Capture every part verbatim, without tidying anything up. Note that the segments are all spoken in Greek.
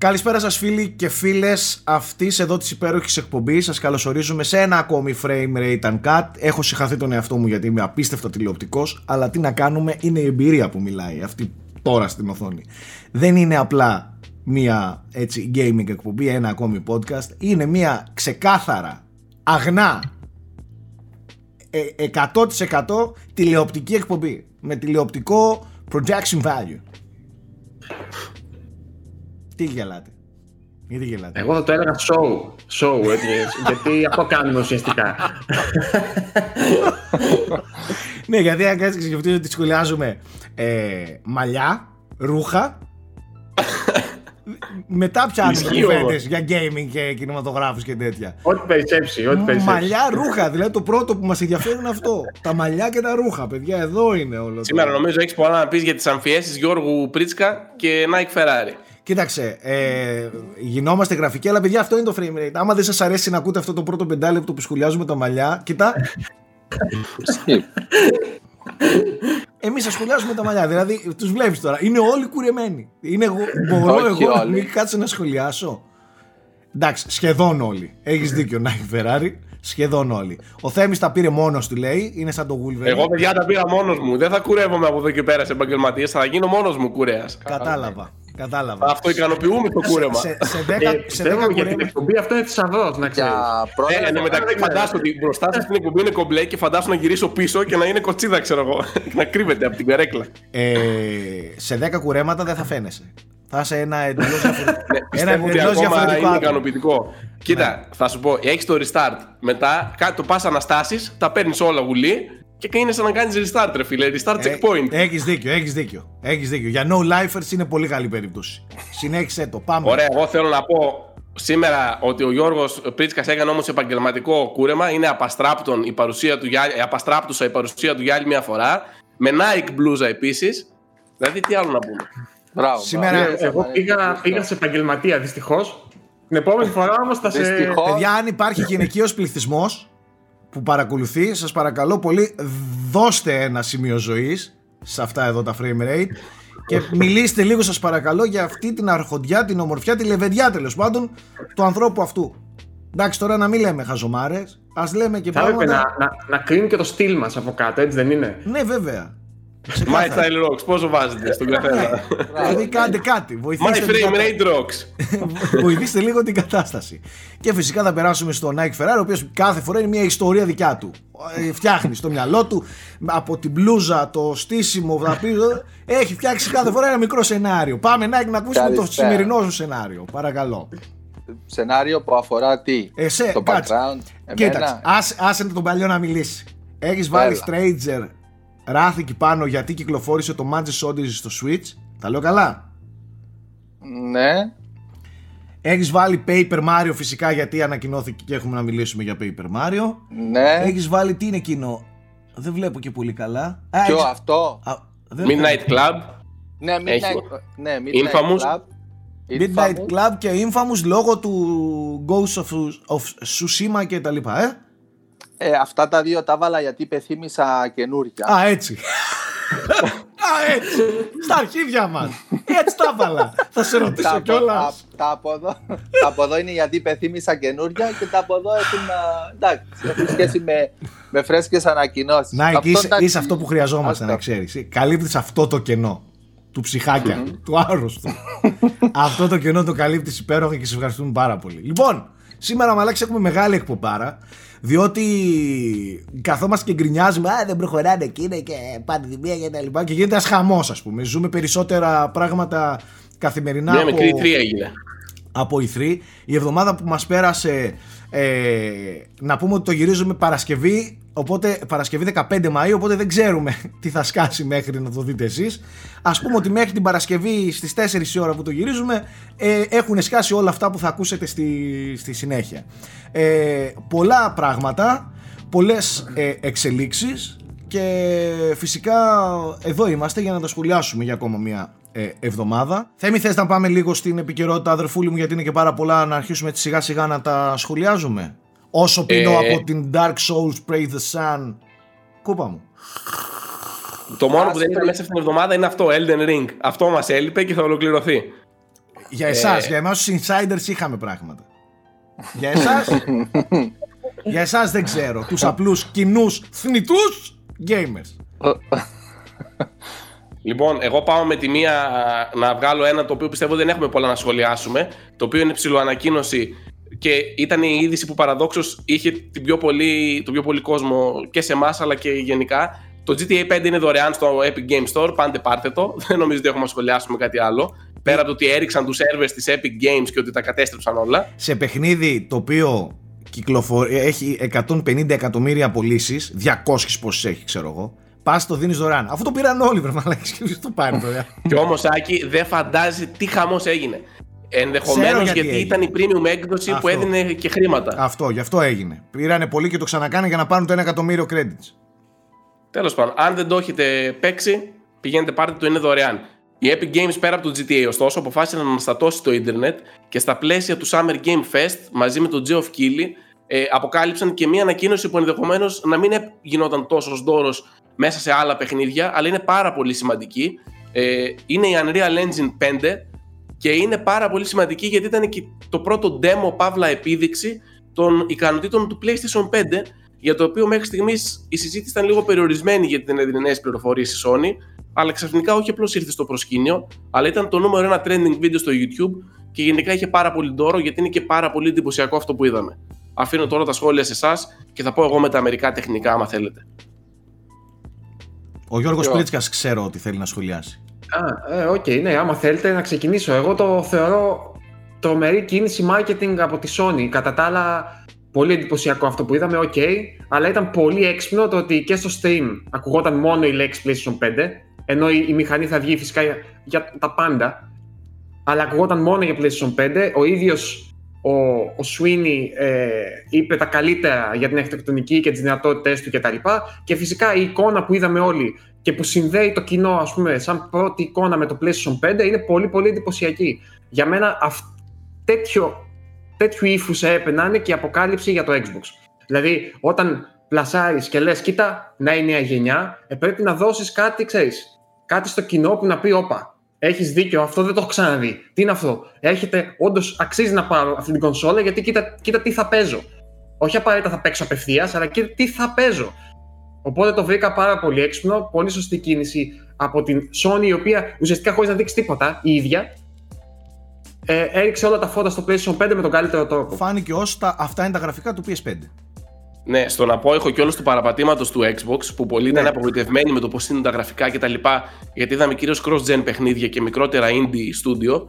Καλησπέρα σας φίλοι και φίλες αυτής εδώ της υπέροχης εκπομπής. Σας καλωσορίζουμε σε ένα ακόμη frame rate uncut. Έχω συγχαθεί τον εαυτό μου γιατί είμαι απίστευτα τηλεοπτικός, αλλά τι να κάνουμε, είναι η εμπειρία που μιλάει αυτή τώρα στην οθόνη. Δεν είναι απλά μια έτσι gaming εκπομπή, ένα ακόμη podcast. Είναι μια ξεκάθαρα, αγνά, εκατό τοις εκατό τηλεοπτική εκπομπή με τηλεοπτικό projection value. Τι γελάτε, γιατί γελάτε? Εγώ θα το έλεγα show, show έτσι, γιατί αυτό κάνουμε ουσιαστικά. Ναι, γιατί αν κάτσεις και σκεφτείς ότι σχολιάζουμε ε, μαλλιά, ρούχα, μετά πιάνεις κουβέντες για gaming και κινηματογράφους και τέτοια. Ό,τι περισσέψει, ό,τι περισσέψει. Μαλλιά, ρούχα, δηλαδή το πρώτο που μας ενδιαφέρει είναι αυτό. Τα μαλλιά και τα ρούχα, παιδιά, εδώ είναι όλο. Σήμερα νομίζω έχεις πολλά να πεις για τις αμφιέσεις Γιώργου Πρίτσκα και Nike Ferrari. Κοίταξε, ε, γινόμαστε γραφικοί, αλλά παιδιά αυτό είναι το frame rate. Άμα δεν σας αρέσει να ακούτε αυτό το πρώτο πεντάλεπτο που σχολιάζουμε τα μαλλιά, κοιτά. Εμείς σας σχολιάζουμε τα μαλλιά, δηλαδή τους βλέπεις τώρα. Είναι όλοι κουρεμένοι. Είναι, μπορώ okay, εγώ να μην κάτσω να σχολιάσω. Εντάξει, σχεδόν όλοι. Έχεις δίκιο, Νάικ Φεράρι. Σχεδόν όλοι. Ο Θέμης τα πήρε μόνος του, λέει. Είναι σαν το Wolverine. Εγώ, παιδιά, τα πήρα μόνος μου. Δεν θα κουρεύομαι από εδώ και πέρα σε επαγγελματίες. Θα γίνω μόνος μου κουρέας. Κατάλαβα. Κατάλαβα. Αυτό ικανοποιούμε το κούρεμα. Σε, σε δέκα, ε, σε δέκα κουρέμα. Για την εκπομπή αυτό είναι θησαυρός, να ξέρεις. Ε, εν τω μεταξύ φαντάσου ότι μπροστά σας την εκπομπή είναι κομπλέ και φαντάσου να γυρίσω πίσω και να είναι κοτσίδα, ξέρω εγώ. Να κρύβεται από την καρέκλα. Ε, σε δέκα κουρέματα δεν θα φαίνεσαι. Θα είσαι ένα εντελώς διαφορετικό. Είναι ικανοποιητικό. Κοίτα, θα σου πω, έχεις το restart. Μετά το πας αναστάσεις, τα παίρνεις όλα γουλή. Και είναι σαν να κάνεις restart, ρε φίλε, restart checkpoint. Έχεις δίκιο, έχεις δίκιο, έχεις δίκιο. Για no-lifers είναι πολύ καλή περίπτωση. Συνέχισε το, πάμε. Ωραία, εγώ θέλω να πω σήμερα ότι ο Γιώργος Πρίτσκας έκανε όμως επαγγελματικό κούρεμα. Είναι απαστράπτον η παρουσία του, απαστράπτουσα η παρουσία του για άλλη μια φορά. Με Nike μπλούζα επίσης. Δηλαδή τι άλλο να πούμε. Μπράβο. Σήμερα... Εγώ πήγα, πήγα σε επαγγελματία, δυστυχώς. Την επόμενη φορά όμως θα σε... Παιδιά, αν υπάρχει γυναικείος πληθυσμός που παρακολουθεί, σας παρακαλώ πολύ, δώστε ένα σημείο ζωής σε αυτά εδώ τα frame rate και μιλήστε λίγο, σας παρακαλώ, για αυτή την αρχοντιά, την ομορφιά, τη λεβεντιά τέλος πάντων του ανθρώπου αυτού. Εντάξει, τώρα να μην λέμε χαζομάρες, ας λέμε και πράγματα. Θα έπρεπε να, να, να κρίνει και το στυλ μας από κάτω, έτσι δεν είναι? Ναι, βέβαια. My style rocks, πόσο βάζετε στον καθένα? Δηλαδή κάντε κάτι. My frame rate rocks. Βοηθήστε λίγο την κατάσταση. Και φυσικά θα περάσουμε στον Nike Ferrari, ο οποίος κάθε φορά είναι μια ιστορία δικιά του. Φτιάχνει στο μυαλό του, από την μπλούζα, το στήσιμο, έχει φτιάξει κάθε φορά ένα μικρό σενάριο. Πάμε Nike να ακούσουμε το σημερινό σου σενάριο, παρακαλώ. Σενάριο που αφορά τι? Το background. Κοίταξε, άσε τον παλιό να μιλήσει. Έχεις βάλει stranger ράθηκε πάνω γιατί κυκλοφόρησε το Manchester Odyssey στο Switch. Τα λέω καλά? Ναι. Έχεις βάλει Paper Mario φυσικά γιατί ανακοινώθηκε και έχουμε να μιλήσουμε για Paper Mario. Ναι. Έχεις βάλει τι είναι εκείνο? Δεν βλέπω και πολύ καλά. Ποιο? Έχεις... αυτό? Α, Midnight Club. Ναι, Midnight, Έχει... ναι, Midnight Infamous. Club. Midnight Infamous. Club και Infamous λόγω του Ghost of, of Tsushima και τα λοιπά, ε. Ε, αυτά τα δύο τα βάλα γιατί υπεθύμησα καινούρια. Α, έτσι. Α, έτσι. Στα αρχίδια μας. Έτσι τα βάλα. Θα σε ρωτήσω κιόλας. Τα από εδώ είναι γιατί υπεθύμησα καινούρια και τα από εδώ έχουν, εντάξει, έχουν σχέση με, με φρέσκες ανακοινώσεις. Να, αυτό είσαι, τα... είσαι αυτό που χρειαζόμαστε να ξέρεις. Καλύπτεις αυτό το κενό του ψυχάκια, mm-hmm. του άρρωστου. Αυτό το κενό το καλύπτεις υπέροχα και σε ευχαριστούμε πάρα πολύ. Λοιπόν, σήμερα μαλάξε έχουμε μεγάλη εκπομπάρα. Διότι καθόμαστε και γκρινιάζουμε, α, δεν προχωράνε εκείνα και πανδημία και τα λοιπά. Και γίνεται ένας χαμός, ας πούμε. Ζούμε περισσότερα πράγματα καθημερινά. Μια από... μικρή τρία έγινε. Από η τρία. Η εβδομάδα που μας πέρασε, ε, να πούμε ότι το γυρίζουμε Παρασκευή, οπότε Παρασκευή δεκαπέντε Μαΐου, οπότε δεν ξέρουμε τι θα σκάσει μέχρι να το δείτε εσείς. Ας πούμε ότι μέχρι την Παρασκευή στις τέσσερις η ώρα που το γυρίζουμε, ε, έχουν σκάσει όλα αυτά που θα ακούσετε στη, στη συνέχεια. Ε, πολλά πράγματα, πολλές ε, εξελίξεις και φυσικά εδώ είμαστε για να τα σχολιάσουμε για ακόμα μία ε, εβδομάδα. Θέμη, θες να πάμε λίγο στην επικαιρότητα, αδερφούλη μου, γιατί είναι και πάρα πολλά, να αρχίσουμε έτσι σιγά σιγά να τα σχολιάζουμε? Όσο πίνω ε, από την Dark Souls, Pray the Sun, κούπα μου. Το μόνο που δεν ήταν μέσα στην εβδομάδα είναι αυτό, Elden Ring. Αυτό μας έλειπε και θα ολοκληρωθεί. Για εσάς, ε... για εμάς τους insiders είχαμε πράγματα. Για εσάς, για εσάς δεν ξέρω. Τους απλούς, κοινούς, θνητούς gamers. Λοιπόν, εγώ πάω με τη μία να βγάλω ένα το οποίο πιστεύω δεν έχουμε πολλά να σχολιάσουμε. Το οποίο είναι ψιλοανακοίνωση και ήταν η είδηση που παραδόξως είχε την πιο πολύ, τον πιο πολύ κόσμο και σε εμάς αλλά και γενικά. Το τζι τι έι φάιβ είναι δωρεάν στο Epic Games Store, πάντε πάρτε το. Δεν νομίζω ότι έχουμε να σχολιάσουμε κάτι άλλο. Πέρα από το ότι έριξαν τους servers της Epic Games και ότι τα κατέστρεψαν όλα. Σε παιχνίδι το οποίο κυκλοφορεί, έχει εκατόν πενήντα εκατομμύρια πωλήσεις, διακόσιες πόσες έχει, ξέρω εγώ. Πας το δίνεις δωρεάν. Αφού το πήραν όλοι, βρε μαλάκες, και το πάρει τώρα. Και όμως, Άκη, δεν φαντάζει τι χαμός έγινε. Ενδεχομένως γιατί, γιατί ήταν η premium έκδοση αυτό, που έδινε και χρήματα. Αυτό, γι' αυτό έγινε. Πήρανε πολύ και το ξανακάνε για να πάρουν το ένα εκατομμύριο credits. Τέλος πάντων, αν δεν το έχετε παίξει, πηγαίνετε πάρτε το, είναι δωρεάν. Η Epic Games πέρα από το τζι τι έι, ωστόσο, αποφάσισε να αναστατώσει το ίντερνετ και στα πλαίσια του Summer Game Fest, μαζί με τον Geoff Keighley, ε, αποκάλυψαν και μία ανακοίνωση που ενδεχομένως να μην γινόταν τόσο δώρος μέσα σε άλλα παιχνίδια, αλλά είναι πάρα πολύ σημαντική. Ε, είναι η Unreal Engine πέντε και είναι πάρα πολύ σημαντική γιατί ήταν και το πρώτο demo, παύλα επίδειξη των ικανοτήτων του PlayStation πέντε, για το οποίο μέχρι στιγμής η συζήτηση ήταν λίγο περιορισμένη γιατί δεν έδινε νέες πληροφορίες η Sony, αλλά ξαφνικά όχι απλώς ήρθε στο προσκήνιο, αλλά ήταν το νούμερο ένα trending video στο YouTube και γενικά είχε πάρα πολύ ντόρο γιατί είναι και πάρα πολύ εντυπωσιακό αυτό που είδαμε. Αφήνω τώρα τα σχόλια σε εσάς και θα πω εγώ με τα μερικά τεχνικά, άμα θέλετε. Ο Γιώργος Πλίτσκας ξέρω ότι θέλει να σχολιάσει. Α, ε, okay, ναι, άμα θέλετε να ξεκινήσω. Εγώ το θεωρώ τρομερή κίνηση marketing από τη Sony. Κατά τα άλλα, πολύ εντυπωσιακό αυτό που είδαμε, ok, αλλά ήταν πολύ έξυπνο το ότι και στο stream ακουγόταν μόνο η λέξη PlayStation πέντε, ενώ η μηχανή θα βγει φυσικά για τα πάντα, αλλά ακουγόταν μόνο για PlayStation πέντε. Ο ίδιος ο, ο Sweeney ε, είπε τα καλύτερα για την αρχιτεκτονική και τις δυνατότητες του κτλ. Και φυσικά η εικόνα που είδαμε όλοι και που συνδέει το κοινό, ας πούμε, σαν πρώτη εικόνα με το PlayStation πέντε, είναι πολύ πολύ εντυπωσιακή. Για μένα αυ- τέτοιο τέτοιου ύφους έπαιρνα είναι και η αποκάλυψη για το Xbox. Δηλαδή, όταν πλασάρεις και λες, κοίτα, να είναι η νέα γενιά, ε, πρέπει να δώσεις κάτι, ξέρεις, κάτι στο κοινό που να πει, όπα, έχεις δίκιο, αυτό δεν το έχω ξαναδεί. Τι είναι αυτό, έρχεται, όντως αξίζει να πάρω αυτή την κονσόλα, γιατί κοίτα, κοίτα τι θα παίζω. Όχι απαραίτητα θα παίξω απευθείας, αλλά κοίτα τι θα παίζω. Οπότε το βρήκα πάρα πολύ έξυπνο, πολύ σωστή κίνηση από την Sony, η οποία ουσιαστικά χωρίς να δείξει τίποτα η ίδια, Ε, έριξε όλα τα φώτα στο PlayStation πέντε με τον καλύτερο τρόπο. Φάνηκε ως τα, αυτά είναι τα γραφικά του πι ες πέντε. Ναι, στον απόϊχο και όλος του παραπατήματος του Xbox, που πολλοί ναι. ήταν απογοητευμένοι με το πώς είναι τα γραφικά κτλ. Γιατί είδαμε κυρίως cross-gen παιχνίδια και μικρότερα indie studio,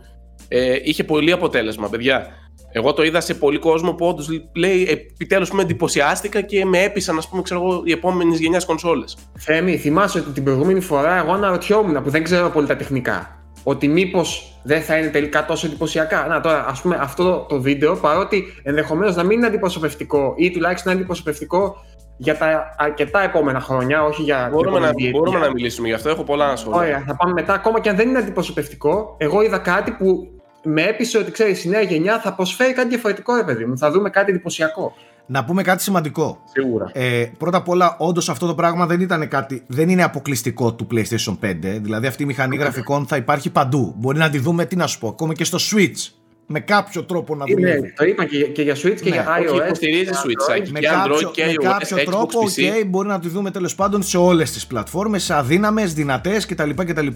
ε, είχε πολύ αποτέλεσμα, παιδιά. Εγώ το είδα σε πολύ κόσμο που όντως λέει, επιτέλους με εντυπωσιάστηκα και με έπεισαν, ας πούμε, ξέρω εγώ, οι επόμενες γενιάς κονσόλες. Θέμη, θυμάσαι ότι την προηγούμενη φορά εγώ αναρωτιόμουν, που δεν ξέρω πολύ τα τεχνικά, ότι μήπως δεν θα είναι τελικά τόσο εντυπωσιακά. Να, τώρα, ας πούμε, αυτό το βίντεο, παρότι ενδεχομένως να μην είναι αντιπροσωπευτικό ή τουλάχιστον αντιπροσωπευτικό για τα αρκετά επόμενα χρόνια, όχι για μπορούμε να, μπορούμε να μιλήσουμε γι' αυτό, έχω πολλά να σχολιάσω. Ωραία, θα πάμε μετά. Ακόμα και αν δεν είναι αντιπροσωπευτικό, εγώ είδα κάτι που με έπεισε ότι, ξέρεις, η νέα γενιά θα προσφέρει κάτι διαφορετικό, ρε παιδί μου. Θα δούμε κάτι εντυπωσιακό. Να πούμε κάτι σημαντικό. Σίγουρα. Ε, πρώτα απ' όλα, όντως αυτό το πράγμα δεν ήταν κάτι, δεν είναι αποκλειστικό του PlayStation πέντε. Δηλαδή, αυτή η μηχανή γραφικών θα υπάρχει παντού. Μπορεί να τη δούμε, τι να σου πω, ακόμα και στο Switch. Με κάποιο τρόπο να δουλεύει. Ναι, το είπα και, και για Switch και ναι. για iOS. Όχι, υποστηρίζει Switch, Android, με και Android και iOS. Με κάποιο Xbox, τρόπο, okay, μπορεί να τη δούμε τέλος πάντων σε όλες τις πλατφόρμες, σε αδύναμες, δυνατές κτλ.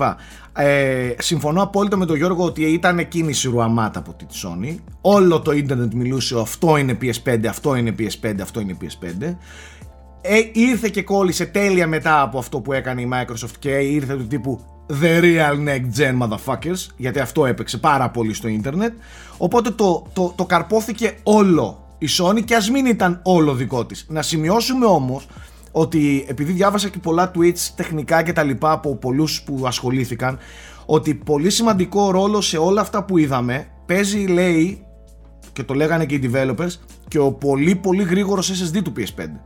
Ε, συμφωνώ απόλυτα με τον Γιώργο ότι ήταν κίνηση ρουαμάτα από τη Sony. Όλο το ίντερνετ μιλούσε, αυτό είναι πι ες πέντε, αυτό είναι πι ες πέντε, αυτό είναι πι ες πέντε. Ε, ήρθε και κόλλησε τέλεια μετά από αυτό που έκανε η Microsoft και ήρθε του τύπου The real next gen motherfuckers, γιατί αυτό έπαιξε πάρα πολύ στο ίντερνετ. Οπότε το, το, το καρπόθηκε όλο η Sony και ας μην ήταν όλο δικό της. Να σημειώσουμε όμως ότι, επειδή διάβασα και πολλά tweets τεχνικά και τα λοιπά από πολλούς που ασχολήθηκαν, ότι πολύ σημαντικό ρόλο σε όλα αυτά που είδαμε παίζει, λέει, και το λέγανε και οι developers, και ο πολύ πολύ γρήγορος ες ες ντι του πι ες πέντε.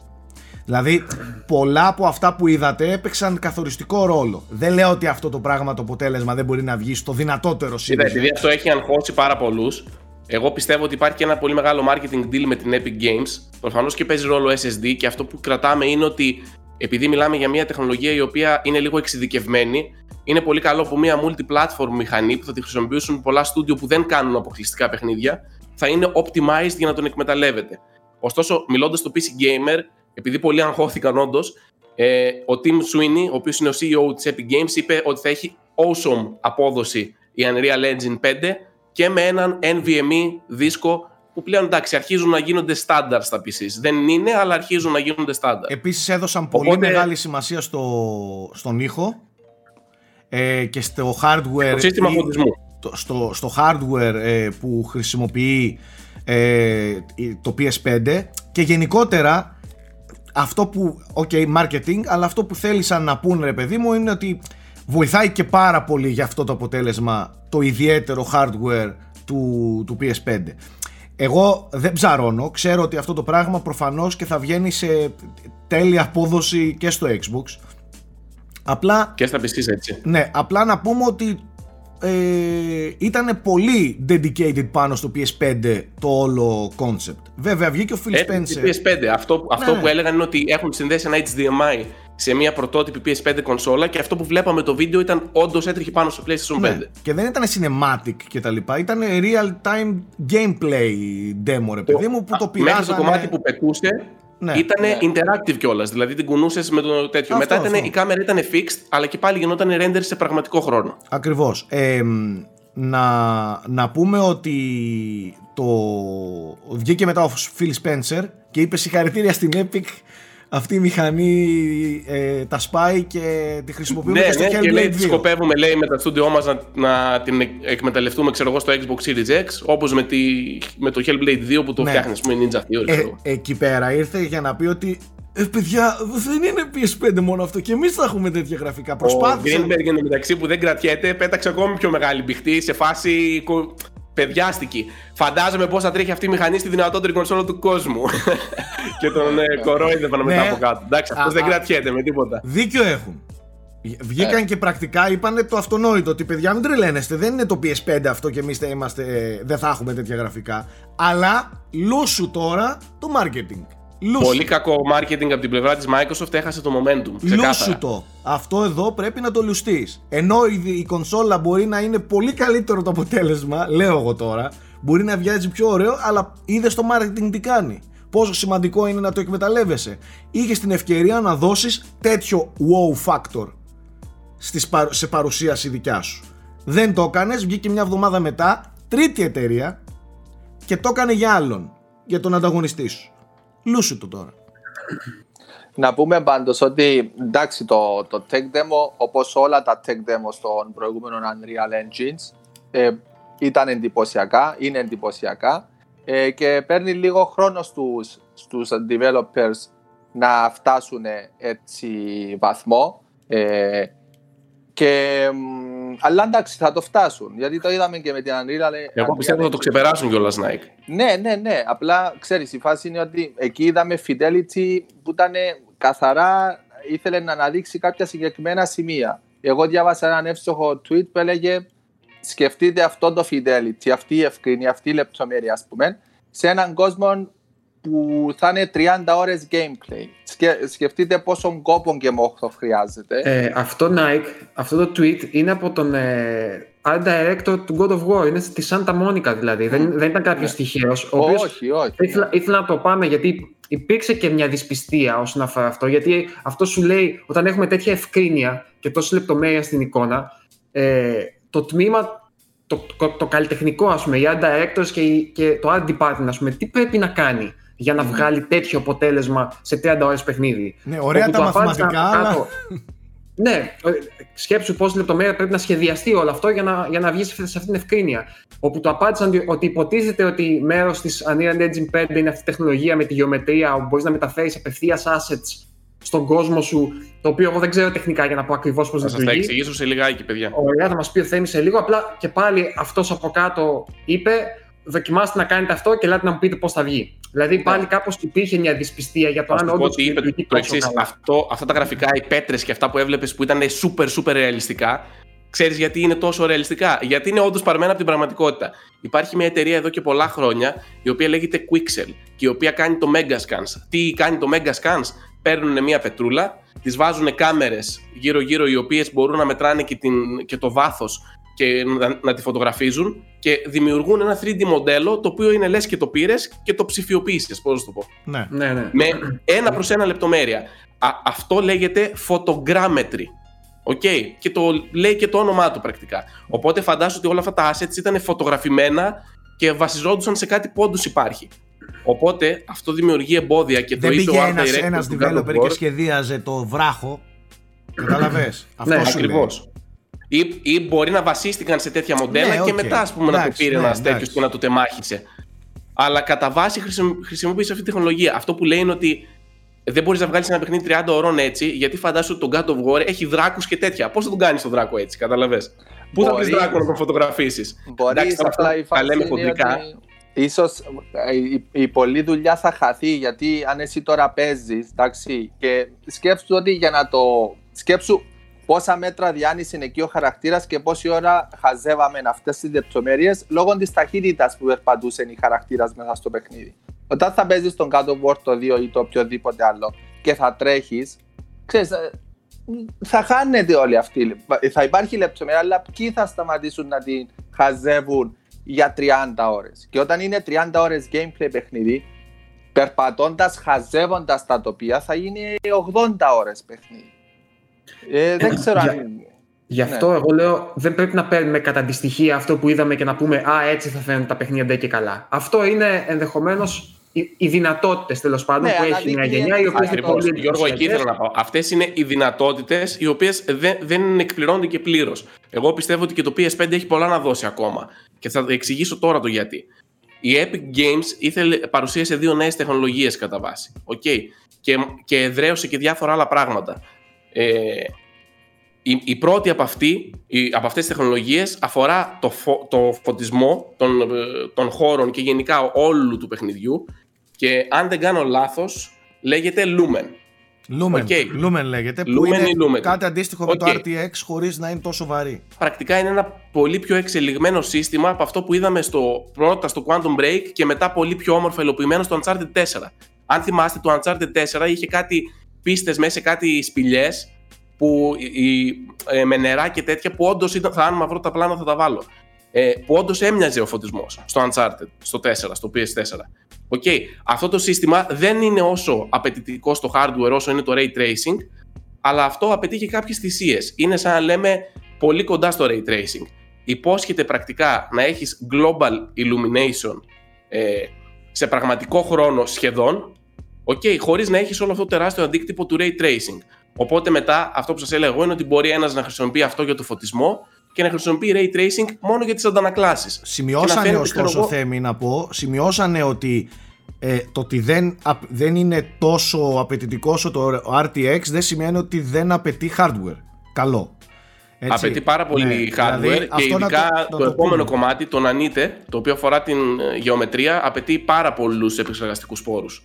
Δηλαδή, πολλά από αυτά που είδατε έπαιξαν καθοριστικό ρόλο. Δεν λέω ότι αυτό το πράγμα, το αποτέλεσμα, δεν μπορεί να βγει στο δυνατότερο σύντομο. Κοίτα, επειδή αυτό έχει αγχώσει πάρα πολλούς, εγώ πιστεύω ότι υπάρχει και ένα πολύ μεγάλο marketing deal με την Epic Games. Προφανώς και παίζει ρόλο ες ες ντι, και αυτό που κρατάμε είναι ότι επειδή μιλάμε για μια τεχνολογία η οποία είναι λίγο εξειδικευμένη, είναι πολύ καλό που μια multi-platform μηχανή που θα τη χρησιμοποιήσουν πολλά στούντιο που δεν κάνουν αποκλειστικά παιχνίδια θα είναι optimized για να τον εκμεταλλεύεται. Ωστόσο, μιλώντας στο πι σι Gamer, επειδή πολλοί αγχώθηκαν όντως, ε, ο Tim Sweeney, ο οποίος είναι ο σι ι ο της Epic Games, είπε ότι θα έχει awesome απόδοση η Unreal Engine πέντε και με έναν NVMe δίσκο που πλέον, εντάξει, αρχίζουν να γίνονται στάνταρ στα πι σις. Δεν είναι, αλλά αρχίζουν να γίνονται στάνταρ. Επίσης έδωσαν Οπότε... πολύ μεγάλη σημασία στο, στον ήχο ε, και στο hardware, το σύστημα φωτισμού. Στο, στο hardware ε, που χρησιμοποιεί ε, το πι ες φάιβ και γενικότερα αυτό που, ok, marketing, αλλά αυτό που θέλησαν να πούνε, ρε παιδί μου, είναι ότι βοηθάει και πάρα πολύ για αυτό το αποτέλεσμα το ιδιαίτερο hardware του, του πι ες φάιβ. Εγώ δεν ψαρώνω, ξέρω ότι αυτό το πράγμα προφανώς και θα βγαίνει σε τέλεια απόδοση και στο Xbox. Απλά, και στα πι σις έτσι. Ναι, απλά να πούμε ότι ε, ήταν πολύ dedicated πάνω στο πι ες φάιβ το όλο concept. Βέβαια βγήκε ο Phil Spencer. Στο πι ες φάιβ, αυτό, αυτό ναι. που έλεγαν είναι ότι έχουν συνδέσει ένα έιτς ντι εμ άι σε μια πρωτότυπη πι ες φάιβ κονσόλα και αυτό που βλέπαμε το βίντεο ήταν όντως έτρεχε πάνω στο PlayStation ναι. πέντε. Και δεν ήταν cinematic και τα λοιπά, ήταν real-time gameplay demo, ρε παιδί μου, που α, το πειράζανε. Μέχρι το κομμάτι που πετούσε ναι. ήταν ναι. interactive κιόλας, δηλαδή την κουνούσες με το τέτοιο. Αυτό, μετά ήτανε, αυτό. Η κάμερα ήταν fixed, αλλά και πάλι γινόταν render σε πραγματικό χρόνο. Ακριβώς. Ε, να, να πούμε ότι το... βγήκε μετά ο Phil Spencer και είπε συγχαρητήρια στην Epic. Αυτή η μηχανή ε, τα σπάει και τη χρησιμοποιούμε ναι, και στο ναι, Hellblade και λέει, δύο. Σκοπεύουμε, λέει, με τα στούντιό μας να, να την εκμεταλλευτούμε, ξέρω εγώ, στο Xbox Series X, όπως με, τη, με το Hellblade δύο που το ναι. φτιάχνεις με Ninja Theory. Ε, ε, εκεί πέρα ήρθε για να πει ότι ε, παιδιά, δεν είναι πι ες φάιβ μόνο αυτό και εμείς θα έχουμε τέτοια γραφικά. Προσπάθησε. Ο Greenberg, εντωμεταξύ, που δεν κρατιέται, πέταξε ακόμη πιο μεγάλη μπηχτή σε φάση... Παιδιάστηκε. Φαντάζομαι πώς θα τρέχει αυτή η μηχανή στη δυνατότερη κονσόλα του κόσμου. Και τον ε, κορόιδευαν μετά από κάτω. Εντάξει, αυτός δεν κρατιέται με τίποτα. Δίκιο έχουν. Βγήκαν και πρακτικά είπανε το αυτονόητο ότι παιδιά μην τρελαίνεστε, δεν είναι το πι ες φάιβ αυτό και εμείς είμαστε, δεν θα έχουμε τέτοια γραφικά. Αλλά λούσου τώρα το marketing. Λούσου. Πολύ κακό marketing από την πλευρά της Microsoft, έχασε το momentum. Λούσου το. Αυτό εδώ πρέπει να το λουστείς. Ενώ η κονσόλα μπορεί να είναι πολύ καλύτερο το αποτέλεσμα, λέω εγώ τώρα, μπορεί να βγάζει πιο ωραίο, αλλά είδες το marketing τι κάνει. Πόσο σημαντικό είναι να το εκμεταλλεύεσαι. Είχες την ευκαιρία να δώσεις τέτοιο wow factor σε παρουσίαση δικιά σου. Δεν το έκανες, βγήκε μια εβδομάδα μετά, τρίτη εταιρεία και το έκανε για άλλον, για τον ανταγωνιστή σου. Λούσου το τώρα. Να πούμε πάντως ότι εντάξει το, το tech demo, όπως όλα τα tech demos των προηγούμενων Unreal Engines ε, ήταν εντυπωσιακά, είναι εντυπωσιακά ε, και παίρνει λίγο χρόνο στους, στους developers να φτάσουν έτσι βαθμό ε, και, αλλά εντάξει θα το φτάσουν γιατί το είδαμε και με την Unreal. Εγώ πιστεύω θα το ξεπεράσουν κιόλας Nike. Ναι, ναι, ναι, απλά ξέρεις η φάση είναι ότι εκεί είδαμε fidelity που ήταν καθαρά ήθελε να αναδείξει κάποια συγκεκριμένα σημεία. Εγώ διάβασα έναν εύστοχο tweet που έλεγε σκεφτείτε αυτό το fidelity, αυτή η ευκρίνεια, αυτή η λεπτομέρεια ας πούμε σε έναν κόσμο που θα είναι τριάντα ώρες gameplay. Σκε, σκεφτείτε πόσο κόπο και μόχθο χρειάζεται. Ε, αυτό, Nike, αυτό το tweet είναι από τον ε, art director του God of War. Είναι στη Santa Monica δηλαδή. Mm. Δεν, δεν ήταν κάποιος yeah. τυχαίος. Ο οποίος όχι, όχι. Ήθελα, ήθελα να το πάμε γιατί υπήρξε και μια δυσπιστία όσον αφορά αυτό. Γιατί αυτό σου λέει όταν έχουμε τέτοια ευκρίνεια και τόση λεπτομέρεια στην εικόνα, ε, το τμήμα. Το, το, το καλλιτεχνικό, ας πούμε, οι art directors και, και το art department, ας πούμε, τι πρέπει να κάνει για να βγάλει τέτοιο αποτέλεσμα σε τριάντα ώρες παιχνίδι. Ναι, ωραία τα μαθηματικά, αλλά... Ναι, σκέψου πόση λεπτομέρεια πρέπει να σχεδιαστεί όλο αυτό για να, για να βγει σε αυτήν την ευκρίνεια. Όπου το απάντησαν ότι υποτίθεται ότι μέρος της Unreal Engine πέντε είναι αυτή η τεχνολογία με τη γεωμετρία που μπορείς να μεταφέρεις απευθείας assets στον κόσμο σου, το οποίο εγώ δεν ξέρω τεχνικά για να πω ακριβώς πώς θα λειτουργεί. Θα σας τα εξηγήσω σε λιγάκι, παιδιά. Ωραία, θα μας πει ο Θέμης σε λίγο. Απλά και πάλι αυτός από κάτω είπε: δοκιμάστε να κάνετε αυτό και ελάτε να μου πείτε πώς θα βγει. Δηλαδή πάλι κάπως υπήρχε μια δυσπιστία για το αν όντως. Ότι είπε το εξής, αυτά τα γραφικά, οι πέτρες και αυτά που έβλεπες που ήταν super super ρεαλιστικά. Ξέρεις γιατί είναι τόσο ρεαλιστικά? Γιατί είναι όντως παρμένα από την πραγματικότητα. Υπάρχει μια εταιρεία εδώ και πολλά χρόνια η οποία λέγεται Quixel και η οποία κάνει το Megascans. Τι κάνει το Megascans? παίρνουν μια πετρούλα, τις βάζουν κάμερες γύρω-γύρω, οι οποίες μπορούν να μετράνε και, την, και το βάθος και να, να τη φωτογραφίζουν, και δημιουργούν ένα θρι ντι μοντέλο, το οποίο είναι λες και το πήρες και το ψηφιοποίησες, πώς να το πω. Ναι, ναι, ναι. Με ένα προς ένα λεπτομέρεια. Α, αυτό λέγεται photogrammetry. Okay. Και το λέει και το όνομά του πρακτικά. Οπότε φαντάζομαι ότι όλα αυτά τα assets ήταν φωτογραφημένα και βασιζόντουσαν σε κάτι που όντως υπάρχει. Οπότε αυτό δημιουργεί εμπόδια και δεν το ίδιο. Δεν πήγε ένας developer και σχεδίαζε το βράχο. Καταλαβες. Αυτό ναι, ακριβώς. Ή, ή μπορεί να βασίστηκαν σε τέτοια μοντέλα, ναι, και okay. μετά, ας πούμε, εντάξει, να το πήρε ναι, ένας τέτοιος και να το τεμάχησε. Αλλά κατά βάση χρησιμοποίησε αυτή τη τεχνολογία. Αυτό που λέει είναι ότι δεν μπορείς να βγάλεις ένα παιχνίδι τριάντα ωρών έτσι, γιατί φαντάσου ότι τον God of War έχει δράκους και τέτοια. Πώς θα τον κάνεις τον δράκο έτσι, καταλαβες. Πού θα βρεις δράκο να τον φωτογραφίσεις. Μπορείς, απλά η φάση είναι ότι ίσως η, η πολλή δουλειά θα χαθεί, γιατί αν εσύ τώρα παίζεις, εντάξει, και σκέψου ότι για να το σκέψου πόσα μέτρα διάνυση είναι εκεί ο χαρακτήρας και πόση ώρα χαζεύαμε αυτές τις λεπτομέρειες λόγω της ταχύτητας που περπατούσε η χαρακτήρας μέσα στο παιχνίδι. Όταν θα παίζεις τον God of War το δύο ή το οποιοδήποτε άλλο και θα τρέχεις, ξέρεις, θα χάνεται όλοι αυτοί. Θα υπάρχει λεπτομέρεια, αλλά ποιοι θα σταματήσουν να την χαζεύουν για τριάντα ώρες. Και όταν είναι τριάντα ώρες gameplay παιχνίδι, περπατώντας, χαζεύοντας τα τοπία, θα γίνει ογδόντα ώρες παιχνίδι. Ε, δεν ξέρω αν είναι. Γι' αυτό ναι. εγώ λέω δεν πρέπει να παίρνουμε κατά τη στοιχεία αυτό που είδαμε και να πούμε «Α, έτσι θα φαίνονται τα παιχνίδια ντε και καλά». Αυτό είναι ενδεχομένως οι, οι δυνατότητες, τέλος πάντων, ναι, που έχει μια γενιά. Ακριβώς, Γιώργο, εκεί θέλω να πάω. Αυτές είναι οι δυνατότητες οι οποίες δεν, δεν εκπληρώνονται και πλήρως. Εγώ πιστεύω ότι και το πι ες φάιβ έχει πολλά να δώσει ακόμα. Και θα εξηγήσω τώρα το γιατί. Η Epic Games ήθελε, παρουσίασε δύο νέες τεχνολογίες κατά βάση. Okay. Και, και εδραίωσε και διάφορα άλλα πράγματα. Ε, η, η πρώτη από, αυτή, η, από αυτές τις τεχνολογίες αφορά το, φω, το φωτισμό των, των χώρων και γενικά όλου του παιχνιδιού, και αν δεν κάνω λάθος λέγεται Lumen. Lumen, okay. Lumen λέγεται, που Lumen είναι Lumen. Κάτι αντίστοιχο okay. με το αρ τι εξ χωρίς να είναι τόσο βαρύ. Πρακτικά είναι ένα πολύ πιο εξελιγμένο σύστημα από αυτό που είδαμε στο, πρώτα στο Quantum Break και μετά πολύ πιο όμορφα υλοποιημένο στο Uncharted φορ. Αν θυμάστε, το Uncharted φορ είχε κάτι πίστες μέσα σε κάτι σπηλιές που, η, η, ε, με νερά και τέτοια, που όντως ήταν, θα αν μαυρώ τα πλάνα θα τα βάλω, ε, που όντως έμοιαζε ο φωτισμός στο Uncharted, στο τέσσερα, στο πι ες φορ. Okay. Αυτό το σύστημα δεν είναι όσο απαιτητικό στο hardware όσο είναι το Ray Tracing, αλλά αυτό απαιτεί και κάποιες θυσίες. Είναι σαν να λέμε πολύ κοντά στο Ray Tracing. Υπόσχεται πρακτικά να έχεις Global Illumination ε, σε πραγματικό χρόνο σχεδόν, okay, χωρίς να έχεις όλο αυτό το τεράστιο αντίκτυπο του Ray Tracing. Οπότε μετά αυτό που σας έλεγα εγώ είναι ότι μπορεί ένας να χρησιμοποιεί αυτό για το φωτισμό και να χρησιμοποιεί Ray Tracing μόνο για τις αντανακλάσεις. Σημειώσανε ωστόσο, Θέμη, να πω, σημειώσανε ότι ε, το ότι δεν, δεν είναι τόσο απαιτητικό όσο το αρ τι εξ δεν σημαίνει ότι δεν απαιτεί hardware. Καλό. Έτσι. Απαιτεί πάρα πολύ ναι, hardware, δηλαδή, και ειδικά το, το, το, το επόμενο το κομμάτι, το Nanite, το οποίο αφορά την γεωμετρία, απαιτεί πάρα πολλούς επεξεργαστικούς πόρους.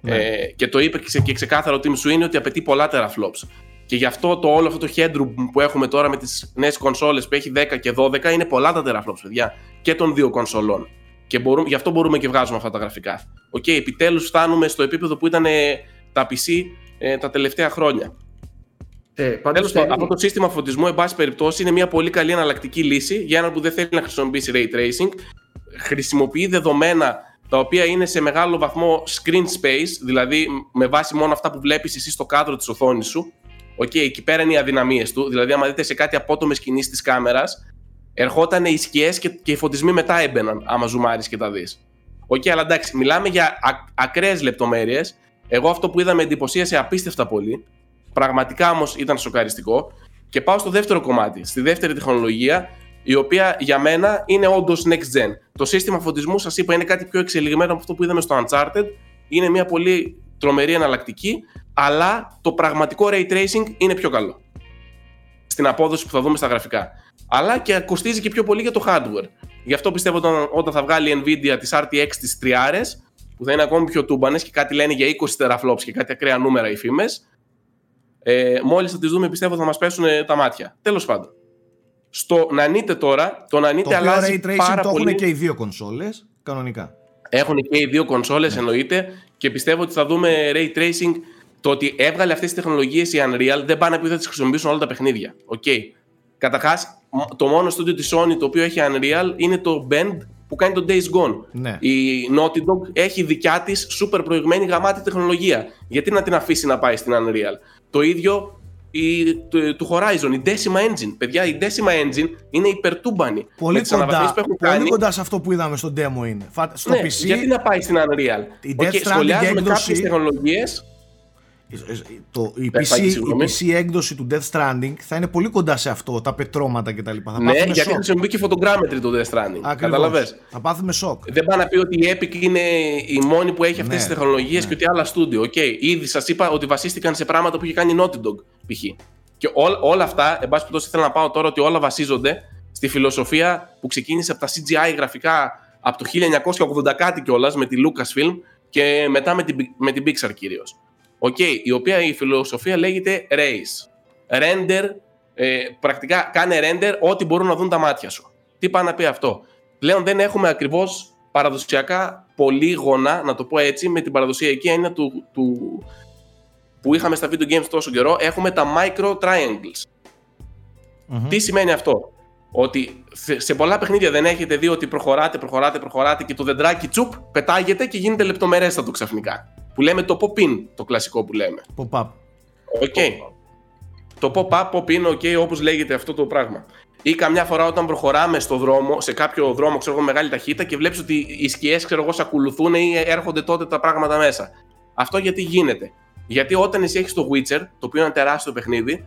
Ναι. Ε, και το είπε και ξεκάθαρο ο Tim Sweeney ότι απαιτεί πολλά teraflops. Και γι' αυτό το όλο αυτό το headroom που έχουμε τώρα με τις νέες κονσόλες που έχει δέκα και δώδεκα είναι πολλά τα teraflops, παιδιά, και των δύο κονσολών. Και μπορούμε, γι' αυτό μπορούμε και βγάζουμε αυτά τα γραφικά. Οκ, okay, επιτέλους φτάνουμε στο επίπεδο που ήταν ε, τα πι σι ε, τα τελευταία χρόνια. Ε, Τέλος, θέλει... αυτό το σύστημα φωτισμού, εν πάση περιπτώσει, είναι μια πολύ καλή εναλλακτική λύση για έναν που δεν θέλει να χρησιμοποιήσει Ray Tracing. Χρησιμοποιεί δεδομένα τα οποία είναι σε μεγάλο βαθμό screen space, δηλαδή με βάση μόνο αυτά που βλέπεις εσύ στο κάδρο της οθόνης σου. Οκ, okay, εκεί πέρα είναι οι αδυναμίες του, δηλαδή άμα δείτε σε κάτι απότομες κινήσεις της κάμερας, ερχόταν οι σκιές και, και οι φωτισμοί μετά έμπαιναν, άμα ζουμάρεις και τα δεις. Οκ, okay, αλλά εντάξει, μιλάμε για ακραίες λεπτομέρειες. Εγώ αυτό που είδα με εντυπωσίασε απίστευτα πολύ, πραγματικά όμως ήταν σοκαριστικό. Και πάω στο δεύτερο κομμάτι, στη δεύτερη τεχνολογία, η οποία για μένα είναι όντως next gen. Το σύστημα φωτισμού, σας είπα, είναι κάτι πιο εξελιγμένο από αυτό που είδαμε στο Uncharted. Είναι μια πολύ τρομερή εναλλακτική, αλλά το πραγματικό Ray Tracing είναι πιο καλό στην απόδοση που θα δούμε στα γραφικά. Αλλά και κοστίζει και πιο πολύ για το hardware. Γι' αυτό πιστεύω όταν, όταν θα βγάλει η Nvidia τις αρ τι εξ τις τριάρες, που θα είναι ακόμη πιο τούμπανες και κάτι λένε για είκοσι τεραφλόπς και κάτι ακραία νούμερα οι φήμες, ε, μόλις θα τις δούμε πιστεύω θα μας πέσουν τα μάτια. Τέλος πάντων. Στο Nanite τώρα, το Nanite αλλάζει πάρα πολύ. Το Ray Tracing το έχουν και οι δύο κονσόλες, κανονικά. Έχουν και οι δύο κονσόλες, ναι, εννοείται, και πιστεύω ότι θα δούμε Ray Tracing το ότι έβγαλε αυτές τις τεχνολογίες η Unreal δεν πάνε να πει ότι θα τις χρησιμοποιήσουν όλα τα παιχνίδια. Okay. Καταρχάς, το μόνο στούντιο της Sony το οποίο έχει Unreal είναι το Bend που κάνει το Days Gone. Ναι. Η Naughty Dog έχει δικιά της super προηγμένη γαμάτη τεχνολογία. Γιατί να την αφήσει να πάει στην Unreal? Το ίδιο η, το, του Horizon, η Decima Engine. Παιδιά, η Decima Engine είναι υπερτούμπανη. Πολύ κοντά, πολύ κάνει... κοντά σε αυτό που είδαμε στο demo είναι. Στο ναι, πι σι... Γιατί να πάει στην Unreal? Okay, σχολιάζουμε κάποιες τεχνολογίες. Το, η, πι σι, η πι σι έκδοση του Death Stranding θα είναι πολύ κοντά σε αυτό, τα πετρώματα κτλ. Θα ναι, γιατί σοκ. χρησιμοποιεί και φωτογκράμετρη το Death Stranding. Καταλαβες. Θα πάθουμε σοκ. Δεν πάει να πει ότι η Epic είναι η μόνη που έχει αυτές ναι, τις τεχνολογίες ναι. και ότι άλλα στούντιο. Okay. Ήδη σας είπα ότι βασίστηκαν σε πράγματα που είχε κάνει η Naughty Dog π.χ. Και ό, όλα αυτά, εν πάση περιπτώσει, ήθελα να πάω τώρα ότι όλα βασίζονται στη φιλοσοφία που ξεκίνησε από τα σι τζι άι γραφικά από το χίλια εννιακόσια ογδόντα κάτι κιόλας με τη Lucasfilm και μετά με την, με την Pixar κυρίως. Okay, η οποία η φιλοσοφία λέγεται Race. Render, ε, πρακτικά κάνε render ό,τι μπορούν να δουν τα μάτια σου. Τι πάει να πει αυτό? Πλέον δεν έχουμε ακριβώς παραδοσιακά πολύγωνα, να το πω έτσι, με την παραδοσιακή έννοια του, του, που είχαμε στα video games τόσο καιρό. Έχουμε τα micro triangles. Mm-hmm. Τι σημαίνει αυτό? Ότι σε πολλά παιχνίδια δεν έχετε δει ότι προχωράτε, προχωράτε, προχωράτε και το δεντράκι τσουπ πετάγεται και γίνεται λεπτομερέστατο ξαφνικά. Που λέμε το pop-in, το κλασικό που λέμε. Pop-up. Okay. Pop-up. Το pop-up, pop-in, okay, όπως λέγεται αυτό το πράγμα. Ή καμιά φορά όταν προχωράμε στο δρόμο, σε κάποιο δρόμο, ξέρω εγώ, μεγάλη ταχύτητα και βλέπεις ότι οι σκιές, ξέρω εγώ, σε ακολουθούν ή έρχονται τότε τα πράγματα μέσα. Αυτό γιατί γίνεται? Γιατί όταν εσύ έχεις το Witcher, το οποίο είναι ένα τεράστιο παιχνίδι,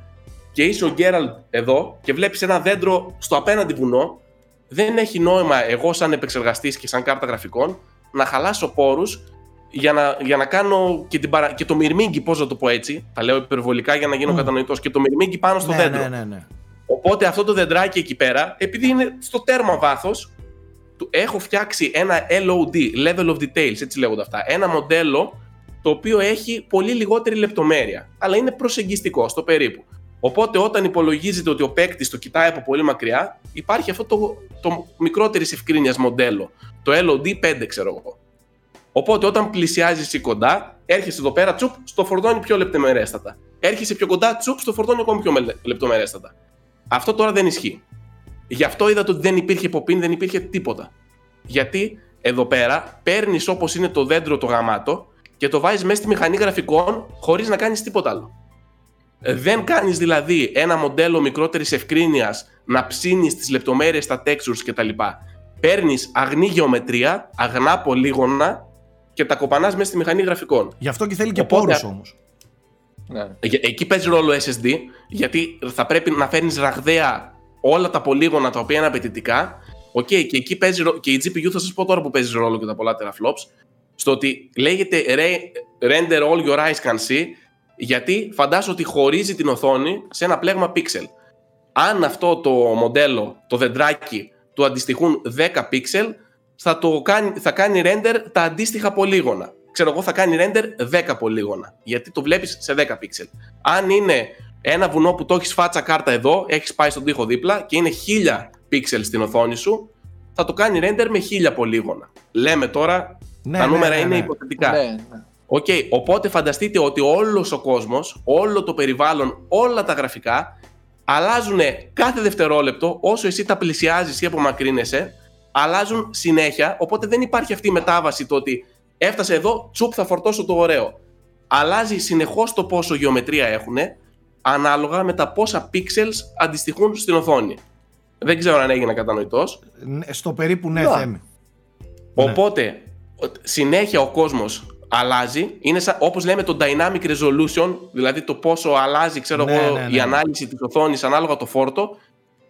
και είσαι ο Geralt εδώ και βλέπεις ένα δέντρο στο απέναντι βουνό, δεν έχει νόημα εγώ, σαν επεξεργαστής και σαν κάρτα γραφικών, να χαλάσω πόρους. Για να, για να κάνω και, την παρα... και το μυρμήγκι, πώς να το πω έτσι, τα λέω υπερβολικά για να γίνω mm. κατανοητός, και το μυρμήγκι πάνω στο ναι, δέντρο. Ναι, ναι, ναι. Οπότε αυτό το δεντράκι εκεί πέρα, επειδή είναι στο τέρμα βάθος, έχω φτιάξει ένα ελ ο ντι, Level of Details, έτσι λέγονται αυτά. Ένα μοντέλο το οποίο έχει πολύ λιγότερη λεπτομέρεια, αλλά είναι προσεγγιστικό στο περίπου. Οπότε όταν υπολογίζεται ότι ο παίκτης το κοιτάει από πολύ μακριά, υπάρχει αυτό το, το μικρότερης ευκρίνειας μοντέλο, το ελ ο ντι πέντε, ξέρω εγώ. Οπότε όταν πλησιάζεις ή κοντά, έρχεσαι εδώ πέρα, τσουπ, στο φορτώνει πιο λεπτομερέστατα. Έρχεσαι πιο κοντά, τσουπ, στο φορτώνει ακόμη πιο λεπτομερέστατα. Αυτό τώρα δεν ισχύει. Γι' αυτό είδατε ότι δεν υπήρχε pop-in, δεν υπήρχε τίποτα. Γιατί εδώ πέρα παίρνεις όπως είναι το δέντρο το γαμάτο και το βάζεις μέσα στη μηχανή γραφικών χωρίς να κάνεις τίποτα άλλο. Δεν κάνεις δηλαδή ένα μοντέλο μικρότερης ευκρίνειας να ψήνεις τις λεπτομέρειες, τα textures κτλ. Παίρνεις αγνή γεωμετρία, αγνά πολύγωνα. Και τα κοπανάς μέσα στη μηχανή γραφικών. Γι' αυτό και θέλει και οπότε, πόρους όμως. Ναι. Εκεί παίζει ρόλο ες ες ντι, γιατί θα πρέπει να φέρνεις ραγδαία όλα τα πολύγωνα τα οποία είναι απαιτητικά. Οκ, okay, και εκεί παίζει, και η τζι πι γιου θα σας πω τώρα που παίζει ρόλο και τα πολλά teraflops. Στο ότι λέγεται render all your eyes can see, γιατί φαντάζομαι ότι χωρίζει την οθόνη σε ένα πλέγμα pixel. Αν αυτό το μοντέλο, το δεντράκι, του αντιστοιχούν δέκα pixel, Θα, το κάνει, θα κάνει render τα αντίστοιχα πολύγωνα. Ξέρω εγώ, θα κάνει render δέκα πολύγωνα. Γιατί το βλέπεις σε δέκα πίξελ. Αν είναι ένα βουνό που το έχεις φάτσα κάρτα εδώ, έχεις πάει στον τοίχο δίπλα και είναι χίλια πίξελ στην οθόνη σου, θα το κάνει render με χίλια πολύγωνα. Λέμε τώρα, ναι, τα νούμερα ναι, ναι, ναι. είναι υποθετικά. Ναι, ναι. Okay, οπότε φανταστείτε ότι όλος ο κόσμος, όλο το περιβάλλον, όλα τα γραφικά αλλάζουν κάθε δευτερόλεπτο όσο εσύ τα πλησιάζεις ή απομακρύνεσαι. Αλλάζουν συνέχεια, οπότε δεν υπάρχει αυτή η μετάβαση το ότι έφτασε εδώ, τσουπ, θα φορτώσω το ωραίο. Αλλάζει συνεχώς το πόσο γεωμετρία έχουν, ανάλογα με τα πόσα pixels αντιστοιχούν στην οθόνη. Δεν ξέρω αν έγινα κατανοητός. Στο περίπου ναι, Θέμη. Οπότε, ναι. συνέχεια ο κόσμος αλλάζει, είναι σαν, όπως λέμε το dynamic resolution, δηλαδή το πόσο αλλάζει, ξέρω ναι, εγώ, ναι, ναι. η ανάλυση της οθόνης ανάλογα το φόρτο.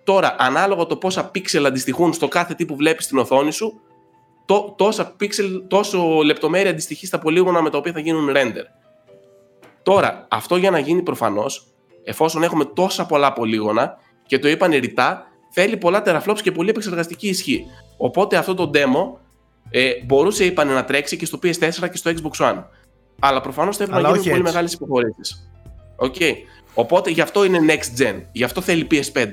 Τώρα, ανάλογα το πόσα πίξελ αντιστοιχούν στο κάθε τι που βλέπεις στην οθόνη σου, το, τόσα πίξελ, τόσο λεπτομέρεια αντιστοιχεί στα πολύγωνα με τα οποία θα γίνουν render. Τώρα, αυτό για να γίνει προφανώς, εφόσον έχουμε τόσα πολλά πολύγωνα και το είπανε ρητά, θέλει πολλά teraflops και πολύ επεξεργαστική ισχύ. Οπότε αυτό το demo ε, μπορούσε, είπανε, να τρέξει και στο πι ες φορ και στο Xbox One. Αλλά προφανώς θα έπρεπε να γίνουν πολύ μεγάλες υποχωρήσεις. Okay. Οπότε γι' αυτό είναι next gen, γι' αυτό θέλει πι ες φάιβ.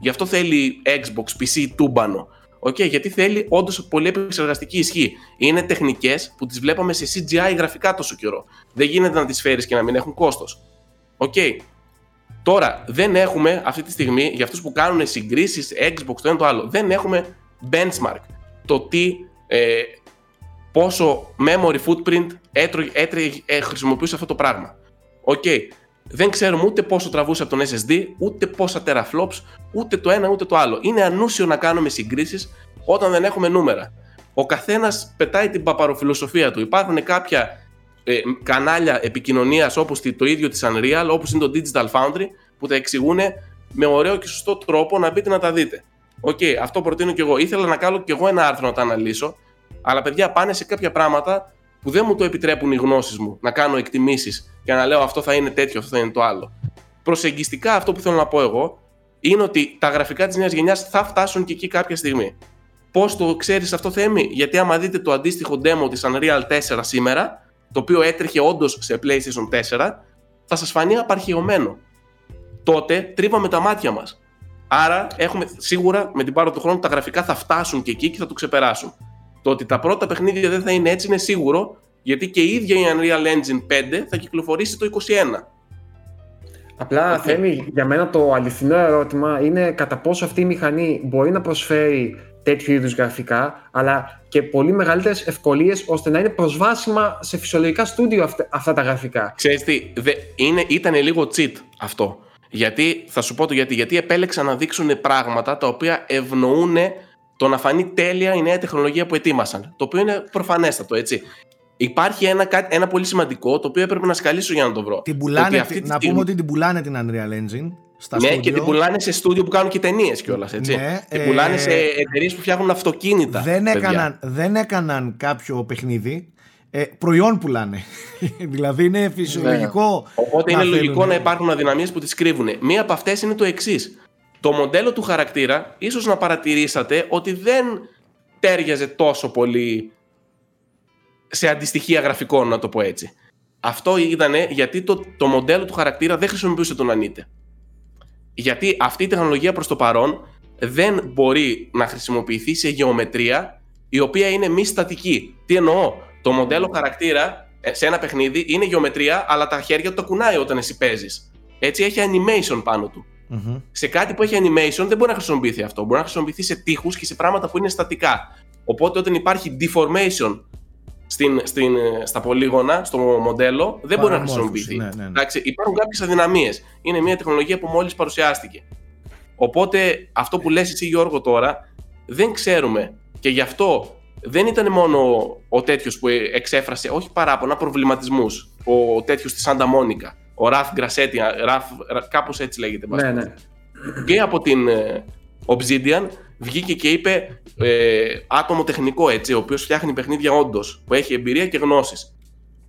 Γι' αυτό θέλει Xbox, πι σι, τούμπανο. Okay, γιατί θέλει όντως πολύ επεξεργαστική ισχύ. Είναι τεχνικές που τις βλέπαμε σε σι τζι άι γραφικά τόσο καιρό. Δεν γίνεται να τις φέρεις και να μην έχουν κόστος. Οκ. Okay. Τώρα, δεν έχουμε αυτή τη στιγμή, για αυτούς που κάνουν συγκρίσεις, Xbox, το ένα το άλλο, δεν έχουμε benchmark. Το τι, ε, πόσο memory footprint έτρωγε, έτρωγε, ε, χρησιμοποιούσε αυτό το πράγμα. Οκ. Okay. Δεν ξέρουμε ούτε πόσο τραβούσε από τον ες ες ντι, ούτε πόσα teraflops, ούτε το ένα ούτε το άλλο. Είναι ανούσιο να κάνουμε συγκρίσεις όταν δεν έχουμε νούμερα. Ο καθένας πετάει την παπαροφιλοσοφία του. Υπάρχουν κάποια ε, κανάλια επικοινωνίας όπως το ίδιο της Unreal, όπως είναι το Digital Foundry, που τα εξηγούν με ωραίο και σωστό τρόπο, να μπείτε να τα δείτε. Οκ, okay, αυτό προτείνω κι εγώ. Ήθελα να κάνω κι εγώ ένα άρθρο να τα αναλύσω, αλλά παιδιά πάνε σε κάποια πράγματα που δεν μου το επιτρέπουν οι γνώσεις μου να κάνω εκτιμήσεις και να λέω αυτό θα είναι τέτοιο, αυτό θα είναι το άλλο. Προσεγγιστικά αυτό που θέλω να πω εγώ είναι ότι τα γραφικά της νέας γενιάς θα φτάσουν και εκεί κάποια στιγμή. Πώς το ξέρεις αυτό, Θέμη? Γιατί άμα δείτε το αντίστοιχο demo της Unreal τέσσερα σήμερα, το οποίο έτρεχε όντως σε PlayStation τέσσερα, θα σας φανεί απαρχαιωμένο. Τότε τρίβαμε τα μάτια μας. Άρα έχουμε, σίγουρα με την πάροδο του χρόνου τα γραφικά θα φτάσουν και εκεί και θα το ξεπεράσουν. Το ότι τα πρώτα παιχνίδια δεν θα είναι έτσι είναι σίγουρο, γιατί και η ίδια η Unreal Engine πέντε θα κυκλοφορήσει το είκοσι ένα. Απλά, okay. Θέμη, για μένα το αληθινό ερώτημα είναι κατά πόσο αυτή η μηχανή μπορεί να προσφέρει τέτοιου είδους γραφικά, αλλά και πολύ μεγαλύτερες ευκολίες ώστε να είναι προσβάσιμα σε φυσιολογικά στούντιο αυτά, αυτά τα γραφικά. Ξέρεις τι, ήταν λίγο cheat αυτό. Γιατί, θα σου πω το γιατί, γιατί επέλεξαν να δείξουν πράγματα τα οποία ευνοούν το να φανεί τέλεια η νέα τεχνολογία που ετοίμασαν. Το οποίο είναι προφανέστατο, έτσι. Υπάρχει ένα, ένα πολύ σημαντικό το οποίο έπρεπε να σκαλίσω για να το βρω. Την πουλάνε, αυτή να τη... πούμε ότι την πουλάνε την Unreal Engine. Στα ναι, studio. Και την πουλάνε σε στούντιο που κάνουν και ταινίες κιόλας. Ναι, την ε... πουλάνε σε εταιρείες που φτιάχνουν αυτοκίνητα. Δεν έκαναν, δεν έκαναν κάποιο παιχνίδι. Ε, προϊόν πουλάνε. Δηλαδή είναι φυσιολογικό. Ναι. Οπότε είναι θέλουν. Λογικό να υπάρχουν αδυναμίες που τις κρύβουν. Μία από αυτές είναι το εξής. Το μοντέλο του χαρακτήρα, ίσως να παρατηρήσατε ότι δεν τέριαζε τόσο πολύ σε αντιστοιχεία γραφικών, να το πω έτσι. Αυτό ήτανε γιατί το, το μοντέλο του χαρακτήρα δεν χρησιμοποιούσε τον ανήτε. Γιατί αυτή η τεχνολογία προς το παρόν δεν μπορεί να χρησιμοποιηθεί σε γεωμετρία η οποία είναι μη στατική. Τι εννοώ, το μοντέλο χαρακτήρα σε ένα παιχνίδι είναι γεωμετρία, αλλά τα χέρια του τα κουνάει όταν εσύ παίζεις. Έτσι έχει animation πάνω του. Mm-hmm. Σε κάτι που έχει animation δεν μπορεί να χρησιμοποιηθεί αυτό. Μπορεί να χρησιμοποιηθεί σε τείχους και σε πράγματα που είναι στατικά. Οπότε όταν υπάρχει deformation στην, στην, στα πολύγωνα, στο μοντέλο, δεν μπορεί να χρησιμοποιηθεί. Ναι, ναι, ναι. Εντάξει, υπάρχουν κάποιες αδυναμίες. Είναι μια τεχνολογία που μόλις παρουσιάστηκε. Οπότε αυτό που λες εσύ, Γιώργο, τώρα δεν ξέρουμε. Και γι' αυτό δεν ήταν μόνο ο τέτοιος που εξέφρασε, όχι παράπονα, προβληματισμούς. Ο τέτοιος της Santa Monica. Ο Ραφ Γκρασέτη, κάπως έτσι λέγεται. Ναι, ναι. Και από την Obsidian βγήκε και είπε ε, άτομο τεχνικό, έτσι, ο οποίος φτιάχνει παιχνίδια όντως, που έχει εμπειρία και γνώσεις.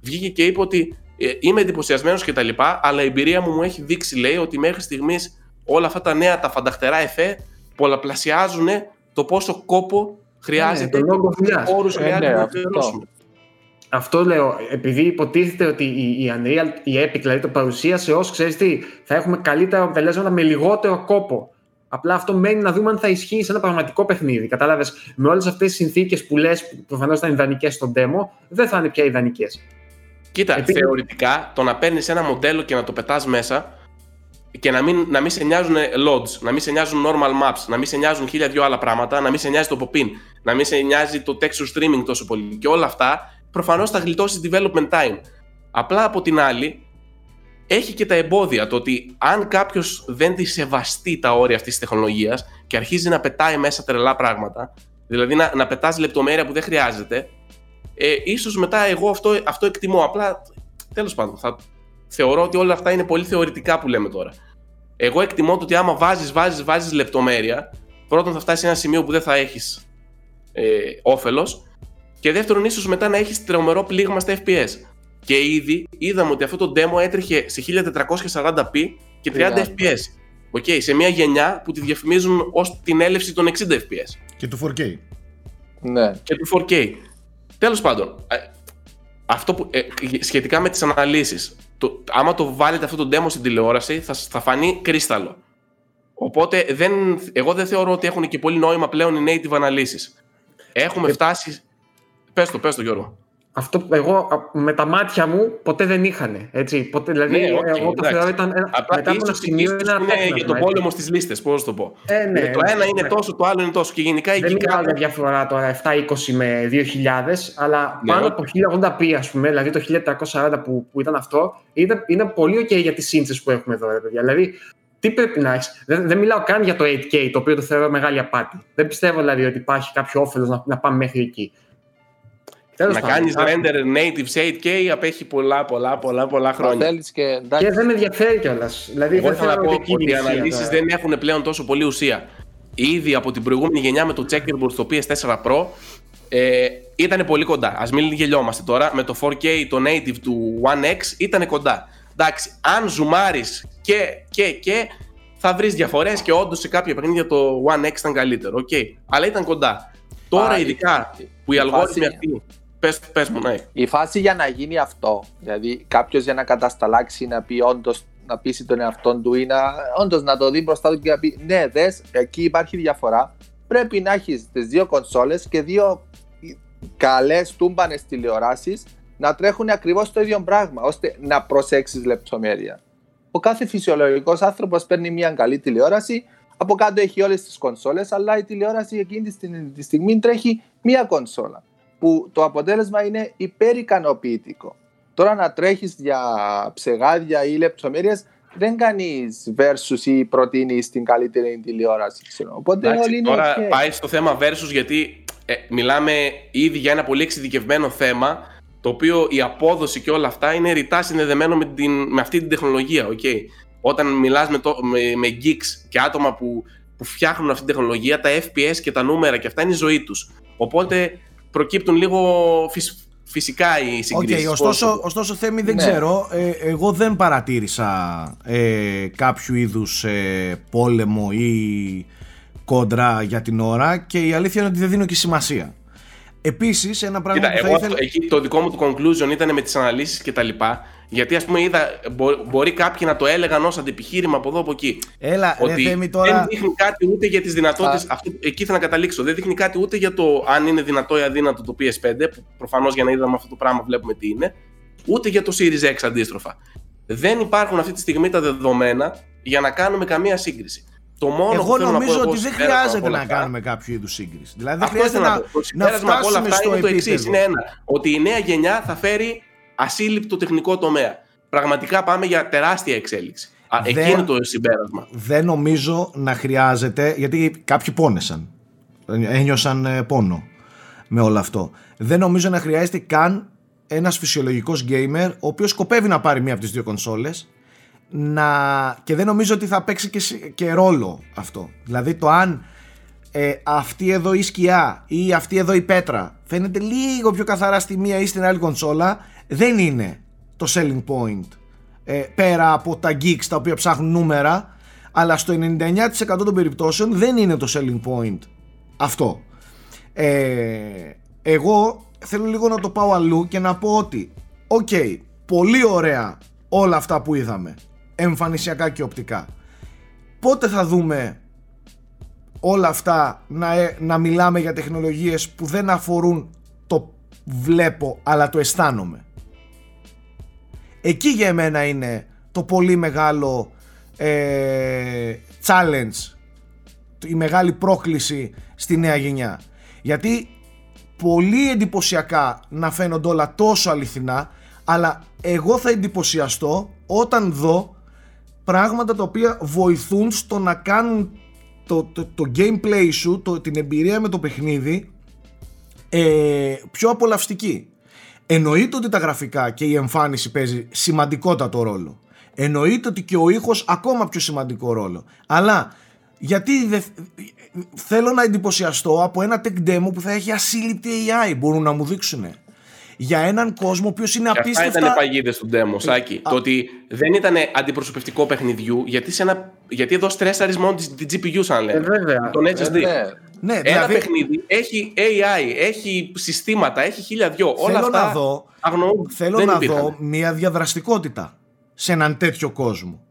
Βγήκε και είπε ότι ε, είμαι εντυπωσιασμένος και τα λοιπά, αλλά η εμπειρία μου μου έχει δείξει, λέει, ότι μέχρι στιγμής όλα αυτά τα νέα, τα φανταχτερά εφέ πολλαπλασιάζουν το πόσο κόπο χρειάζεται, ναι, το όρους χρειάζεται, ε, ναι, να πληρώσουμε. Αυτό λέω, επειδή υποτίθεται ότι η Unreal, η Epic δηλαδή το παρουσίασε ως, ξέρεις τι, θα έχουμε καλύτερα αποτελέσματα με λιγότερο κόπο. Απλά αυτό μένει να δούμε αν θα ισχύει σε ένα πραγματικό παιχνίδι. Κατάλαβες, με όλες αυτές τις συνθήκες που λες, που προφανώς ήταν ιδανικές στον demo, δεν θα είναι πια ιδανικές. Κοίτα, επειδή... θεωρητικά το να παίρνεις ένα μοντέλο και να το πετάς μέσα και να μην, να μην σε νοιάζουν loads, να μην σε νοιάζουν normal maps, να μην σε νοιάζουν χίλια δυο άλλα πράγματα, να μην σε νοιάζει το pop-in, να μην σε νοιάζει το texture streaming τόσο πολύ και όλα αυτά. Προφανώς θα γλιτώσει development time. Απλά από την άλλη, έχει και τα εμπόδια. Το ότι αν κάποιος δεν τη σεβαστεί τα όρια αυτής της τεχνολογίας και αρχίζει να πετάει μέσα τρελά πράγματα, δηλαδή να, να πετάς λεπτομέρεια που δεν χρειάζεται, ε, ίσως μετά εγώ αυτό, αυτό εκτιμώ. Απλά, τέλος πάντων, θα θεωρώ ότι όλα αυτά είναι πολύ θεωρητικά που λέμε τώρα. Εγώ εκτιμώ το ότι άμα βάζεις, βάζεις, βάζεις λεπτομέρεια, πρώτον θα φτάσεις σε ένα σημείο που δεν θα έχεις ε, όφελος. Και δεύτερον, ίσως μετά να έχεις τρομερό πλήγμα στα εφ πι ες. Και ήδη είδαμε ότι αυτό το demo έτρεχε σε χίλια τετρακόσια σαράντα πι και τριάντα yeah. εφ πι ες. Okay, σε μια γενιά που τη διαφημίζουν ως την έλευση των εξήντα εφ πι ες. Και του φορ κέι. Ναι. Και του φορ κέι. Τέλος πάντων, αυτό που, ε, σχετικά με τις αναλύσεις, το, άμα το βάλετε αυτό το demo στην τηλεόραση, θα, θα φανεί κρίσταλο. Οπότε δεν, εγώ δεν θεωρώ ότι έχουν και πολύ νόημα πλέον οι native αναλύσεις. Έχουμε ε... φτάσει... Πες το, πες το Γιώργο. Αυτό εγώ με τα μάτια μου ποτέ δεν είχανε. Έτσι, ποτέ, δηλαδή, ναι, okay, εγώ το θεωρώ ήταν μετά από ένα σημείο είναι για τον πόλεμο στις λίστες, πώς το πω. Ε, ναι, ε, το ένα ναι. είναι τόσο, το άλλο είναι τόσο. Και γενικά δεν είναι μεγάλη διαφορά τώρα επτακόσια είκοσι με δύο χιλιάδες, αλλά ναι, πάνω από χίλια ογδόντα πι, ας πούμε, δηλαδή το χίλια τετρακόσια σαράντα που, που ήταν αυτό, ήταν, είναι πολύ ok για τις σύντσες που έχουμε εδώ, ρε παιδιά. Δηλαδή, τι πρέπει να έχεις. Δεν, δεν μιλάω καν για το οκτώ κέι, το οποίο το θεωρώ μεγάλη απάτη. Δεν πιστεύω δηλαδή ότι υπάρχει κάποιο όφελος να, να πάμε μέχρι εκεί. Τέλος να κάνεις render native σε οκτώ κέι απέχει πολλά πολλά πολλά πολλά χρόνια. Και, και δεν με ενδιαφέρει κιόλας. Δηλαδή, εγώ θέλω να πω ότι οι αναλύσεις δεν έχουν πλέον τόσο πολύ ουσία. Ήδη από την προηγούμενη γενιά με το checkerboard στο πι ες φορ Pro ε, ήταν πολύ κοντά. Ας μην γελιόμαστε τώρα. Με το φορ κέι το native του One X ήταν κοντά. Εντάξει, αν ζουμάρεις και, και, και θα βρεις διαφορές και όντως σε κάποια παιχνίδια το One X ήταν καλύτερο. Okay. Αλλά ήταν κοντά. Τώρα Ά, ειδικά η, που οι αλγόριθμοι αυτοί. Πες, πες μου, ναι. Η φάση για να γίνει αυτό, δηλαδή κάποιος για να κατασταλάξει, να πει όντως, να πείσει τον εαυτό του ή να, όντως να το δει μπροστά του και να πει ναι, δες, εκεί υπάρχει διαφορά. Πρέπει να έχεις τις δύο κονσόλες και δύο καλές τούμπανες τηλεοράσεις να τρέχουν ακριβώς το ίδιο πράγμα, ώστε να προσέξεις λεπτομέρεια. Ο κάθε φυσιολογικός άνθρωπος παίρνει μια καλή τηλεόραση, από κάτω έχει όλες τις κονσόλες, αλλά η τηλεόραση εκείνη τη στιγμή τρέχει μια κονσόλα, που το αποτέλεσμα είναι υπερικανοποιητικό. Τώρα να τρέχεις για ψεγάδια ή λεπτομέρειες, δεν κάνεις versus ή προτείνεις την καλύτερη τηλεόραση. Οπότε, εντάξει, τώρα okay. πάει στο θέμα versus, γιατί ε, μιλάμε ήδη για ένα πολύ εξειδικευμένο θέμα, το οποίο η απόδοση και όλα αυτά είναι ρητά συνδεδεμένο με, την, με αυτή την τεχνολογία. Okay. Όταν μιλάς με, το, με, με geeks και άτομα που, που φτιάχνουν αυτή την τεχνολογία, τα εφ πι ες και τα νούμερα και αυτά είναι η ζωή τους. Οπότε προκύπτουν λίγο φυσ... φυσικά οι συγκρίσεις. Okay, ωστόσο, ωστόσο Θέμη, δεν ναι. ξέρω, ε, εγώ δεν παρατήρησα ε, κάποιο είδους ε, πόλεμο ή κόντρα για την ώρα και η αλήθεια είναι ότι δεν δίνω και σημασία. Επίσης, ένα πράγμα Κοίτα, που θα εγώ, ήθελα... Εκεί το δικό μου το conclusion ήταν με τις αναλύσεις και τα λοιπά, γιατί ας πούμε είδα, μπο, μπορεί κάποιοι να το έλεγαν ως αντιπιχείρημα από εδώ από εκεί. Έλα, ότι ρε, Θέμη, τώρα... δεν δείχνει κάτι ούτε για τις δυνατότητες, αυτό, εκεί θα να καταλήξω, δεν δείχνει κάτι ούτε για το αν είναι δυνατό ή αδύνατο το πι ες φάιβ, που προφανώς για να είδαμε αυτό το πράγμα βλέπουμε τι είναι, ούτε για το Series X αντίστροφα. Δεν υπάρχουν αυτή τη στιγμή τα δεδομένα για να κάνουμε καμία σύγκριση. Το μόνο εγώ νομίζω ότι δεν χρειάζεται να κάνουμε κάποιο είδους σύγκριση. Δηλαδή δεν χρειάζεται να, να, να φτάσουμε στο είναι το εξής, είναι ένα, ότι η νέα γενιά θα φέρει ασύλληπτο τεχνικό τομέα. Πραγματικά πάμε για τεράστια εξέλιξη. Εκείνο δεν, το συμπέρασμα. Δεν νομίζω να χρειάζεται, γιατί κάποιοι πόνεσαν, ένιωσαν πόνο με όλο αυτό. Δεν νομίζω να χρειάζεται καν ένας φυσιολογικός gamer, ο οποίος σκοπεύει να πάρει μία από τις δύο κονσόλες, να... και δεν νομίζω ότι θα παίξει και, και ρόλο αυτό. Δηλαδή το αν ε, αυτή εδώ η σκιά ή αυτή εδώ η πέτρα φαίνεται λίγο πιο καθαρά στη μία ή στην άλλη κονσόλα, δεν είναι το selling point ε, πέρα από τα geeks τα οποία ψάχνουν νούμερα, αλλά στο ενενήντα εννιά τοις εκατό των περιπτώσεων δεν είναι το selling point αυτό. ε, Εγώ θέλω λίγο να το πάω αλλού και να πω ότι οκ, okay, πολύ ωραία όλα αυτά που είδαμε εμφανισιακά και οπτικά. Πότε θα δούμε όλα αυτά να, να μιλάμε για τεχνολογίες που δεν αφορούν το βλέπω αλλά το αισθάνομαι? Εκεί για εμένα είναι το πολύ μεγάλο ε, challenge, η μεγάλη πρόκληση στη νέα γενιά. Γιατί πολύ εντυπωσιακά να φαίνονται όλα τόσο αληθινά, αλλά εγώ θα εντυπωσιαστώ όταν δω πράγματα τα οποία βοηθούν στο να κάνουν το, το, το gameplay σου, το, την εμπειρία με το παιχνίδι ε, πιο απολαυστική. Εννοείται ότι τα γραφικά και η εμφάνιση παίζει σημαντικότατο ρόλο. Εννοείται ότι και ο ήχος ακόμα πιο σημαντικό ρόλο. Αλλά γιατί δε, θέλω να εντυπωσιαστώ από ένα tech demo που θα έχει ασύλληπτη έι άι, μπορούν να μου δείξουνε. Για έναν κόσμο ο οποίος είναι απίστευτα. Αυτά ήταν παγίδες του demo, Σάκη. Α... Το ότι δεν ήταν αντιπροσωπευτικό παιχνιδιού, γιατί, σε ένα... γιατί εδώ στρέσαρες μόνο την τζι πι γιου, αν λέμε. Ε, βέβαια. Τον έιτς ντι. Ε, ναι, ένα δηλαδή... παιχνίδι έχει έι άι, έχει συστήματα, έχει χίλια δυο. Όλα αυτά. Να δω, αγνοούν, θέλω να υπήρχαν. δω μια διαδραστικότητα σε έναν τέτοιο κόσμο.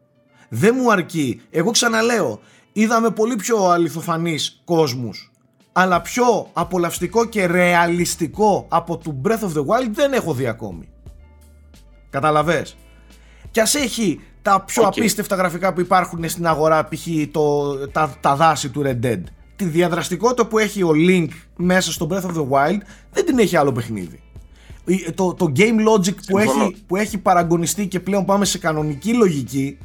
Δεν μου αρκεί. Εγώ ξαναλέω, είδαμε πολύ πιο αληθοφανείς κόσμους, αλλά πιο απολαυστικό και ρεαλιστικό από του Breath of the Wild δεν έχω δει ακόμη. Καταλαβες? Κι ας έχει τα πιο okay. απίστευτα γραφικά που υπάρχουν στην αγορά, π.χ. Τα, τα δάση του Red Dead, τη διαδραστικότητα που έχει ο Link μέσα στο Breath of the Wild δεν την έχει άλλο παιχνίδι. Το, το game logic που έχει, που έχει παραγωνιστεί και πλέον πάμε σε κανονική λογική,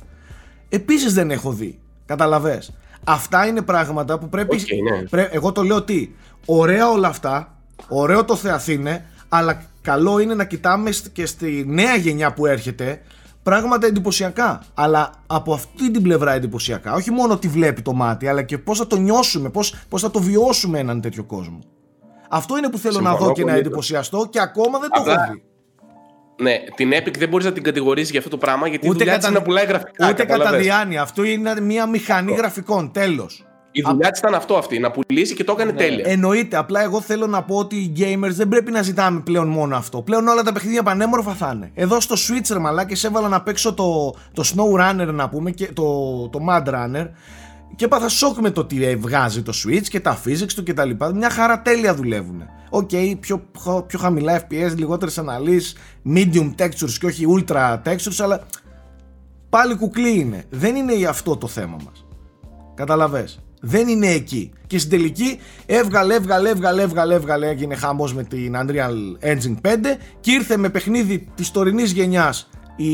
επίσης δεν έχω δει. Καταλαβες? Αυτά είναι πράγματα που πρέπει okay, ναι. πρέ, εγώ το λέω ότι ωραία όλα αυτά, ωραίο το θεαθήνε, αλλά καλό είναι να κοιτάμε και στη νέα γενιά που έρχεται πράγματα εντυπωσιακά, αλλά από αυτή την πλευρά εντυπωσιακά, όχι μόνο τι βλέπει το μάτι, αλλά και πώς θα το νιώσουμε, πώς, πώς θα το βιώσουμε έναν τέτοιο κόσμο. Αυτό είναι που θέλω Συμφωνώ, να δω και να εντυπωσιαστώ και ακόμα δεν Απλά, το έχω δει. Ναι, την Epic δεν μπορείς να την κατηγορήσεις για αυτό το πράγμα, γιατί δουλειά της ήταν να πουλάει γραφικά. Ούτε κατά διάνοια, αυτό είναι μια μηχανή γραφικών, τέλος. Η δουλειά Α... της ήταν αυτό αυτή, να πουλήσει και το έκανε ναι. τέλεια. Εννοείται, απλά εγώ θέλω να πω ότι οι gamers δεν πρέπει να ζητάμε πλέον μόνο αυτό. Πλέον όλα τα παιχνίδια πανέμορφα θα είναι. Εδώ στο Switcher μαλάκες έβαλα να παίξω το, το SnowRunner να πούμε, και το, το Mad Runner, και έπαθα σοκ με το τι βγάζει το Switch και τα physics του κτλ. Μια χαρά τέλεια δουλεύουν. Οκ, okay, πιο, πιο χαμηλά εφ πι ες, λιγότερες αναλύσεις, medium textures και όχι ultra textures, αλλά πάλι κουκλί είναι. Δεν είναι αυτό το θέμα μας. Καταλαβες? Δεν είναι εκεί. Και στην τελική έβγαλε, έβγαλε, έβγαλε, έβγαλε, έβγαλε, έγινε χαμός με την Unreal Engine πέντε και ήρθε με παιχνίδι της τωρινής γενιάς η,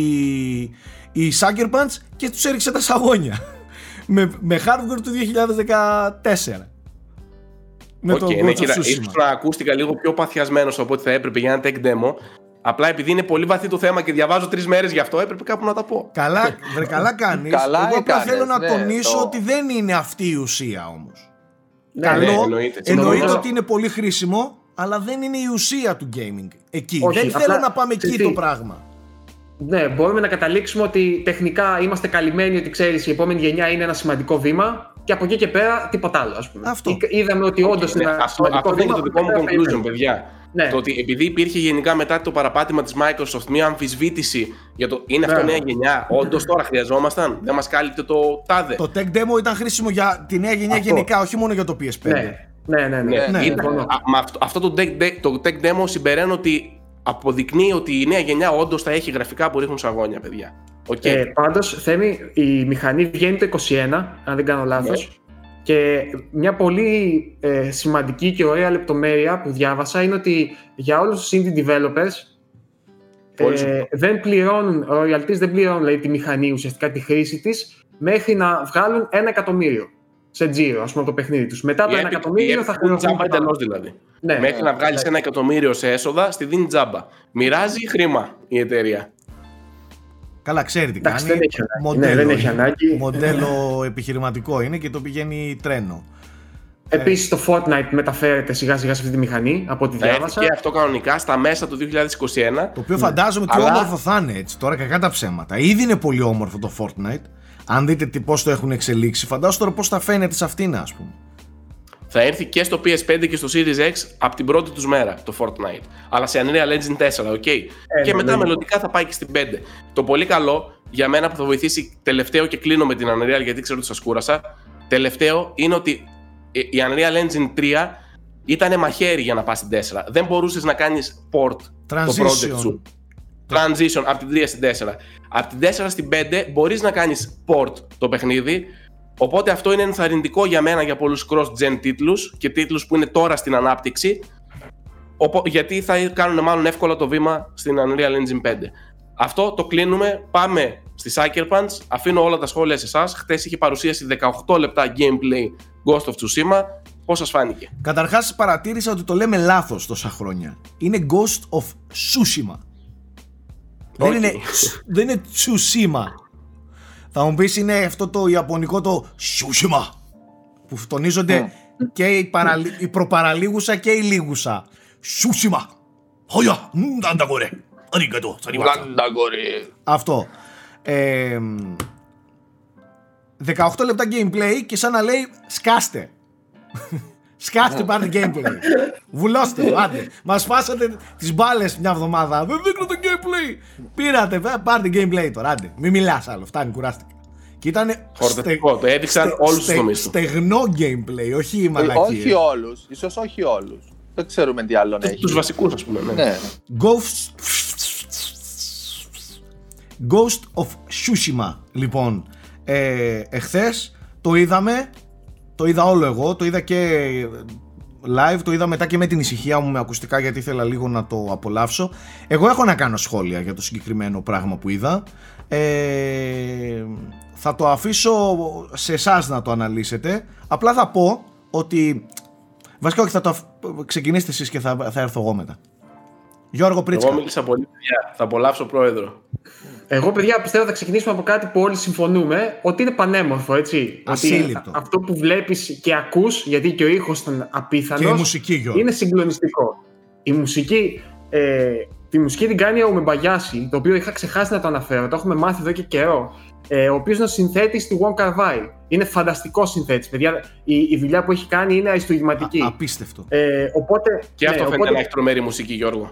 η Sucker Punch και τους έριξε τα σαγόνια. με, με hardware του δύο χιλιάδες δεκατέσσερα. Με okay, το ναι, Ghost of Tsushima. Ίσως να ακούστηκα λίγο πιο παθιασμένος από ό,τι θα έπρεπε για ένα tech demo. Απλά επειδή είναι πολύ βαθύ το θέμα και διαβάζω τρεις μέρες γι' αυτό, έπρεπε κάπου να τα πω. Καλά, βρε, καλά κάνεις. Καλά Εγώ απλά θέλω να ναι, τονίσω το... ότι δεν είναι αυτή η ουσία όμως. Ναι, Καλό, ναι, εννοείται. εννοείται ότι είναι πολύ χρήσιμο, αλλά δεν είναι η ουσία του gaming. Εκεί. Όχι, δεν απλά... θέλω να πάμε εκεί το πράγμα. Ναι, μπορούμε να καταλήξουμε ότι τεχνικά είμαστε καλυμμένοι, ότι ξέρεις η επόμενη γενιά είναι ένα σημαντικό βήμα και από εκεί και πέρα τίποτα άλλο, ας πούμε. Αυτό. Είδαμε ότι όντως okay, είναι ένα αυτό, σημαντικό αυτό βήμα. Αυτό είναι το δικό μου conclusion, παιδιά. Ναι. Το ότι επειδή υπήρχε γενικά μετά το παραπάτημα της Microsoft μια αμφισβήτηση για το είναι ναι. αυτό νέα γενιά, όντως τώρα χρειαζόμασταν, δεν μας κάλυπτε το τάδε. Το tech demo ήταν χρήσιμο για τη νέα γενιά αυτό. γενικά, όχι μόνο για το πι ες φάιβ. Ναι, ναι, ναι. ναι. ναι. Ήταν, ναι. Α, αυτό, αυτό το tech, το tech demo συμπεραίνω ότι αποδεικνύει ότι η νέα γενιά όντως θα έχει γραφικά που ρίχνουν σαγόνια, παιδιά. Okay. Ε, πάντως, Θέμη, η μηχανή βγαίνει το είκοσι ένα, αν δεν κάνω λάθος. Yeah. Και μια πολύ ε, σημαντική και ωραία λεπτομέρεια που διάβασα είναι ότι για όλους τους indie developers ε, δεν πληρώνουν, royalties δεν πληρώνουν δηλαδή, τη μηχανή, ουσιαστικά τη χρήση της, μέχρι να βγάλουν ένα εκατομμύριο σε τζίρο, ας πούμε, από το παιχνίδι τους. Μετά το ένα εκατομμύριο θα χρειάζεται. Δηλαδή. Ναι. Μέχρι να βγάλεις ένα εκατομμύριο σε έσοδα, στη δίνει τζάμπα. Μοιράζει χρήμα η εταιρεία. Καλά, ξέρει τι κάνει. Δεν έχει μοντέλο, ναι, δεν έχει ανάγκη. Μοντέλο επιχειρηματικό είναι και το πηγαίνει τρένο. Επίσης το Fortnite μεταφέρεται σιγά σιγά σε αυτή τη μηχανή, από ό,τι διάβασα. Και αυτό κανονικά στα μέσα του δύο χιλιάδες είκοσι ένα. Το οποίο φαντάζομαι ότι όμορφο θα είναι έτσι. Τώρα κακά τα ψέματα. Ήδη είναι πολύ όμορφο το Fortnite. Αν δείτε πώς το έχουν εξελίξει, φαντάζομαι τώρα πώς θα φαίνεται σε αυτήν, ας πούμε. Θα έρθει και στο πι ες φάιβ και στο Series X από την πρώτη τους μέρα το Fortnite. Αλλά σε Unreal Engine τέσσερα, οκ. Okay. Και μετά ναι. μελλοντικά θα πάει και στην πέντε. Το πολύ καλό για μένα που θα βοηθήσει τελευταίο, και κλείνω με την Unreal γιατί ξέρω ότι σας κούρασα. Τελευταίο είναι ότι η Unreal Engine τρία ήταν μαχαίρι για να πας στην τέσσερα. Δεν μπορούσες να κάνεις port Transition. Το project σου. Transition από την τρία στην τέσσερα. Από την τέσσερα στην πέντε μπορείς να κάνεις port το παιχνίδι. Οπότε αυτό είναι ενθαρρυντικό για μένα για πολλούς cross-gen τίτλους και τίτλους που είναι τώρα στην ανάπτυξη, γιατί θα κάνουν μάλλον εύκολα το βήμα στην Unreal Engine πέντε. Αυτό το κλείνουμε, πάμε στη Sucker Punch, αφήνω όλα τα σχόλια σε εσάς. Χτες είχε παρουσίαση δεκαοκτώ λεπτά gameplay Ghost of Tsushima. Πώς σας φάνηκε? Καταρχάς παρατήρησα ότι το λέμε λάθος τόσα χρόνια. Είναι Ghost of Tsushima. Δεν είναι, δεν είναι Tsushima. Θα μου πεις είναι αυτό το ιαπωνικό το Tsushima που τονίζονται mm. και η, παραλί... mm. η προπαραλίγουσα και η λίγουσα. Tsushima. Χωιά, νταντακορέ. Αριγκατό, νταντακορέ. Αυτό. Ε, δεκαοκτώ λεπτά gameplay και σαν να λέει σκάστε. Σκάστε πάρτε gameplay. Βουλώστε, άντε. Μας φάσατε τις μπάλες μια εβδομάδα. Δεν δείχνω το gameplay. Πήρατε, πάρτε gameplay τώρα, άντε. Μην μιλάς άλλο, φτάνει, κουράστηκα. Και ήταν χορτατικό, στε, το έδειξαν στε, όλους στε, τους τομείς του. Στεγνό gameplay, όχι οι μαλακίες. Όχι όλους, ίσως όχι όλους. Δεν ξέρουμε τι άλλο έχει. Τους βασικούς, ας πούμε. Ναι. Ghost... Ghost of Tsushima, λοιπόν. Ε, εχθές το είδαμε, το είδα όλο εγώ, το είδα και live, το είδα μετά και με την ησυχία μου με ακουστικά, γιατί ήθελα λίγο να το απολαύσω. Εγώ έχω να κάνω σχόλια για το συγκεκριμένο πράγμα που είδα. Ε, θα το αφήσω σε εσάς να το αναλύσετε. Απλά θα πω ότι βασικά όχι, θα το αφ... ξεκινήστε εσείς και θα, θα έρθω εγώ μετά. Γιώργο Πρίτσκα. Εγώ μίλησα πολύ, παιδιά. Θα απολαύσω πρόεδρο. Εγώ, παιδιά, πιστεύω θα ξεκινήσουμε από κάτι που όλοι συμφωνούμε, ότι είναι πανέμορφο, έτσι. Ασύλληπτο. Αυτό που βλέπεις και ακούς, γιατί και ο ήχος ήταν απίθανος. Και η μουσική, Γιώργο. Είναι συγκλονιστικό. Η μουσική, ε, τη μουσική την κάνει ο Μεμπαγιάση, το οποίο είχα ξεχάσει να το αναφέρω, το έχουμε μάθει εδώ και καιρό. Ε, ο οποίος είναι ο συνθέτης στη Wong Kar-wai. Είναι φανταστικό συνθέτης, παιδιά. Η, η δουλειά που έχει κάνει είναι αριστουργηματική. Α, απίστευτο. Ε, οπότε, και ναι, αυτό φαίνεται να έχει τρομερή μουσική, Γιώργο.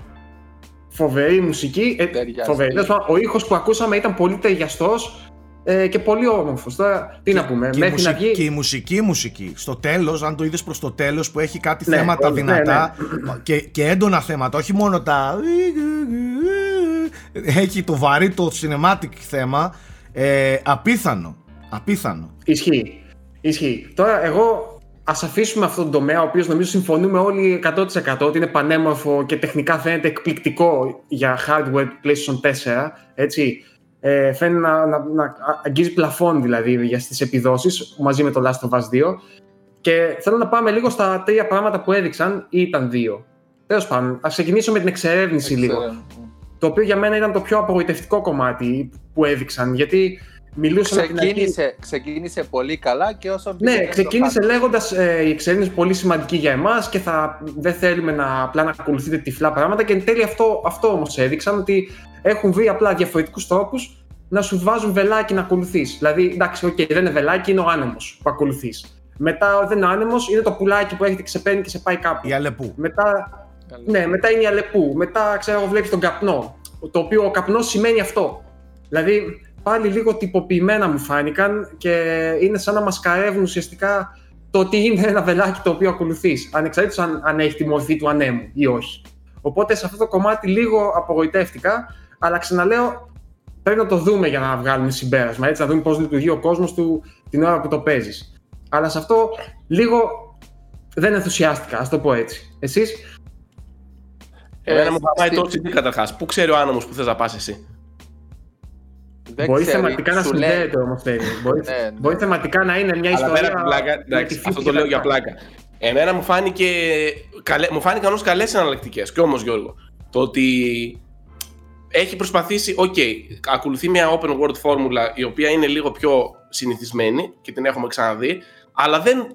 Φοβερή μουσική, ε, φοβερή. Ο ήχος που ακούσαμε ήταν πολύ ταιριαστός ε, και πολύ όμορφος. Τώρα τι και, να πούμε, και μέχρι μουσική, να βγει... Και η μουσική μουσική, στο τέλος, αν το είδες προς το τέλος που έχει κάτι ναι, θέματα ναι, δυνατά ναι, ναι. Και, και έντονα θέματα, όχι μόνο τα... Έχει το βαρύ το cinematic θέμα, ε, απίθανο, απίθανο. Ισχύει, ισχύει. Τώρα εγώ... Ας αφήσουμε αυτόν τον τομέα, ο οποίος νομίζω συμφωνούμε όλοι εκατό τοις εκατό ότι είναι πανέμορφο και τεχνικά φαίνεται εκπληκτικό για hardware PlayStation φορ, έτσι. Ε, φαίνεται να, να, να αγγίζει πλαφόν δηλαδή για στις επιδόσεις, μαζί με το Last of Us δύο. Και θέλω να πάμε λίγο στα τρία πράγματα που έδειξαν, ή ήταν δύο. Τέλος πάντων, ας ξεκινήσω με την εξερεύνηση λίγο. Το οποίο για μένα ήταν το πιο απογοητευτικό κομμάτι που έδειξαν, γιατί... Ξεκίνησε, ξεκίνησε πολύ καλά και όσο... Ναι, ξεκίνησε λέγοντας ε, η εξερεύνηση πολύ σημαντική για εμάς και θα, δεν θέλουμε να, απλά να ακολουθείτε τυφλά πράγματα και εν τέλει αυτό, αυτό όμως έδειξαν ότι έχουν βρει απλά διαφορετικούς τρόπους να σου βάζουν βελάκι να ακολουθείς. Δηλαδή, εντάξει, okay, δεν είναι βελάκι, είναι ο άνεμος που ακολουθείς. Μετά δεν είναι ο άνεμος, είναι το πουλάκι που έρχεται και σε παίρνει και σε πάει κάπου. Η Αλεπού. Μετά, ναι, μετά είναι η Αλεπού. Μετά, ξέρω, βλέπεις τον καπνό, το οποίο ο καπνός σημαίνει αυτό. Δηλαδή, πάλι λίγο τυποποιημένα μου φάνηκαν και είναι σαν να μας καρεύουν ουσιαστικά το ότι είναι ένα βελάκι το οποίο ακολουθείς, ανεξαρτήτως αν, αν έχει τη μορφή του ανέμου ή όχι. Οπότε σε αυτό το κομμάτι λίγο απογοητεύτηκα, αλλά ξαναλέω πρέπει να το δούμε για να βγάλουμε συμπέρασμα, έτσι, να δούμε πώς λειτουργεί ο κόσμος του την ώρα που το παίζεις. Αλλά σε αυτό λίγο δεν ενθουσιάστηκα, ας το πω έτσι. Εσείς? Εμένα μου θα πάει το τι καταρχάς. Πού ξέρει ο άνομος που θες να πας εσύ? Δεν μπορεί ξέρει, θεματικά να συνδέεται όμως θέλει. Μπορεί, ναι, ναι. μπορεί θεματικά να είναι μια ιστορία. Αλλά πέρα από πλάκα, εντάξει, αυτό το λέω για πλάκα. Εμένα μου, φάνηκε, καλέ, μου φάνηκαν όμως καλές εναλλακτικές. Και όμως, Γιώργο, το ότι έχει προσπαθήσει, οκ, okay, ακολουθεί μια open world φόρμουλα η οποία είναι λίγο πιο συνηθισμένη και την έχουμε ξαναδεί, αλλά δεν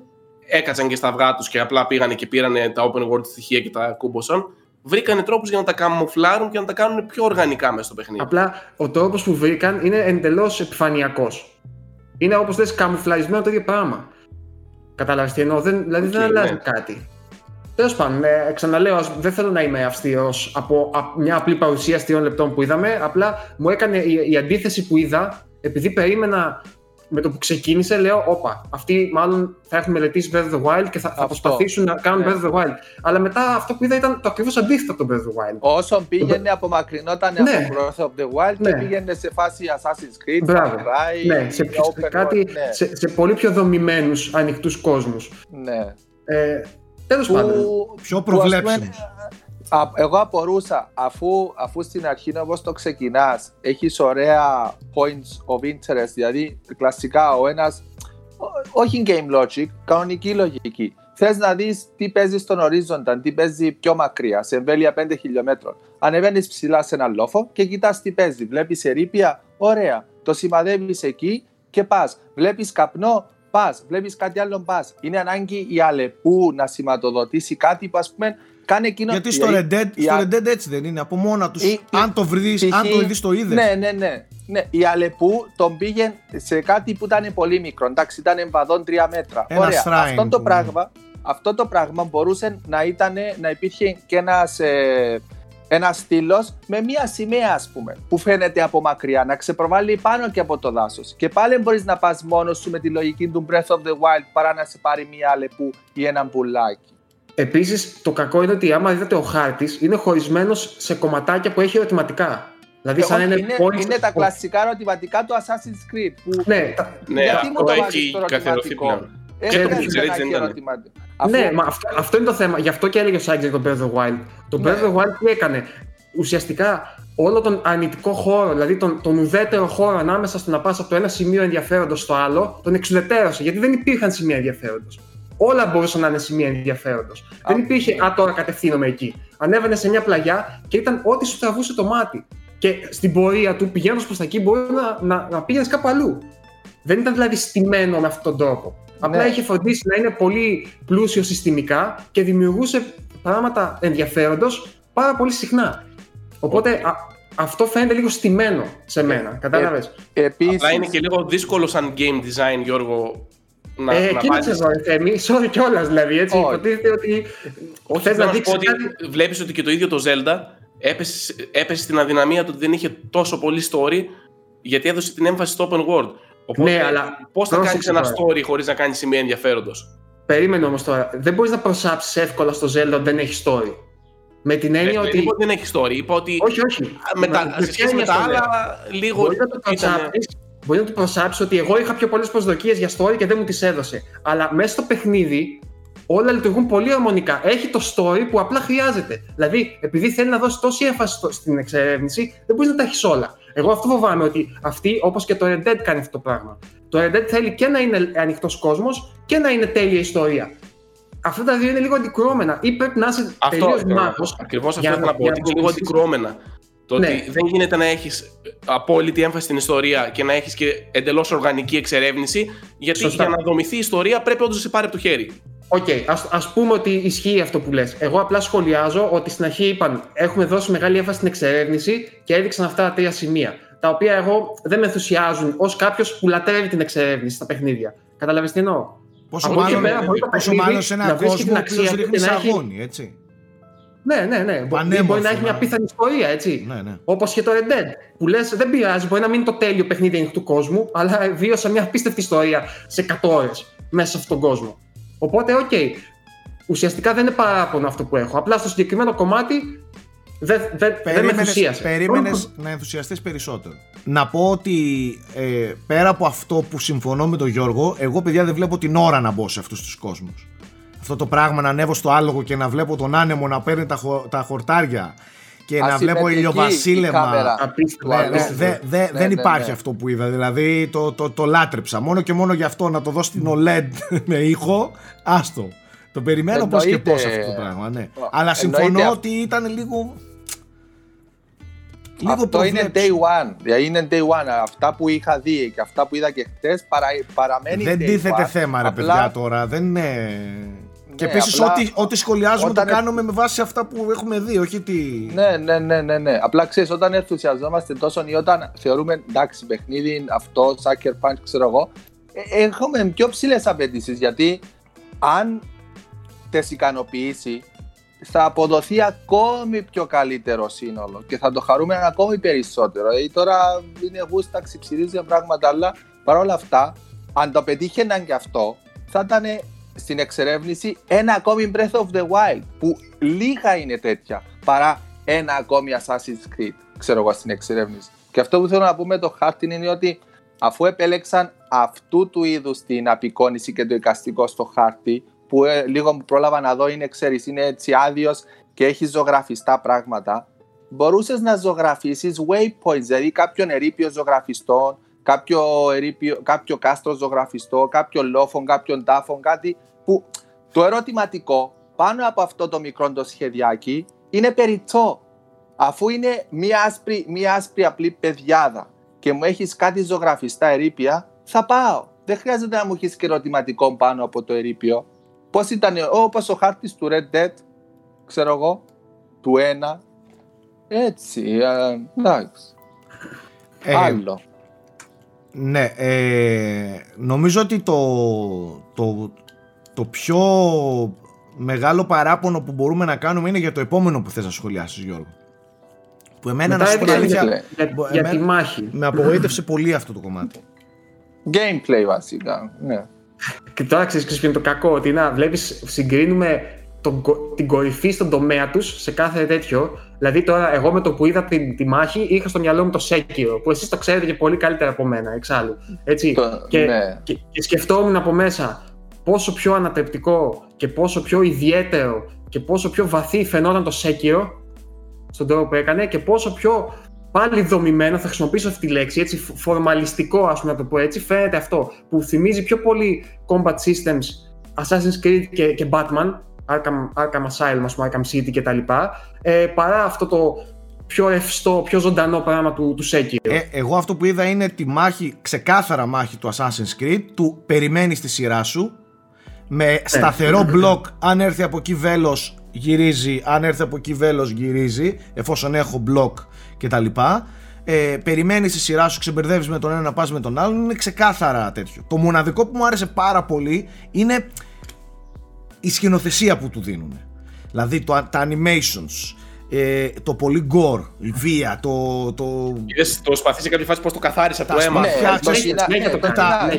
έκατσαν και στα αυγά τους και απλά πήγανε και πήρανε τα open world στοιχεία και τα κούμποσαν. Βρήκανε τρόπους για να τα καμουφλάρουν και να τα κάνουν πιο οργανικά μέσα στο παιχνίδι. Απλά ο τρόπος που βρήκαν είναι εντελώς επιφανειακός. Είναι όπως δες καμουφλαρισμένο το ίδιο πράγμα. Καταλάβεις τι εννοώ, δεν, δηλαδή okay, δεν αλλάζει ναι. κάτι. Τέλος πάντων, ε, ξαναλέω, δεν θέλω να είμαι αυστηρός από α, μια απλή παρουσίαση τριών λεπτών που είδαμε. Απλά μου έκανε η, η αντίθεση που είδα, επειδή περίμενα με το που ξεκίνησε, λέω: όπα, αυτοί μάλλον θα έχουν μελετήσει Breath of the Wild και θα, θα προσπαθήσουν να κάνουν ναι. Breath of the Wild. Αλλά μετά αυτό που είδα ήταν το ακριβώς αντίθετο από το Breath of the Wild. Όσον πήγαινε, απομακρυνόταν ναι. από Breath of the Wild ναι. και πήγαινε σε φάση Assassin's Creed, Prey, ναι. σε, ναι. σε, σε πολύ πιο δομημένους ανοιχτούς κόσμους. Ναι. Ε, τέλος πάντων. Πιο προβλέψιμους. Εγώ απορούσα, αφού, αφού στην αρχή όπως το ξεκινάς, έχεις ωραία points of interest, δηλαδή κλασικά ο ένας, όχι game logic, κανονική λογική. Θες να δεις τι παίζει στον ορίζοντα, τι παίζει πιο μακριά, σε εμβέλεια πέντε χιλιόμετρων. Ανεβαίνεις ψηλά σε ένα λόφο και κοιτάς τι παίζει. Βλέπεις ερείπια, ωραία, το σημαδεύεις εκεί και πας. Βλέπεις καπνό, πας. Βλέπεις κάτι άλλο, πας. Είναι ανάγκη η Αλεπού να σηματοδοτήσει κάτι που ας πούμε. Γιατί στο Red Dead, η... στο Red Dead έτσι δεν είναι, από μόνα τους, η... αν το βρεις, η... αν το είδεις το είδες. Ναι, ναι, ναι, ναι. Η Αλεπού τον πήγε σε κάτι που ήταν πολύ μικρό, εντάξει, ήταν εμβαδόν τρία μέτρα. Ένα ωραία, αυτό το, πράγμα, αυτό το πράγμα μπορούσε να, ήτανε, να υπήρχε και ένας ε, Ένα στήλος με μία σημαία, ας πούμε, που φαίνεται από μακριά, να ξεπροβάλλει πάνω και από το δάσος. Και πάλι μπορείς να πας μόνος σου με τη λογική του Breath of the Wild παρά να σε πάρει μία λεπού ή έναν πουλάκι. Επίσης, το κακό είναι ότι άμα δείτε ο χάρτης, είναι χωρισμένος σε κομματάκια που έχει ερωτηματικά. Δηλαδή, σαν είναι, είναι, πόλης... είναι τα κλασικά ερωτηματικά του Assassin's Creed. Που... Ναι, τα... ναι, γιατί α, μου το βάζεις το ερωτηματικό. Αφού... Ναι, μα αυτό, αυτό είναι το θέμα. Γι' αυτό και έλεγε ο Σάιτζερ τον Breath of the Wild. Το Breath of the Wild τι έκανε? Ουσιαστικά όλο τον αρνητικό χώρο, δηλαδή τον, τον ουδέτερο χώρο ανάμεσα στο να πας από το ένα σημείο ενδιαφέροντος στο άλλο, τον εξουδετέρωσε. Γιατί δεν υπήρχαν σημεία ενδιαφέροντος. Όλα μπορούσαν να είναι σημεία ενδιαφέροντος. Α, δεν υπήρχε, α, τώρα κατευθύνομαι εκεί. Ανέβαινε σε μια πλαγιά και ήταν ό,τι σου τραβούσε το μάτι. Και στην πορεία του, πηγαίνοντας προς τα εκεί, μπορεί να, να, να πήγαινες κάπου αλλού. Δεν ήταν δηλαδή στημένο με αυτόν τον τρόπο. Απλά ναι. είχε φροντίσει να είναι πολύ πλούσιο συστημικά και δημιουργούσε πράγματα ενδιαφέροντος πάρα πολύ συχνά. Οπότε α, αυτό φαίνεται λίγο στημένο σε μένα. Ε, Κατάλαβες. Ε, επίσης... Απλά είναι και λίγο δύσκολο σαν game design, Γιώργο, να, ε, να πάρεις. Εδώ, Θέμη, sorry κιόλας δηλαδή, έτσι. Oh. Υποτίθεται ότι όχι, θες να δείξεις κάτι... Ότι βλέπεις ότι και το ίδιο το Zelda έπεσε, έπεσε στην αδυναμία του ότι δεν είχε τόσο πολύ story, γιατί έδωσε την έμφαση στο open world. Οπότε, ναι, αλλά πώς θα κάνεις ένα story χωρίς να κάνεις σημεία ενδιαφέροντος? Περίμενε όμως τώρα. Δεν μπορείς να προσάψεις εύκολα στο Zelda ότι δεν έχει story. Με την έννοια ότι. Δεν είπα ότι δεν έχει story. Είπα ότι. Όχι, όχι. Μετά, σε σχέση με τα άλλα, λίγο. Μπορεί να το προσάψεις, μπορεί να το προσάψεις ότι εγώ είχα πιο πολλές προσδοκίες για story και δεν μου τις έδωσε. Αλλά μέσα στο παιχνίδι όλα λειτουργούν πολύ αρμονικά. Έχει το story που απλά χρειάζεται. Δηλαδή, επειδή θέλει να δώσει τόση έμφαση στην εξερεύνηση, δεν μπορείς να τα έχεις όλα. Εγώ αυτό φοβάμαι, ότι αυτοί, όπως και το Red Dead, κάνει αυτό το πράγμα. Το Red Dead θέλει και να είναι ανοιχτός κόσμος και να είναι τέλεια ιστορία. Αυτά τα δύο είναι λίγο αντικρουόμενα. Ή πρέπει να είσαι τελείως μάγος. Ακριβώς αυτό ήθελα να πω. Είναι λίγο αντικρουόμενα. Το ναι. ότι δεν γίνεται να έχεις απόλυτη έμφαση στην ιστορία και να έχεις και εντελώς οργανική εξερεύνηση, γιατί Σωστά. για να δομηθεί η ιστορία πρέπει όντως να σε πάρει από το χέρι. Οκ, okay, ας, ας πούμε ότι ισχύει αυτό που λες. Εγώ απλά σχολιάζω ότι στην αρχή είπαν έχουμε δώσει μεγάλη έμφαση στην εξερεύνηση και έδειξαν αυτά τα τρία σημεία. Τα οποία εγώ δεν με ενθουσιάζουν ως κάποιος που λατρεύει την εξερεύνηση στα παιχνίδια. Καταλαβαίνεις τι εννοώ? Πόσο μάλλον, πέρα, πόσο μάλλον σε έναν κόσμο που ρίχνει αγώνη, έτσι. Ναι, ναι, ναι. Πανέμορφη, μπορεί να έχει μια πίθανη ιστορία, έτσι. Ναι, ναι. Όπως και το Red Dead. Που λες, δεν πειράζει, μπορεί να μην είναι το τέλειο παιχνίδι ανοιχτού κόσμου, αλλά βίωσα μια απίστευτη ιστορία σε εκατό ώρες μέσα σε αυτόν τον κόσμο. Οπότε, οκ. Okay. Ουσιαστικά δεν είναι παράπονο αυτό που έχω. Απλά στο συγκεκριμένο κομμάτι δεν, δεν, δεν με ενθουσίασε. Περίμενες να ενθουσιαστείς περισσότερο. Να πω ότι ε, πέρα από αυτό που συμφωνώ με τον Γιώργο, εγώ παιδιά δεν βλέπω την ώρα να μπω σε αυτούς τους κόσμους. Αυτό το πράγμα να ανέβω στο άλογο και να βλέπω τον άνεμο να παίρνει τα, χο, τα χορτάρια και να βλέπω ηλιοβασίλευμα. Δεν υπάρχει αυτό που είδα. Δηλαδή το, το, το λάτρεψα. Μόνο και μόνο γι' αυτό, να το δω στην ο ελ ι ντι με ήχο. Άστο. Το περιμένω πώς και πώς αυτό το πράγμα. Ναι. Αλλά συμφωνώ ότι ήταν λίγο. Λίγο αυτό προβλέψη. Είναι day one. Δηλαδή είναι day one. Αυτά που είχα δει και αυτά που είδα και χτες παρα, παραμένει. Δεν τίθεται θέμα, ρε απλά... παιδιά τώρα. Δεν είναι. Και ναι, επίσης απλά... ό,τι, ό,τι σχολιάζουμε όταν... το κάνουμε με βάση αυτά που έχουμε δει, όχι τι... Ναι, ναι, ναι, ναι, ναι. Απλά ξέρεις, όταν ενθουσιαζόμαστε τόσο ή όταν θεωρούμε εντάξει παιχνίδι, αυτό, Sucker Punch, ξέρω εγώ, ε, έχουμε πιο ψηλές απαιτήσεις, γιατί αν τις ικανοποιήσει θα αποδοθεί ακόμη πιο καλύτερο σύνολο και θα το χαρούμε ακόμη περισσότερο. Δηλαδή τώρα είναι γούστα, ξυψηρίζουν πράγματα, αλλά παρόλα αυτά, αν το πετύχαιναν και αυτό, θα ήταν... στην εξερεύνηση ένα ακόμη Breath of the Wild, που λίγα είναι τέτοια παρά ένα ακόμη Assassin's Creed, ξέρω εγώ, στην εξερεύνηση. Και αυτό που θέλω να πω με το χάρτη είναι ότι αφού επέλεξαν αυτού του είδους την απεικόνηση και το εικαστικό στο χάρτη, που ε, λίγο μου πρόλαβα να δω, είναι, ξέρεις, είναι έτσι άδειος και έχει ζωγραφιστά πράγματα, μπορούσες να ζωγραφίσεις waypoints, δηλαδή κάποιον ερείπιο ζωγραφιστών, κάποιο, κάποιο κάστρο ζωγραφιστό, κάποιο λόφον, κάποιον τάφον, κάτι που το ερωτηματικό πάνω από αυτό το μικρό το σχεδιάκι είναι περιττό. Αφού είναι μία άσπρη, μία άσπρη απλή πεδιάδα και μου έχεις κάτι ζωγραφιστά ερείπια, θα πάω. Δεν χρειάζεται να μου έχεις και ερωτηματικό πάνω από το ερείπιο. Πώς ήταν, όπως ο χάρτης του Red Dead, ξέρω εγώ, του ένα. Έτσι, εντάξει. Ε, Άλλο. Ναι, ε, νομίζω ότι το, το, το πιο μεγάλο παράπονο που μπορούμε να κάνουμε είναι για το επόμενο που θες να σχολιάσεις, Γιώργο. Που εμένα μετά να σου πω αλήθεια, για, εμένα, για τη μάχη. Με απογοήτευσε πολύ αυτό το κομμάτι. Gameplay βασικά. Ναι. Και τώρα ξέρεις ποιο είναι το κακό, ότι να βλέπεις, συγκρίνουμε τον, την κορυφή στον τομέα τους σε κάθε τέτοιο. Δηλαδή τώρα εγώ με το που είδα τη, τη μάχη είχα στο μυαλό μου το Sekiro, που εσείς το ξέρετε και πολύ καλύτερα από μένα εξάλλου. Έτσι. Το, και, ναι. και, και σκεφτόμουν από μέσα πόσο πιο ανατρεπτικό και πόσο πιο ιδιαίτερο και πόσο πιο βαθύ φαινόταν το Sekiro στον τρόπο που έκανε και πόσο πιο πάλι δομημένο, θα χρησιμοποιήσω αυτή τη λέξη, έτσι, φορμαλιστικό ας πούμε να το πω έτσι, φαίνεται αυτό που θυμίζει πιο πολύ combat systems, Assassin's Creed και, και Batman, Arkham, Arkham Asylum, ας πούμε, Arkham City κτλ. Ε, παρά αυτό το πιο ρευστό, πιο ζωντανό πράγμα του, του Sekiro. Ε, εγώ αυτό που είδα είναι τη μάχη, ξεκάθαρα μάχη του Assassin's Creed, του περιμένεις τη σειρά σου, με σταθερό μπλοκ, αν έρθει από εκεί βέλος γυρίζει, αν έρθει από εκεί βέλος γυρίζει, εφόσον έχω μπλοκ κτλ. Ε, περιμένεις τη σειρά σου, ξεμπερδεύεις με τον ένα, πας με τον άλλον, είναι ξεκάθαρα τέτοιο. Το μοναδικό που μου άρεσε πάρα πολύ είναι η σκηνοθεσία που του δίνουν. Δηλαδή το, τα animations, ε, το πολύ gore, η βία, το... το... Είδες, το σπαθείς σε κάποια φάση πως το καθάρισε από το αίμα.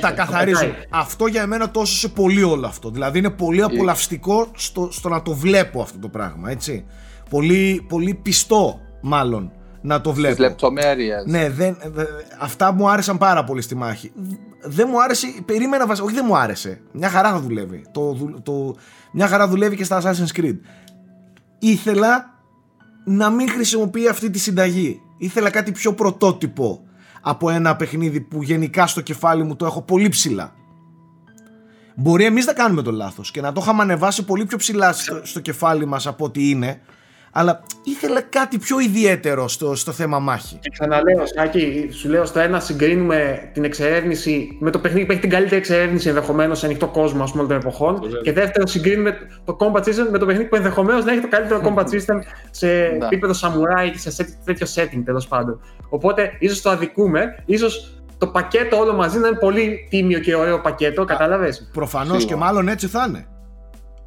Τα καθαρίζουν. Αυτό για εμένα το έσωσε πολύ όλο αυτό. Δηλαδή είναι πολύ απολαυστικό στο, στο να το βλέπω αυτό το πράγμα, έτσι. Πολύ, πολύ πιστό μάλλον να το βλέπω. Τις λεπτομέρειες. Ναι, δεν, δε, αυτά μου άρεσαν πάρα πολύ στη μάχη. Δεν μου άρεσε, περίμενα βασικά, όχι δεν μου άρεσε. Μια χαρά θα δουλεύει. Το, το, μια χαρά δουλεύει και στα Assassin's Creed. Ήθελα να μην χρησιμοποιεί αυτή τη συνταγή. Ήθελα κάτι πιο πρωτότυπο από ένα παιχνίδι που γενικά στο κεφάλι μου το έχω πολύ ψηλά. Μπορεί εμείς να κάνουμε το λάθος και να το είχαμε ανεβάσει πολύ πιο ψηλά στο, στο κεφάλι μας από ό,τι είναι, αλλά ήθελα κάτι πιο ιδιαίτερο στο, στο θέμα μάχη. Και ξαναλέω, Σάκη, σου λέω στο ένα συγκρίνουμε την εξερεύνηση με το παιχνίδι που έχει την καλύτερη εξερεύνηση ενδεχομένως σε ανοιχτό κόσμο, ας πούμε, των εποχών. Και δεύτερον, συγκρίνουμε το combat system με το παιχνίδι που ενδεχομένως να έχει το καλύτερο combat system σε επίπεδο σαμουράι και σε τέτοιο setting, τέλος πάντων. Οπότε, ίσως το αδικούμε, ίσως το πακέτο όλο μαζί να είναι πολύ τίμιο και ωραίο πακέτο, κατάλαβες. Προφανώς και μάλλον έτσι θα είναι.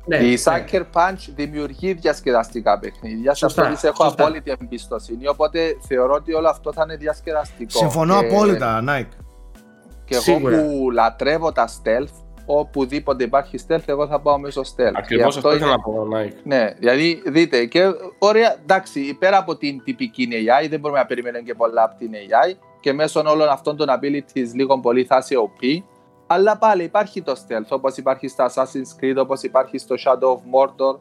Ναι, η Sucker Punch δημιουργεί διασκεδαστικά παιχνίδια. Σε αυτό έχω απόλυτη εμπιστοσύνη. Οπότε θεωρώ ότι όλο αυτό θα είναι διασκεδαστικό. Συμφωνώ και... απόλυτα, Nike. Και σίγουρα. Εγώ που λατρεύω τα stealth, οπουδήποτε υπάρχει stealth, εγώ θα πάω μέσω stealth. Ακριβώς αυτό ήθελα να πω, Nike. Ναι, δηλαδή δείτε. Και ωραία, εντάξει, πέρα από την τυπική έι άι, δεν μπορούμε να περιμένουμε και πολλά από την έι άι. Και μέσω όλων αυτών των abilities, λίγο πολύ θα είσαι ο πι. Αλλά πάλι υπάρχει το stealth, όπως υπάρχει στα Assassin's Creed, όπως υπάρχει στο Shadow of Mordor.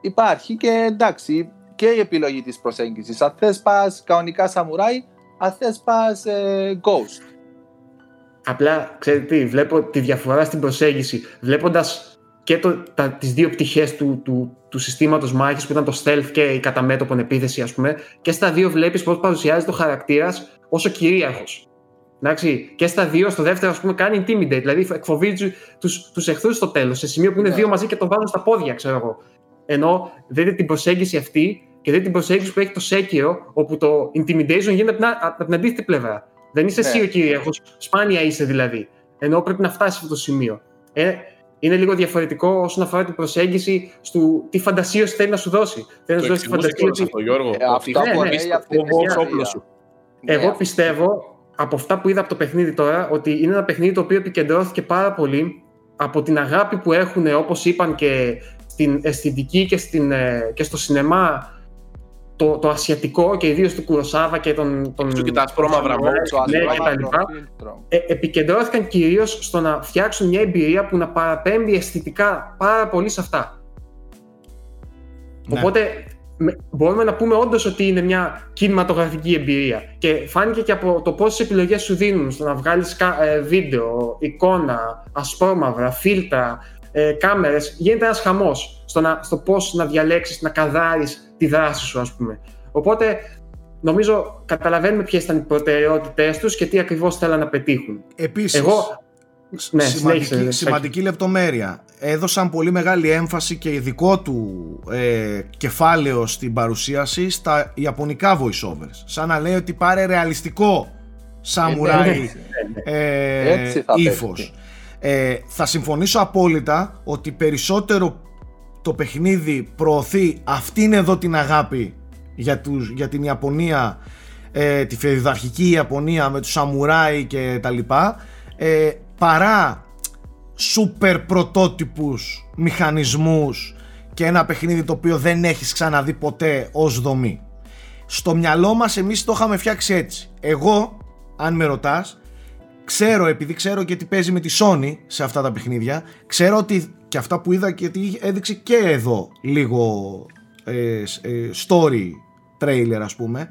Υπάρχει και εντάξει και η επιλογή της προσέγγισης. Αν θες πας κανονικά σαμουράι, αν θες πας ε, ghost. Απλά, ξέρετε τι, βλέπω τη διαφορά στην προσέγγιση. Βλέποντας και το, τα, τις δύο πτυχές του, του, του συστήματος μάχης που ήταν το stealth και η κατά μέτωπον επίθεση ας πούμε, και στα δύο βλέπεις πώς παρουσιάζεται ο χαρακτήρας ως ο κυρίαρχος. Εντάξει, και στα δύο, στο δεύτερο, ας πούμε, κάνει intimidate, δηλαδή εκφοβίζει τους, τους εχθρούς στο τέλος, σε σημείο που είναι yeah. δύο μαζί και τον βάζουν στα πόδια, ξέρω εγώ. Ενώ δείτε την προσέγγιση αυτή και δείτε την προσέγγιση που έχει το Sekiro, όπου το intimidation γίνεται από την, από την αντίθετη πλευρά. Δεν είσαι yeah. εσύ ο κυρίαρχος, σπάνια είσαι δηλαδή. Ενώ πρέπει να φτάσει σε αυτό το σημείο. Ε, είναι λίγο διαφορετικό όσον αφορά την προσέγγιση του τι φαντασίωση θέλει να σου δώσει. Θέλει να σου δώσει φαντασίωση. Αυτό σου. Εγώ πιστεύω. Από αυτά που είδα από το παιχνίδι τώρα, ότι είναι ένα παιχνίδι το οποίο επικεντρώθηκε πάρα πολύ από την αγάπη που έχουν, όπως είπαν, και στην αισθητική και, στην, και στο σινεμά το, το ασιατικό και ιδίως του Kurosawa και τον. τον του κοιτάς πρόμα βραβό, επικεντρώθηκαν κυρίως στο να φτιάξουν μια εμπειρία που να παραπέμπει αισθητικά πάρα πολύ σε αυτά. Ναι. Οπότε. Μπορούμε να πούμε όντως ότι είναι μια κινηματογραφική εμπειρία και φάνηκε και από το πόσες επιλογές σου δίνουν στο να βγάλεις βίντεο, εικόνα, ασπρόμαυρα, φίλτρα, κάμερες. Γίνεται ένας χαμός στο, να, στο πώς να διαλέξεις, να καδάρεις τη δράση σου ας πούμε. Οπότε νομίζω καταλαβαίνουμε ποιες ήταν οι προτεραιότητες τους και τι ακριβώς θέλαν να πετύχουν. Επίσης, Εγώ... ναι, σημαντική, σημαντική λεπτομέρεια. Έδωσαν πολύ μεγάλη έμφαση και ειδικό του ε, κεφάλαιο στην παρουσίαση στα ιαπωνικά voiceovers. Σαν να λέει ότι πάρε ρεαλιστικό σαμουράι ε, ύφος. Ε, θα συμφωνήσω απόλυτα ότι περισσότερο το παιχνίδι προωθεί αυτήν εδώ την αγάπη για, τους, για την Ιαπωνία, ε, τη φεουδαρχική Ιαπωνία με τους σαμουράι και τα λοιπά, ε, παρά σούπερ πρωτότυπους μηχανισμούς και ένα παιχνίδι το οποίο δεν έχεις ξαναδεί ποτέ ως δομή. Στο μυαλό μας εμείς το είχαμε φτιάξει έτσι. Εγώ, αν με ρωτάς, ξέρω, επειδή ξέρω και τι παίζει με τη Sony σε αυτά τα παιχνίδια, ξέρω ότι και αυτά που είδα και τι έδειξε και εδώ λίγο ε, story trailer, ας πούμε,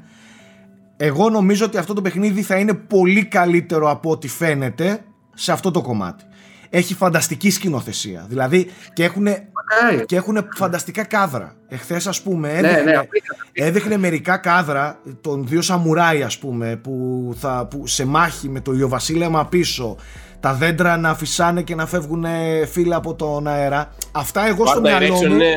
εγώ νομίζω ότι αυτό το παιχνίδι θα είναι πολύ καλύτερο από ό,τι φαίνεται σε αυτό το κομμάτι. Έχει φανταστική σκηνοθεσία, δηλαδή, και έχουν, okay. και έχουν φανταστικά κάδρα. Εχθές, ας πούμε, έδειχνε, ναι, ναι, έδειχνε μερικά κάδρα των δύο σαμουράι, ας πούμε, που, θα, που σε μάχη με το ηλιοβασίλεμα πίσω, τα δέντρα να φυσάνε και να φεύγουν φύλλα από τον αέρα. Αυτά εγώ στο μυαλό μου, ναι,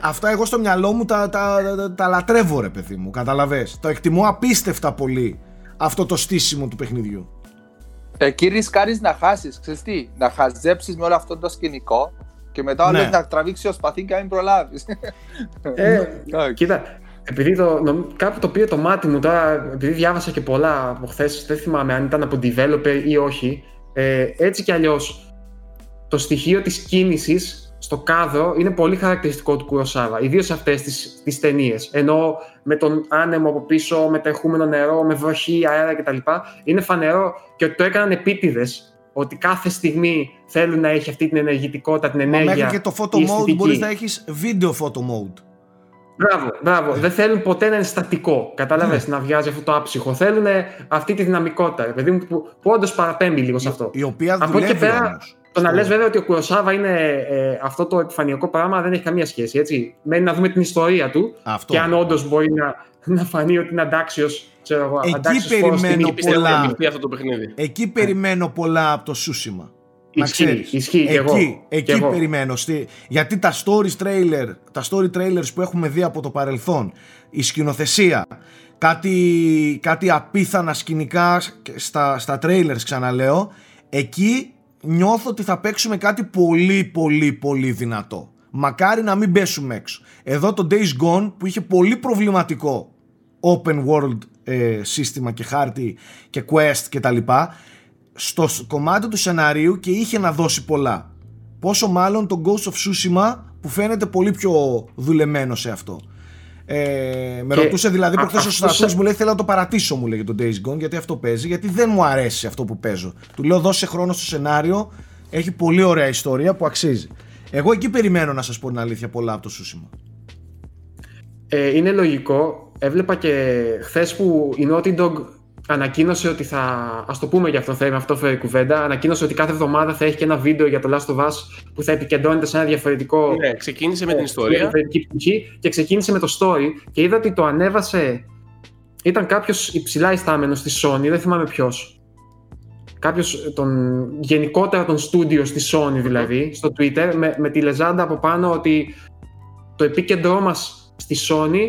αυτά εγώ στο μυαλό μου τα, τα, τα, τα λατρεύω, ρε παιδί μου, καταλαβες. Το εκτιμώ απίστευτα πολύ αυτό το στήσιμο του παιχνιδιού. Εκεί ρισκάρεις να χάσεις, ξέρεις τι, να χαζέψεις με όλο αυτό το σκηνικό και μετά όλες, ναι, να τραβήξει ο σπαθί και να μην προλάβεις. Ε, okay. Κοίτα, επειδή το, νομ, κάπου το πήρε το μάτι μου τώρα, επειδή διάβασα και πολλά από χθες, δεν θυμάμαι αν ήταν από developer ή όχι, ε, έτσι κι αλλιώς το στοιχείο της κίνησης στο κάδρο είναι πολύ χαρακτηριστικό του Kurosawa, ιδίως αυτές τις, τις ταινίες, ενώ με τον άνεμο από πίσω, με τρεχούμενο νερό, με βροχή, αέρα κτλ. Είναι φανερό και ότι το έκαναν επίτηδες, ότι κάθε στιγμή θέλουν να έχει αυτή την ενεργητικότητα, την ενέργεια. Μέχρι και το photo mode μπορείς να έχεις video photo mode. Μπράβο, μπράβο. Δεν θέλουν ποτέ να είναι στατικό. Κατάλαβες, mm. να βγάζει αυτό το άψυχο. Θέλουν αυτή τη δυναμικότητα, παιδί μου, που, που όντως παραπέμπει λίγο σε αυτό. Η, η οποία από δουλεύει, πέρα, όμως. Το να λες βέβαια ότι ο Kurosawa είναι ε, αυτό το επιφανειακό πράγμα δεν έχει καμία σχέση, έτσι. Μένει να δούμε την ιστορία του αυτό, και αν όντως μπορεί να, να φανεί ότι είναι αντάξιος, ξέρω εγώ, αντάξιος φόρος στην ύλη, πιστεύω να εμπιστεί αυτό το παιχνίδι. Εκεί περιμένω πολλά από το Tsushima. Ισχύει, ισχύει και εγώ. Εκεί, εκεί εγώ. περιμένω. Στη, γιατί τα story, trailer, τα story trailers που έχουμε δει από το παρελθόν, η σκηνοθεσία, κάτι, κάτι απίθανα σκηνικά στα, στα trailers, ξαναλέω, εκεί νιώθω ότι θα παίξουμε κάτι πολύ πολύ πολύ δυνατό. Μακάρι να μην πέσουμε έξω. Εδώ το Days Gone που είχε πολύ προβληματικό open world ε, σύστημα και χάρτη και quest και τα λοιπά, στο κομμάτι του σεναρίου, και είχε να δώσει πολλά. Πόσο μάλλον το Ghost of Tsushima που φαίνεται πολύ πιο δουλεμένο σε αυτό. Ε, με ρωτούσε δηλαδή προχθές ο Στρατούς, μου λέει θέλω να το παρατήσω, μου λέει, για το Days Gone, γιατί αυτό παίζει, γιατί δεν μου αρέσει αυτό που παίζω. Του λέω δώσε χρόνο στο σενάριο, έχει πολύ ωραία ιστορία που αξίζει. Εγώ εκεί περιμένω, να σας πω την αλήθεια, πολλά από το Tsushima. Ε, είναι λογικό, έβλεπα και χθες που η Naughty Dog ανακοίνωσε ότι θα, ας το πούμε για αυτό, θα είμαι αυτό φέρει κουβέντα, ανακοίνωσε ότι κάθε εβδομάδα θα έχει και ένα βίντεο για το Last of Us που θα επικεντρώνεται σε ένα διαφορετικό... Ναι, ξεκίνησε με ε, την ιστορία. Και ξεκίνησε με το story και είδα ότι το ανέβασε, ήταν κάποιος υψηλά ιστάμενος στη Sony, δεν θυμάμαι ποιος. Κάποιος τον, γενικότερα των studios στη Sony δηλαδή, στο Twitter, με, με τη λεζάντα από πάνω ότι το επίκεντρό μας στη Sony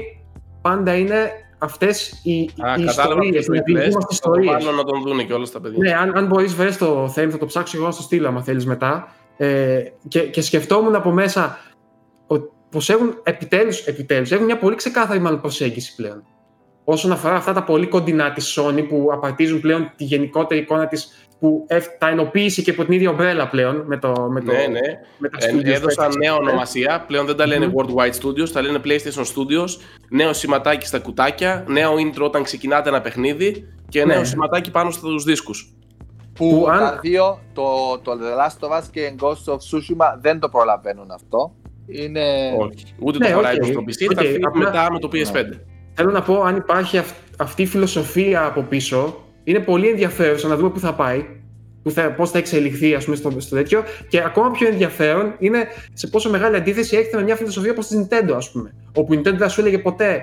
πάντα είναι... Αυτές οι, Α, οι ιστορίες, οι δικές μας ιστορίες. Πάνω να τον δουν και όλα τα παιδιά. Ναι, αν, αν μπορείς βρες το θέμα, θα το ψάξω εγώ, να στο στείλω άμα θέλεις μετά. Ε, και, και σκεφτόμουν από μέσα πως έχουν επιτέλους, επιτέλους, έχουν μια πολύ ξεκάθαρη μάλλον προσέγγιση πλέον. Όσον αφορά αυτά τα πολύ κοντινά της Sony που απαρτίζουν πλέον τη γενικότερη εικόνα της, που τα ενοποίησε και υπό την ίδια ομπρέλα πλέον με το, με το, ναι, ναι. Με τα studios. Έδωσαν νέα ονομασία, πλέον δεν τα λένε mm-hmm. Worldwide Studios, τα λένε PlayStation Studios, νέο σηματάκι στα κουτάκια, νέο intro όταν ξεκινάτε ένα παιχνίδι και νέο ναι. σηματάκι πάνω στους δίσκους. Που, που αν... τα δύο, το, το The Last of Us και Ghost of Tsushima δεν το προλαβαίνουν αυτό. Είναι... Όχι, ούτε ναι, το φοράει okay. το πι σι, okay. θα φύγει okay. μετά με το πι ες φάιβ. Yeah. Θέλω να πω, αν υπάρχει αυ- αυτή η φιλοσοφία από πίσω, είναι πολύ ενδιαφέρουσα να δούμε πού θα πάει, που θα, πώς θα εξελιχθεί, ας πούμε, στο, στο τέτοιο. Και ακόμα πιο ενδιαφέρον είναι σε πόσο μεγάλη αντίθεση έχετε με μια φιλοσοφία όπως τη Nintendo, ας πούμε. Όπου η Nintendo θα σου έλεγε ποτέ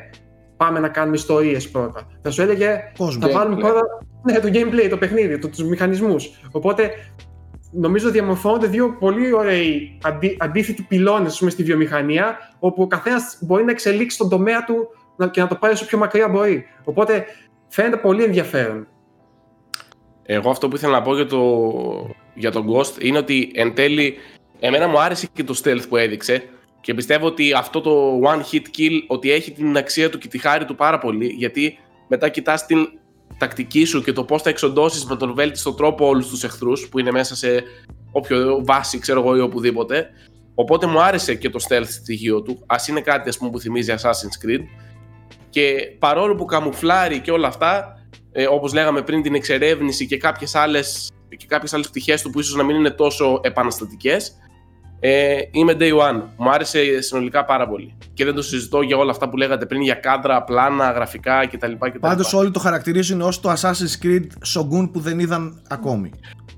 πάμε να κάνουμε ιστορίες πρώτα. Θα σου έλεγε πώς θα βάλουμε πρώτα ναι, το gameplay, το παιχνίδι, το, τους μηχανισμούς. Οπότε νομίζω διαμορφώνονται δύο πολύ ωραίοι αντί, αντίθετοι πυλώνες, ας πούμε, στη βιομηχανία, όπου ο καθένας μπορεί να εξελίξει τον τομέα του και να το πάει όσο πιο μακριά μπορεί. Οπότε φαίνεται πολύ ενδιαφέρον. Εγώ αυτό που ήθελα να πω για το, για το Ghost είναι ότι εν τέλει εμένα μου άρεσε και το stealth που έδειξε, Και πιστεύω ότι αυτό το one hit kill, ότι έχει την αξία του και τη χάρη του πάρα πολύ, γιατί μετά κοιτάς την τακτική σου και το πώς θα εξοντώσεις με τον βέλτιστο τρόπο όλους τους εχθρούς που είναι μέσα σε όποιο βάση, ξέρω εγώ, ή οπουδήποτε. Οπότε μου άρεσε και το stealth στοιχείο του, ας είναι κάτι, ας πούμε, που θυμίζει Assassin's Creed. Και παρόλο που καμουφλάρει και όλα αυτά, ε, όπως λέγαμε πριν, την εξερεύνηση και κάποιες άλλες, και κάποιες άλλες πτυχές του που ίσως να μην είναι τόσο επαναστατικές, ε, είμαι day one. Μου άρεσε συνολικά πάρα πολύ. Και δεν το συζητώ για όλα αυτά που λέγατε πριν, για κάδρα, πλάνα, γραφικά κτλ. Πάντως όλοι το χαρακτηρίζουν ως το Assassin's Creed Shogun που δεν είδαν ακόμη.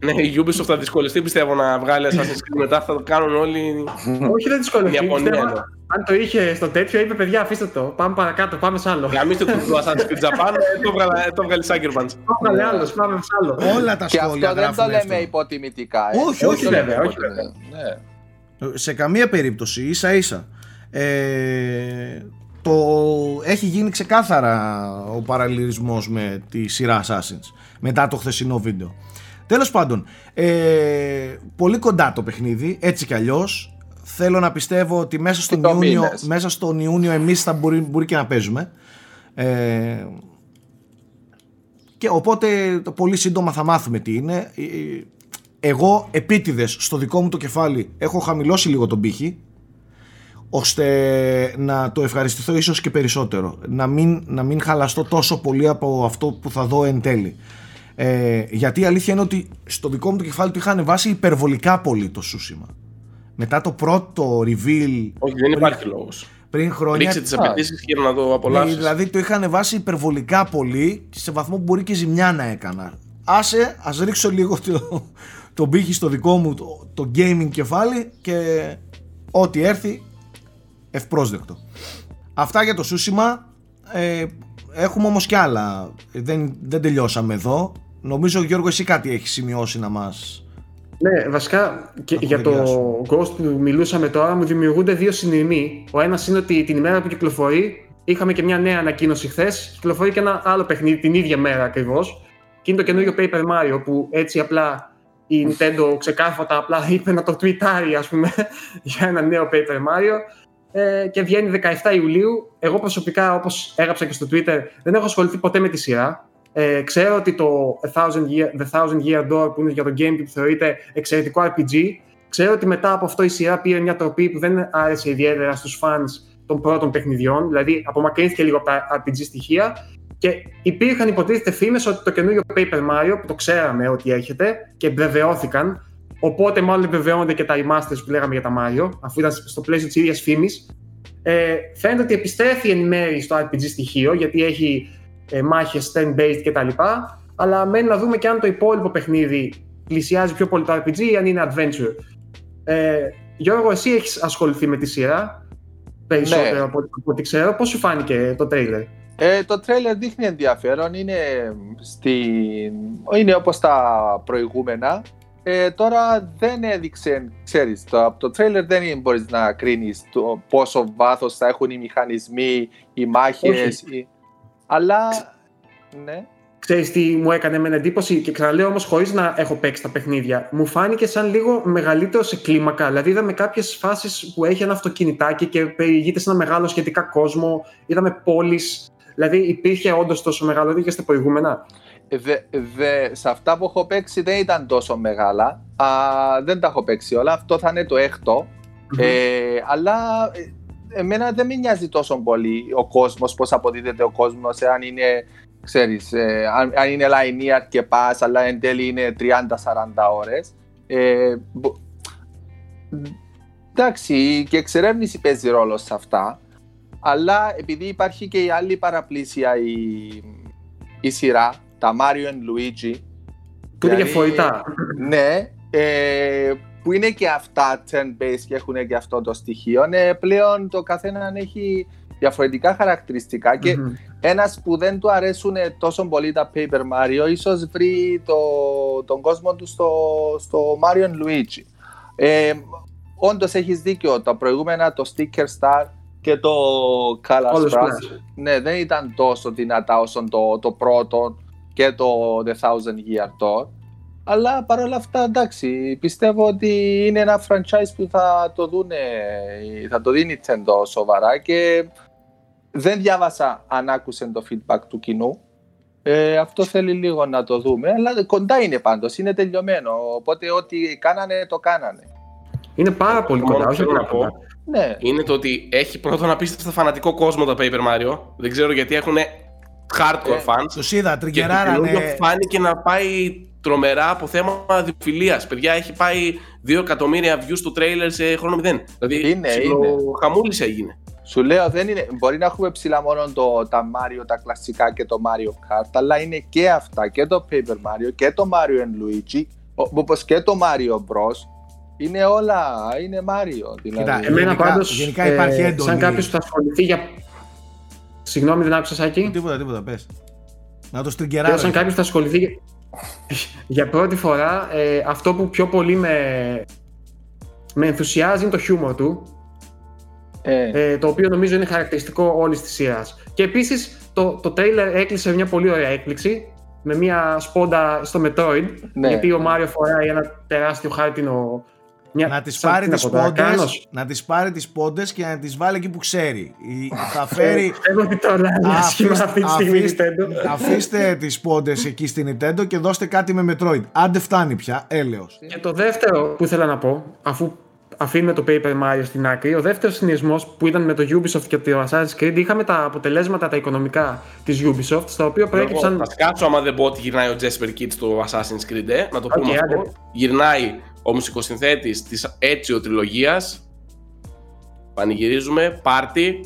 Ναι, η Ubisoft θα δυσκολευτεί, πιστεύω, να βγάλει Assassin's Creed μετά. Θα το κάνουν όλοι. Όχι, δεν δυσκολευτεί. Αν το είχε στο τέτοιο, είπε παιδιά, αφήστε το. Πάμε παρακάτω, πάμε σ' άλλο. Γαμίστε το Assassin's Creed Japan, το βγάλε Sucker Punch. Το βγάλε άλλο, πάμε σ' άλλο. Όλα τα σχόλια. Και αυτό δεν το λέμε υποτιμητικά. Όχι, όχι, βέβαια. Σε καμία περίπτωση, ίσα ίσα. Έχει γίνει ξεκάθαρα ο παραλληλισμός με τη σειρά Assassin's μετά το χθεσινό βίντεο. Τέλος πάντων, ε, πολύ κοντά το παιχνίδι, έτσι κι αλλιώς. Θέλω να πιστεύω ότι μέσα στον, Ιούνιο, μέσα στον Ιούνιο εμείς θα μπορεί, μπορεί και να παίζουμε. Ε, και οπότε πολύ σύντομα θα μάθουμε τι είναι. Εγώ επίτηδες στο δικό μου το κεφάλι έχω χαμηλώσει λίγο τον πύχη, ώστε να το ευχαριστηθώ ίσως και περισσότερο. Να μην, να μην χαλαστώ τόσο πολύ από αυτό που θα δω εν τέλει. Ε, γιατί η αλήθεια είναι ότι στο δικό μου το κεφάλι του είχα ανεβάσει υπερβολικά πολύ το Σούσιμα. Μετά το πρώτο reveal. Όχι, δεν υπάρχει λόγος. Πριν χρόνια. Ρίξε τις απαιτήσεις και να το απολαύσεις. Δηλαδή το είχα ανεβάσει υπερβολικά πολύ, σε βαθμό που μπορεί και ζημιά να έκανα. Άσε, ας ρίξω λίγο το, το μπήχη στο δικό μου το, το gaming κεφάλι και ό,τι έρθει ευπρόσδεκτο. Αυτά για το Σούσιμα. Ε, έχουμε όμως κι άλλα. Δεν, δεν τελειώσαμε εδώ. Νομίζω, Γιώργο, εσύ κάτι έχεις σημειώσει να μας... Ναι, βασικά και για το Ghost που μιλούσαμε τώρα μου δημιουργούνται δύο συνειρμοί. Ο ένας είναι ότι την ημέρα που κυκλοφορεί είχαμε και μια νέα ανακοίνωση χθες. Κυκλοφορεί και ένα άλλο παιχνίδι την ίδια μέρα ακριβώς. Και είναι το καινούριο Paper Mario που έτσι απλά η Nintendo ξεκάρφωτα απλά είπε να το tweetάρει, ας πούμε, για ένα νέο Paper Mario. Και βγαίνει δεκαεφτά Ιουλίου. Εγώ προσωπικά, όπως έγραψα και στο Twitter, δεν έχω ασχοληθεί ποτέ με τη σειρά. Ε, ξέρω ότι το The Thousand Year Door που είναι για το GameCube θεωρείται εξαιρετικό αρ πι τζι. Ξέρω ότι μετά από αυτό η σειρά πήρε μια τροπή που δεν άρεσε ιδιαίτερα στους fans των πρώτων παιχνιδιών. Δηλαδή απομακρύνθηκε λίγο από τα αρ πι τζι στοιχεία. Και υπήρχαν, υποτίθεται, φήμες ότι το καινούριο Paper Mario, που το ξέραμε ότι έρχεται και μπρεβαιώθηκαν. Οπότε μάλλον βεβαιώνονται και τα remasters που λέγαμε για τα Mario, αφού ήταν στο πλαίσιο της ίδιας φήμης. Ε, φαίνεται ότι επιστρέφει εν μέρη στο αρ πι τζι στοιχείο, γιατί έχει ε, μάχες turn-based κτλ. Αλλά μένει να δούμε και αν το υπόλοιπο παιχνίδι πλησιάζει πιο πολύ το αρ πι τζι ή αν είναι adventure. Ε, Γιώργο, εσύ έχεις ασχοληθεί με τη σειρά περισσότερο, ναι, από, από ό,τι ξέρω. Πώς σου φάνηκε το τρέιλερ? Ε, το τρέιλερ δείχνει ενδιαφέρον. Είναι, στην... είναι όπως τα προηγούμενα. Ε, τώρα δεν έδειξε, ξέρεις, το, από το τρέιλερ δεν μπορείς να κρίνεις το, πόσο βάθος θα έχουν οι μηχανισμοί, οι μάχες, οι... αλλά... Ναι. Ξέρεις τι μου έκανε εμένα εντύπωση, και ξαναλέω όμως χωρίς να έχω παίξει τα παιχνίδια, μου φάνηκε σαν λίγο μεγαλύτερο σε κλίμακα. Δηλαδή είδαμε κάποιες φάσεις που έχει ένα αυτοκινητάκι και περιηγείται σε ένα μεγάλο σχετικά κόσμο, είδαμε πόλεις, δηλαδή υπήρχε όντως τόσο μεγάλο και στα προηγούμενα. Δε, δε, σε αυτά που έχω παίξει δεν ήταν τόσο μεγάλα. Α, δεν τα έχω παίξει όλα. Αυτό θα είναι το έκτο. Mm-hmm. Ε, αλλά εμένα δεν με νοιάζει τόσο πολύ ο κόσμος, πώς αποδίδεται ο κόσμος, ε, αν είναι, ξέρεις, ε, αν, αν είναι linear και πας, αλλά εν τέλει είναι τριάντα σαράντα ώρες. Ε, μπο... Εντάξει, και εξερεύνηση παίζει ρόλο σε αυτά. Αλλά επειδή υπάρχει και η άλλη παραπλήσια η, η σειρά, τα Mario and Luigi, που είναι και φορητά. Ναι, ε, που είναι και αυτά turn-based και έχουν και αυτό το στοιχείο. Ναι, πλέον το καθέναν έχει διαφορετικά χαρακτηριστικά, και mm-hmm. ένας που δεν του αρέσουν τόσο πολύ τα Paper Mario ίσως βρει το, τον κόσμο του στο, στο Mario and Luigi. Ε, όντως έχεις δίκιο, τα προηγούμενα, το Sticker Star και το Color Splash, ναι, δεν ήταν τόσο δυνατά όσο το, το πρώτο και το The Thousand Year Door. Αλλά παρόλα αυτά, εντάξει, πιστεύω ότι είναι ένα franchise που θα το δούνε, θα το δίνει Nintendo σοβαρά και δεν διάβασα αν άκουσε το feedback του κοινού. Ε, αυτό θέλει λίγο να το δούμε, αλλά κοντά είναι πάντως, είναι τελειωμένο, οπότε ό,τι κάνανε το κάνανε. Είναι πάρα πολύ κοντά, όσο να πω. Ναι. Είναι το ότι έχει πρώτον απίστευτα φανατικό κόσμο τα Paper Mario, δεν ξέρω γιατί έχουν hardcore ε, fans. Τους είδα, τριγκεράρανε. Και το φάνηκε να πάει τρομερά από θέμα δημοφιλίας. Παιδιά, έχει πάει δύο εκατομμύρια views στο τρέιλερ σε χρόνο μηδέν. Δηλαδή, είναι, είναι. Χαμούλησε έγινε. Σου λέω, δεν είναι, μπορεί να έχουμε ψηλά μόνο το, τα Mario, τα κλασικά και το Mario Kart, αλλά είναι και αυτά, και το Paper Mario και το Mario and Luigi, όπως και το Mario Bros. Είναι όλα, είναι Mario. Δηλαδή. Κοίτα, εμένα γενικά, πάντως, γενικά υπάρχει ε, έντονη. Σαν κάποιος που θα ασχοληθεί για... Συγγνώμη, δεν άκουσα, Σάκη. Τίποτα, τίποτα, πες. Να το στριγκεράρω. Σαν κάποιος που θα ασχοληθεί για... για πρώτη φορά, ε, αυτό που πιο πολύ με, με ενθουσιάζει είναι το χιούμορ του. Ε, το οποίο νομίζω είναι χαρακτηριστικό όλης της σειράς. Και επίσης το, το trailer έκλεισε μια πολύ ωραία έκπληξη με μια σπόντα στο Metroid, ναι, γιατί ο Μάριο φοράει ένα τεράστιο χάρτινο. Μια... Να τις πάρει τις πόντες, να τις πάρει τις πόντες και να τις βάλει εκεί που ξέρει. Θα φέρει... Αφήστε τις πόντες εκεί στην Nintendo και δώστε κάτι με Metroid. Άντε φτάνει πια, έλεος. Και το δεύτερο που ήθελα να πω, αφού αφήνουμε το Paper Mario στην άκρη, ο δεύτερος συνειρισμός που ήταν με το Ubisoft και το Assassin's Creed, είχαμε τα αποτελέσματα τα οικονομικά της Ubisoft, στα οποία προέκυψαν... Θα σκάτσω άμα δεν πω ότι γυρνάει ο Jesper Kidd στο Assassin's Creed, ε, να το πούμε okay, αυτό. Άντε. Γυρνάει ο μουσικοσυνθέτης της Έτσιο τριλογίας. Πανηγυρίζουμε, πάρτι.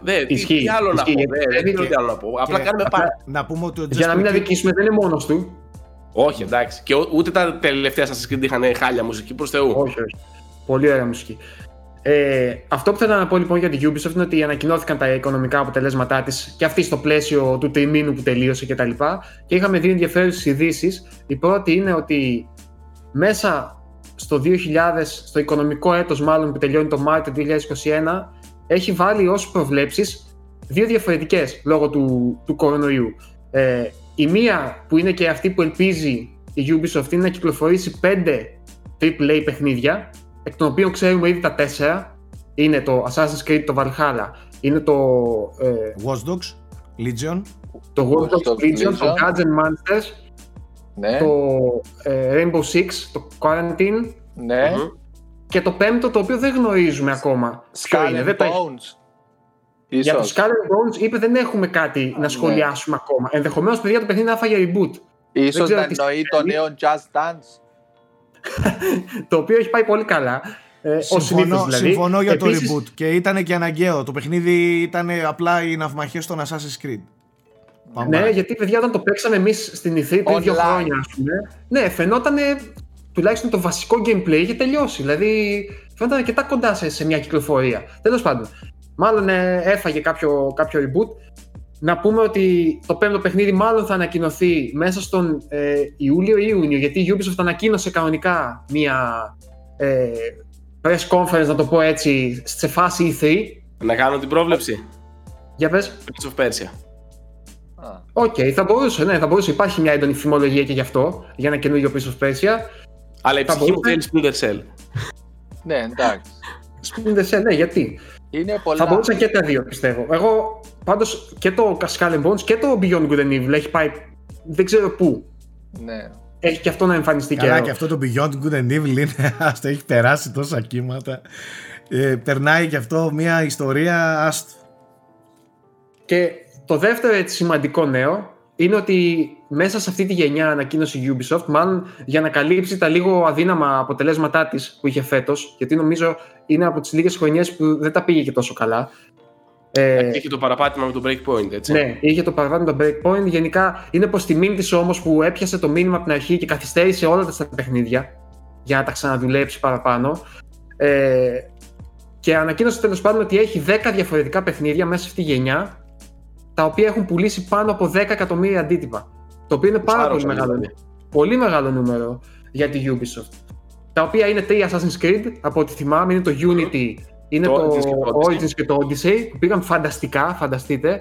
Δεν, ισχύει, τι άλλο ισχύει, να πω, δεν ξέρω τι άλλο να πω. Απλά κάνουμε πάρτι. Να πούμε ότι ο Jesper Kidd... Για να μην αδικήσουμε, δεν είναι μόνος του. Όχι, εντάξει. Και ούτε τα τελευταία Assassin's Creed είχαν χάλια μουσική, προς Θεού. Όχι, όχι. Πολύ ωραία μουσική. Ε, αυτό που θέλω να πω λοιπόν για την Ubisoft είναι ότι ανακοινώθηκαν τα οικονομικά αποτελέσματά της και αυτή στο πλαίσιο του τριμήνου που τελείωσε κτλ. Και, και είχαμε δύο ενδιαφέρουσες ειδήσεις. Η πρώτη είναι ότι μέσα στο δύο χιλιάδες, στο οικονομικό έτος μάλλον που τελειώνει το Μάρτιο του είκοσι είκοσι ένα, έχει βάλει ως προβλέψεις δύο διαφορετικές λόγω του, του κορονοϊού. Ε, η μία που είναι και αυτή που ελπίζει η Ubisoft είναι να κυκλοφορήσει πέντε έι έι παιχνίδια, εκ των οποίων ξέρουμε ήδη τα τέσσερα, είναι το Assassin's Creed, το Valhalla, είναι το... Ε, Watch Dogs, Legion, το Watch Dogs, Legion, Legion, το Gods and Monsters, ναι, το ε, Rainbow Six, το Quarantine, ναι, και το πέμπτο το οποίο δεν γνωρίζουμε ακόμα. Skull είναι, and Bones. Για το Skull and Bones είπε δεν έχουμε κάτι ah, να σχολιάσουμε, ναι, ακόμα. Ενδεχομένως, παιδιά, το παιχνίδι να φάγει reboot. Ίσως να εννοεί το νέο Just Dance. Το οποίο έχει πάει πολύ καλά. Ε, συμφωνώ, συνήθως, δηλαδή. Συμφωνώ για επίσης, το reboot και ήταν και αναγκαίο. Το παιχνίδι ήταν απλά οι ναυμαχές των Assassin's Creed. Ναι, Πάμε. γιατί παιδιά όταν το παίξαμε εμείς στην ι θρι πριν δύο χρόνια, ας πούμε, ναι, φαινόταν τουλάχιστον το βασικό gameplay είχε τελειώσει. Δηλαδή φαινόταν αρκετά κοντά σε, σε μια κυκλοφορία. Τέλος πάντων, μάλλον ε, έφαγε κάποιο, κάποιο reboot. Να πούμε ότι το πέμπτο παιχνίδι μάλλον θα ανακοινωθεί μέσα στον ε, Ιούλιο ή Ιούνιο, γιατί η Ubisoft ανακοίνωσε κανονικά μία ε, press conference, να το πω έτσι, σε φάση ι θρι. Να κάνω την πρόβλεψη. Για πες. Prince of Persia. Οκ, okay, θα μπορούσε, ναι, θα μπορούσε. Υπάρχει μια έντονη φημολογία και γι' αυτό, για ένα καινούργιο Prince of Persia. Αλλά η ψυχή μου θέλει Splinter Cell. Ναι, εντάξει. Splinter Cell, ναι, γιατί. Είναι πολλά. Θα μπορούσαν και τα δύο, πιστεύω. Εγώ πάντως και το Skull and Bones και το Beyond Good and Evil έχει πάει δεν ξέρω πού. Ναι. Έχει και αυτό να εμφανιστεί καιρό. Καλά, και αυτό το Beyond Good and Evil είναι, ας το έχει περάσει τόσα κύματα. Ε, περνάει και αυτό μια ιστορία, άστο. Και το δεύτερο έτσι, σημαντικό νέο είναι ότι μέσα σε αυτή τη γενιά ανακοίνωσε η Ubisoft, μάλλον για να καλύψει τα λίγο αδύναμα αποτελέσματά της που είχε φέτος, γιατί νομίζω είναι από τις λίγες χρονιές που δεν τα πήγε και τόσο καλά. Ε, είχε το παραπάτημα με το Breakpoint, έτσι. Ναι, είχε το παραπάτημα με το Breakpoint. Γενικά είναι προς τιμήν της όμως που έπιασε το μήνυμα από την αρχή και καθυστέρησε όλα τα παιχνίδια για να τα ξαναδουλέψει παραπάνω. Ε, και ανακοίνωσε τέλος πάντων ότι έχει δέκα διαφορετικά παιχνίδια μέσα σε αυτή τη γενιά, τα οποία έχουν πουλήσει πάνω από δέκα εκατομμύρια αντίτυπα. Το οποίο είναι πάρα πολύ μεγάλο, νούμερο, πολύ μεγάλο νούμερο για τη Ubisoft. Τα οποία είναι τρία Assassin's Creed, από ό,τι θυμάμαι, είναι το Unity, είναι το, το Origins και το Odyssey, που πήγαν φανταστικά, φανταστείτε,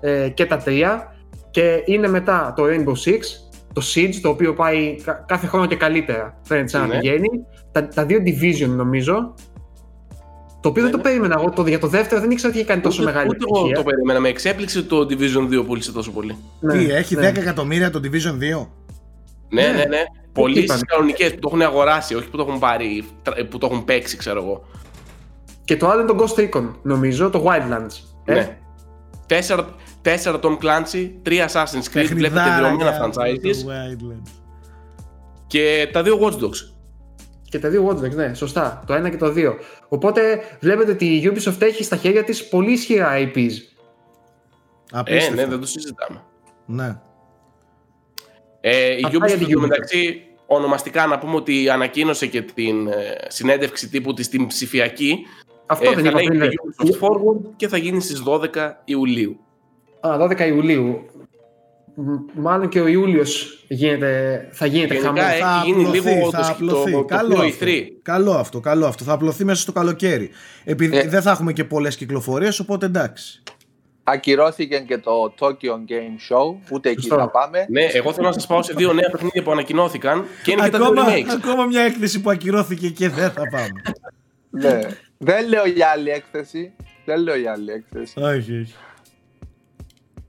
ε, και τα τρία. Και είναι μετά το Rainbow Six, το Siege, το οποίο πάει κάθε χρόνο και καλύτερα, φαίνεται σαν ναι. να πηγαίνει. Τα, τα δύο Division νομίζω. Το οποίο ναι, δεν το περίμενα εγώ, το, για το δεύτερο δεν ήξερα ότι είχε κάνει τόσο ούτε, μεγάλη επιτυχία. Ούτε εγώ το περίμενα, με εξέπληξε το Division δύο πούλησε τόσο πολύ. Ναι, τι, έχει ναι. δέκα εκατομμύρια το Division δύο. Ναι, ναι, ναι. ναι. Πωλήσεις κανονικές που το έχουν αγοράσει, όχι που το έχουν πάρει, που το έχουν παίξει, ξέρω εγώ. Και το άλλο είναι το Ghost Recon, νομίζω, το Wildlands. Ε? Ναι. Τέσσερα, τέσσερα Tom Clancy, τρία Assassin's Creed, βλέπετε δυομένα franchises. Και τα δύο Watch Dogs. Και τα δύο Watch Dogs, ναι, σωστά. Το ένα και το δύο. Οπότε βλέπετε ότι η Ubisoft έχει στα χέρια της πολύ ισχυρά άι πις. Απίστευτα. Ε, ναι, δεν το συζητάμε. Ναι. Ε, η Ubisoft, το μεταξύ, ονομαστικά να πούμε ότι ανακοίνωσε και την ε, συνέντευξη τύπου της στην ψηφιακή. Αυτό ε, δεν είπα πριν. Ubisoft Forward και θα γίνει στις δώδεκα Ιουλίου. Α, δώδεκα Ιουλίου. Μάλλον και ο Ιούλιος γίνεται, θα γίνεται χαμός. Θα γίνει απλωθεί, λίγο θα απλωθεί. Το, καλό, το αυτό, καλό αυτό, καλό αυτό. Θα απλωθεί μέσα στο καλοκαίρι. Επειδή ε. δεν θα έχουμε και πολλές κυκλοφορίες, οπότε εντάξει. Ακυρώθηκε και το Tokyo Game Show, ούτε εκεί θα πάμε. Ναι, εγώ θέλω να σας πάω σε δύο νέα παιχνίδια που ανακοινώθηκαν και είναι ακόμα, και τα ακόμα μια έκθεση που ακυρώθηκε και δεν θα πάμε. Ναι, δεν λέω για άλλη έκθεση. Δεν λέω για άλλη έκθεση. Όχι, όχι.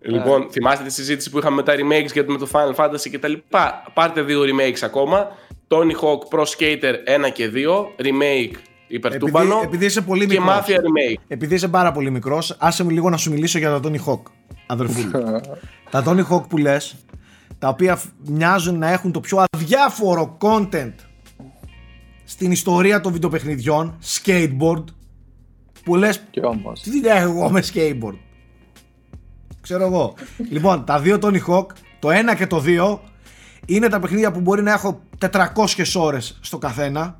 Λοιπόν, yeah. θυμάστε τη συζήτηση που είχαμε με τα remakes και με το Final Fantasy κτλ. Πάρτε δύο remakes ακόμα. Tony Hawk Pro Skater ένα και δύο, remake υπερτούμπανο. Επειδή, επειδή είσαι πολύ μικρός. Και Mafia remake. Επειδή είσαι πάρα πολύ μικρός, άσε μου λίγο να σου μιλήσω για τα Tony Hawk, αδερφούλη. Τα Tony Hawk που λες, τα οποία μοιάζουν να έχουν το πιο αδιάφορο content στην ιστορία των βιντεοπαιχνιδιών, skateboard, που λες, τι λέω εγώ με skateboard. Ξέρω εγώ. Λοιπόν, τα δύο Tony Hawk, το ένα και το δύο, είναι τα παιχνίδια που μπορεί να έχω τετρακόσιες ώρες στο καθένα.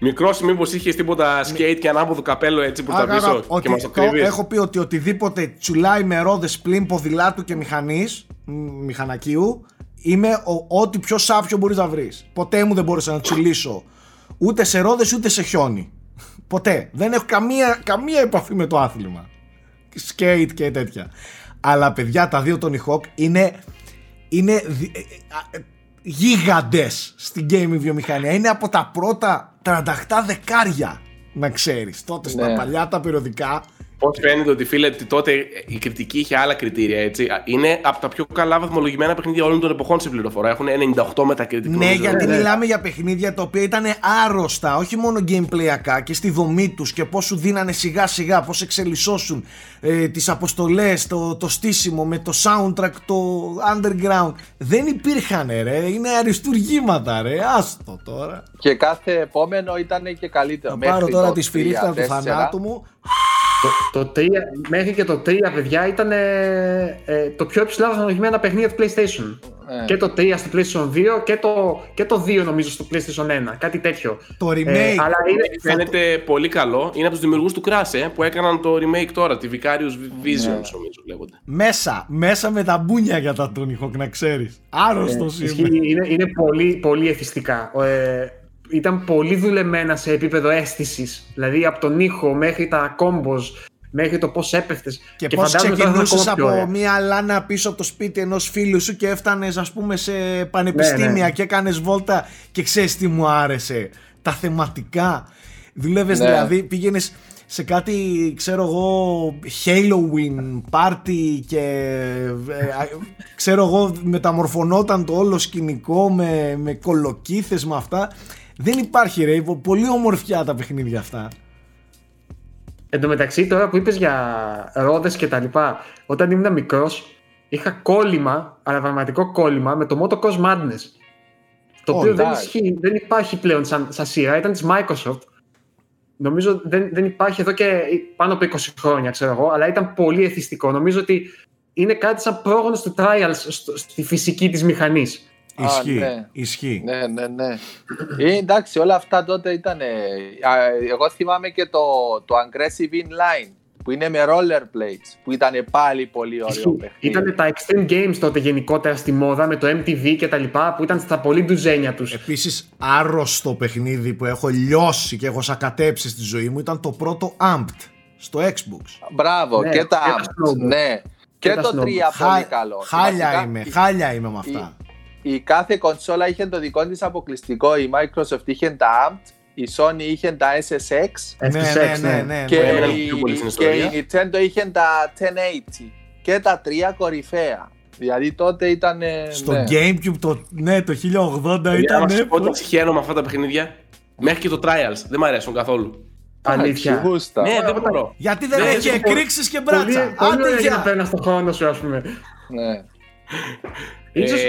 Μικρός, μήπως είχες τίποτα skate και ανάποδο καπέλο έτσι προς τα πίσω και μας το κρύβεις. Έχω πει ότι οτιδήποτε τσουλάει με ρόδες πλην ποδηλάτου και μηχανής, μηχανακίου, είμαι ο, ό,τι πιο σάπιο μπορείς να βρεις. Ποτέ μου δεν μπόρεσα να τσουλήσω ούτε σε ρόδες ούτε σε χιόνι. Ποτέ. Δεν έχω καμία, καμία επαφή με το άθλημα. Σκέιτ και τέτοια. Αλλά παιδιά, τα δύο Tony Hawk είναι, είναι γίγαντες στην gaming βιομηχανία. Είναι από τα πρώτα τριάντα δεκάρια, να ξέρεις. Τότε ναι. στα παλιά τα περιοδικά. Πώς φαίνεται ότι φίλε, ότι τότε η κριτική είχε άλλα κριτήρια, έτσι. Είναι από τα πιο καλά βαθμολογημένα παιχνίδια όλων των εποχών σε πληροφορά. Έχουν ενενήντα οκτώ μετακριτικά. Ναι, γιατί ναι. μιλάμε για παιχνίδια τα οποία ήταν άρρωστα, όχι μόνο gameplayακά και στη δομή τους και πώς σου δίνανε σιγά σιγά, πώς εξελισσώσουν ε, τις αποστολές, το, το στήσιμο με το soundtrack, το underground. Δεν υπήρχαν ρε, είναι αριστουργήματα ρε, άστο τώρα. Και κάθε επόμενο ήταν και καλύτερο. Να πάρω τώρα τη σφυρίχτα του θανάτου μου. Το, το τρία, μέχρι και το τρία, παιδιά, ήταν ε, ε, το πιο υψηλά βαθμολογημένα παιχνίδια του PlayStation. Ε. Και το τρία στο PlayStation δύο και το, και το δύο νομίζω στο PlayStation ένα. Κάτι τέτοιο. Το remake. Ε, αλλά είναι, φαίνεται το... πολύ καλό. Είναι από τους δημιουργούς του Crash ε, που έκαναν το remake τώρα, τη Vicarious Visions ναι. νομίζω λέγονται. Μέσα, μέσα με τα μπούνια για τα Tony Hawk, να ξέρεις. Άρρωστος ε, είμαι. Είναι, είναι πολύ, πολύ εθιστικά. Ε, Ήταν πολύ δουλεμένα σε επίπεδο αίσθησης. Δηλαδή από τον ήχο μέχρι τα κόμπος, μέχρι το πώς έπεφτες. Και, και πώς ξεκινούσες από μία λάνα πίσω από το σπίτι ενός φίλου σου και έφτανες, ας πούμε, σε πανεπιστήμια ναι, ναι. και έκανες βόλτα. Και ξέρεις τι μου άρεσε. Τα θεματικά. Δουλεύες ναι. δηλαδή, πήγαινες σε κάτι, ξέρω εγώ, Halloween party και ξέρω εγώ, μεταμορφωνόταν το όλο σκηνικό με, με κολοκύθες, με αυτά. Δεν υπάρχει ρε, πολύ ομορφιά τα παιχνίδια αυτά. Εν τω μεταξύ, τώρα που είπες για ρόδες και τα λοιπά, όταν ήμουν μικρός είχα κόλλημα, αλλά πραγματικό κόλλημα, με το Moto Cross Madness. Το oh, οποίο nice. δεν, ισχύει, δεν υπάρχει πλέον σαν, σαν σειρά, ήταν της Microsoft. Νομίζω δεν, δεν υπάρχει εδώ και πάνω από είκοσι χρόνια, ξέρω εγώ, αλλά ήταν πολύ εθιστικό. Νομίζω ότι είναι κάτι σαν πρόγονος του Trials στο, στη φυσική της μηχανής. Ισχύει, ναι. ισχύει. Ναι, ναι, ναι. ε, εντάξει, όλα αυτά τότε ήταν. Ε, εγώ θυμάμαι και το, το Aggressive Inline που είναι με rollerblades, που ήταν πάλι πολύ ωραίο παιχνίδι. Ήταν τα Extreme Games τότε γενικότερα στη μόδα με το εμ τι βι και τα λοιπά, που ήταν στα πολύ ντουζένια τους. Επίσης, άρρωστο παιχνίδι που έχω λιώσει και έχω σακατέψει στη ζωή μου ήταν το πρώτο Amped στο Xbox. Μπράβο, ναι, και τα Amped. Ναι. Και, και το τρία πολύ Χα... καλό. Χάλια βασικά, είμαι, η... χάλια είμαι με αυτά. Η... η κάθε κονσόλα είχε το δικό της αποκλειστικό. Η Microsoft είχε τα Amped, η Sony είχε τα Ες Ες Εξ, ναι, ναι, ναι, ναι. Και, ναι, ναι. Η... και η Nintendo είχε τα χίλια ογδόντα και τα τρία κορυφαία. Δηλαδή τότε ήταν. Στο ναι. Gamecube το, ναι, το χίλια ογδόντα δηλαδή, ήταν. Ναι, πότε συγχαίρω με αυτά τα παιχνίδια. Μέχρι και το Trials δεν μου αρέσουν καθόλου. Αλήθεια. Ναι, δεν μπορώ. Γιατί δεν έχει εκρήξεις και μπράτσα. Άντε για πέρα στον χρόνο σου, ας πούμε. Ναι. Ίσως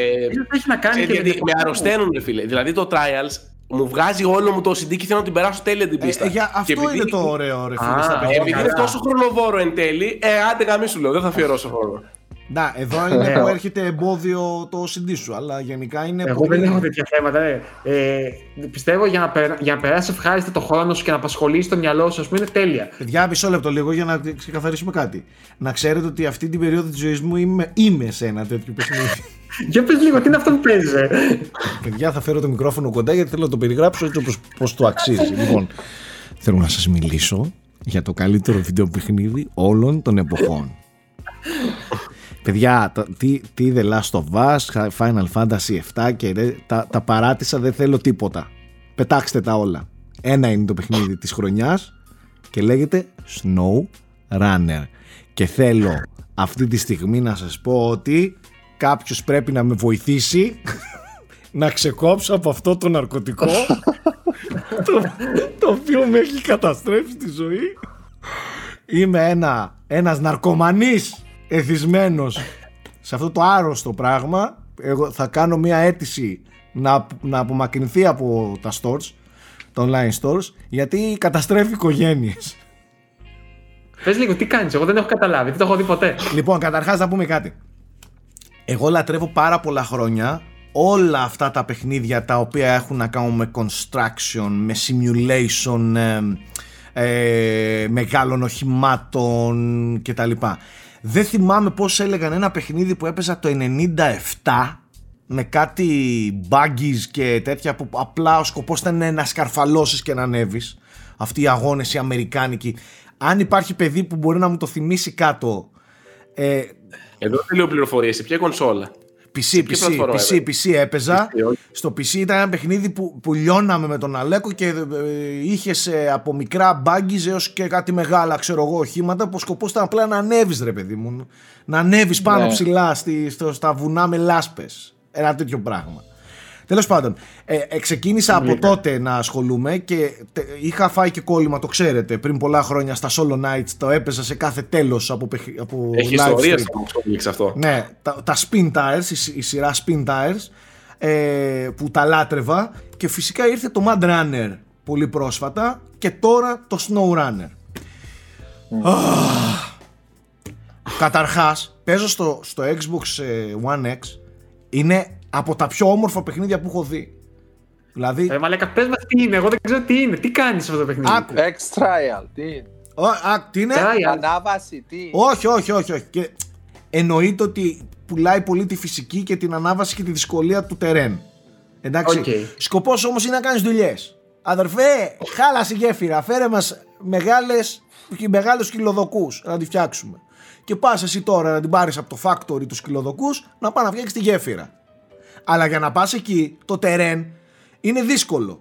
έχει να κάνει και με αρρωσταίνουν, ρε φίλε. Δηλαδή το Trials μου βγάζει όλο μου το συντή και θέλω να την περάσω τέλεια την πίστα. Αυτό είναι το ωραίο, ρε φίλε. Επειδή είναι τόσο χρονοβόρο εν τέλει, ε, άντε γαμίσου λέω, δεν θα αφιερώσω χρόνο. Να, εδώ είναι που έρχεται εμπόδιο το συντή σου, αλλά γενικά είναι. Εγώ δεν έχω τέτοια θέματα. Ε. Ε, πιστεύω για να, περα... για να περάσει ευχάριστα το χρόνο σου και να απασχολήσει το μυαλό σου, α πούμε, είναι τέλεια. Παιδιά, μισό λεπτό λίγο για να ξεκαθαρίσουμε κάτι. Να ξέρετε ότι αυτή την περίοδο τη ζωή μου είμαι... είμαι σε ένα τέτοιο παιχνίδι. Για πες λίγο, τι είναι αυτό που παίζει, ε. Παιδιά, θα φέρω το μικρόφωνο κοντά γιατί θέλω να το περιγράψω έτσι όπως το αξίζει. Λοιπόν, θέλω να σας μιλήσω για το καλύτερο βιντεοπαιχνίδι όλων των εποχών. Παιδιά, τι, τι The Last of Us, Final Fantasy επτά και ρε, τα, τα παράτησα, δεν θέλω τίποτα. Πετάξτε τα όλα. Ένα είναι το παιχνίδι της χρονιάς και λέγεται SnowRunner. Και θέλω αυτή τη στιγμή να σας πω ότι κάποιος πρέπει να με βοηθήσει να ξεκόψω από αυτό το ναρκωτικό το, το οποίο με έχει καταστρέψει τη ζωή. Είμαι ένα, ένας ναρκωμανής εθισμένος σε αυτό το άρρωστο πράγμα. Εγώ θα κάνω μια αίτηση να, να απομακρυνθεί από τα stores, τα online stores, γιατί καταστρέφει οικογένειες. Πες λίγο τι κάνεις, εγώ δεν έχω καταλάβει, δεν το έχω δει ποτέ. Λοιπόν, καταρχάς να πούμε κάτι. Εγώ λατρεύω πάρα πολλά χρόνια όλα αυτά τα παιχνίδια τα οποία έχουν να κάνουν με construction, με simulation, ε, ε, μεγάλων οχημάτων κτλ. Δεν θυμάμαι πώς έλεγαν ένα παιχνίδι που έπαιζα το ενενήντα επτά με κάτι buggies και τέτοια που απλά ο σκοπός ήταν να σκαρφαλώσεις και να ανέβεις. Αυτοί οι αγώνες οι αμερικάνικοι. Αν υπάρχει παιδί που μπορεί να μου το θυμίσει κάτω. Ε, Εδώ θέλω πληροφορίες. Σε ποια κονσόλα? Πι Σι, Πι Σι, Πι Σι, Πι Σι έπαιζα. Στο Πι Σι ήταν ένα παιχνίδι που, που λιώναμε με τον Αλέκο και είχες από μικρά μπάγκιζ έως και κάτι μεγάλα, ξέρω εγώ, οχήματα που ο σκοπός ήταν απλά να ανέβεις, ρε παιδί μου. Να ανέβεις πάνω ναι. ψηλά στη, στο, στα βουνά με λάσπες. Ένα τέτοιο πράγμα. Τέλος πάντων, ε, ε, ξεκίνησα από τότε να ασχολούμαι και τε, είχα φάει και κόλλημα, το ξέρετε, πριν πολλά χρόνια στα Solo Nights, το έπαιζα σε κάθε τέλος από, από Έχει live ιστορία stream. Αυτό. Ναι, τα, τα Spin Tires, η, η σειρά Spin Tires, ε, που τα λάτρευα, και φυσικά ήρθε το Mad Runner πολύ πρόσφατα και τώρα το SnowRunner. Mm. Oh. Καταρχάς, παίζω στο, στο Xbox One X, είναι από τα πιο όμορφα παιχνίδια που έχω δει. Δηλαδή. Ε, μαλάκα, πες μας τι είναι, εγώ δεν ξέρω τι είναι, τι κάνεις αυτό το παιχνίδι. Άκου. Ex-trial, τι είναι. Ο, α, τι είναι. Ανάβαση, τι είναι. Όχι, όχι, όχι. όχι. Και εννοείται ότι πουλάει πολύ τη φυσική και την ανάβαση και τη δυσκολία του τερέν. Εντάξει. Okay. Σκοπός όμως είναι να κάνεις δουλειές. Αδερφέ, χάλασε γέφυρα, φέρε μας μεγάλες, μεγάλους σκυλοδοκούς να τη φτιάξουμε. Και πας εσύ τώρα να την πάρεις από το factory του σκυλοδοκούς να πάει να φτιάξεις τη γέφυρα. Αλλά για να πας εκεί, το τερέν είναι δύσκολο.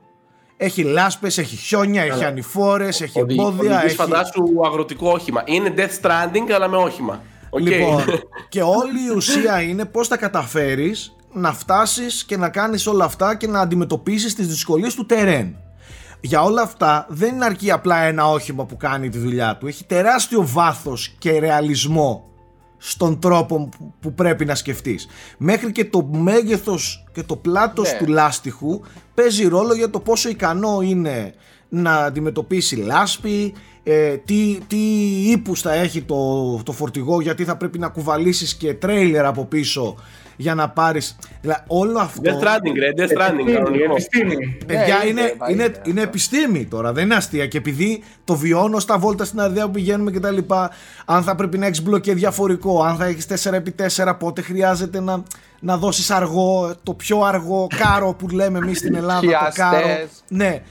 Έχει λάσπες, έχει χιόνια, αλλά έχει ανηφόρες, έχει εμπόδια. Έχει φαντάσου αγροτικό όχημα. Είναι Death Stranding, αλλά με όχημα. Okay. Λοιπόν, και όλη η ουσία είναι πώς θα καταφέρεις να φτάσεις και να κάνεις όλα αυτά και να αντιμετωπίσεις τις δυσκολίες του τερέν. Για όλα αυτά δεν αρκεί απλά ένα όχημα που κάνει τη δουλειά του. Έχει τεράστιο βάθος και ρεαλισμό στον τρόπο που πρέπει να σκεφτείς. Μέχρι και το μέγεθος και το πλάτος ναι. του λάστιχου παίζει ρόλο για το πόσο ικανό είναι να αντιμετωπίσει λάσπη, ε, τι, τι ύπους θα έχει το, το φορτηγό, γιατί θα πρέπει να κουβαλήσεις και τρέιλερ από πίσω για να πάρεις. Δηλαδή όλο αυτό. Death Stranding, Death Stranding, επιστήμη. Παιδιά, είναι, είναι, είναι επιστήμη τώρα, δεν είναι αστεία. Και επειδή το βιώνω στα βόλτα στην αρδιά που πηγαίνουμε κτλ. Αν θα πρέπει να έχεις μπλοκέ διαφορικό, αν θα έχεις τέσσερα επί τέσσερα, πότε χρειάζεται να, να δώσεις αργό, το πιο αργό κάρο που λέμε εμείς στην Ελλάδα. Το κάρο. Ναι.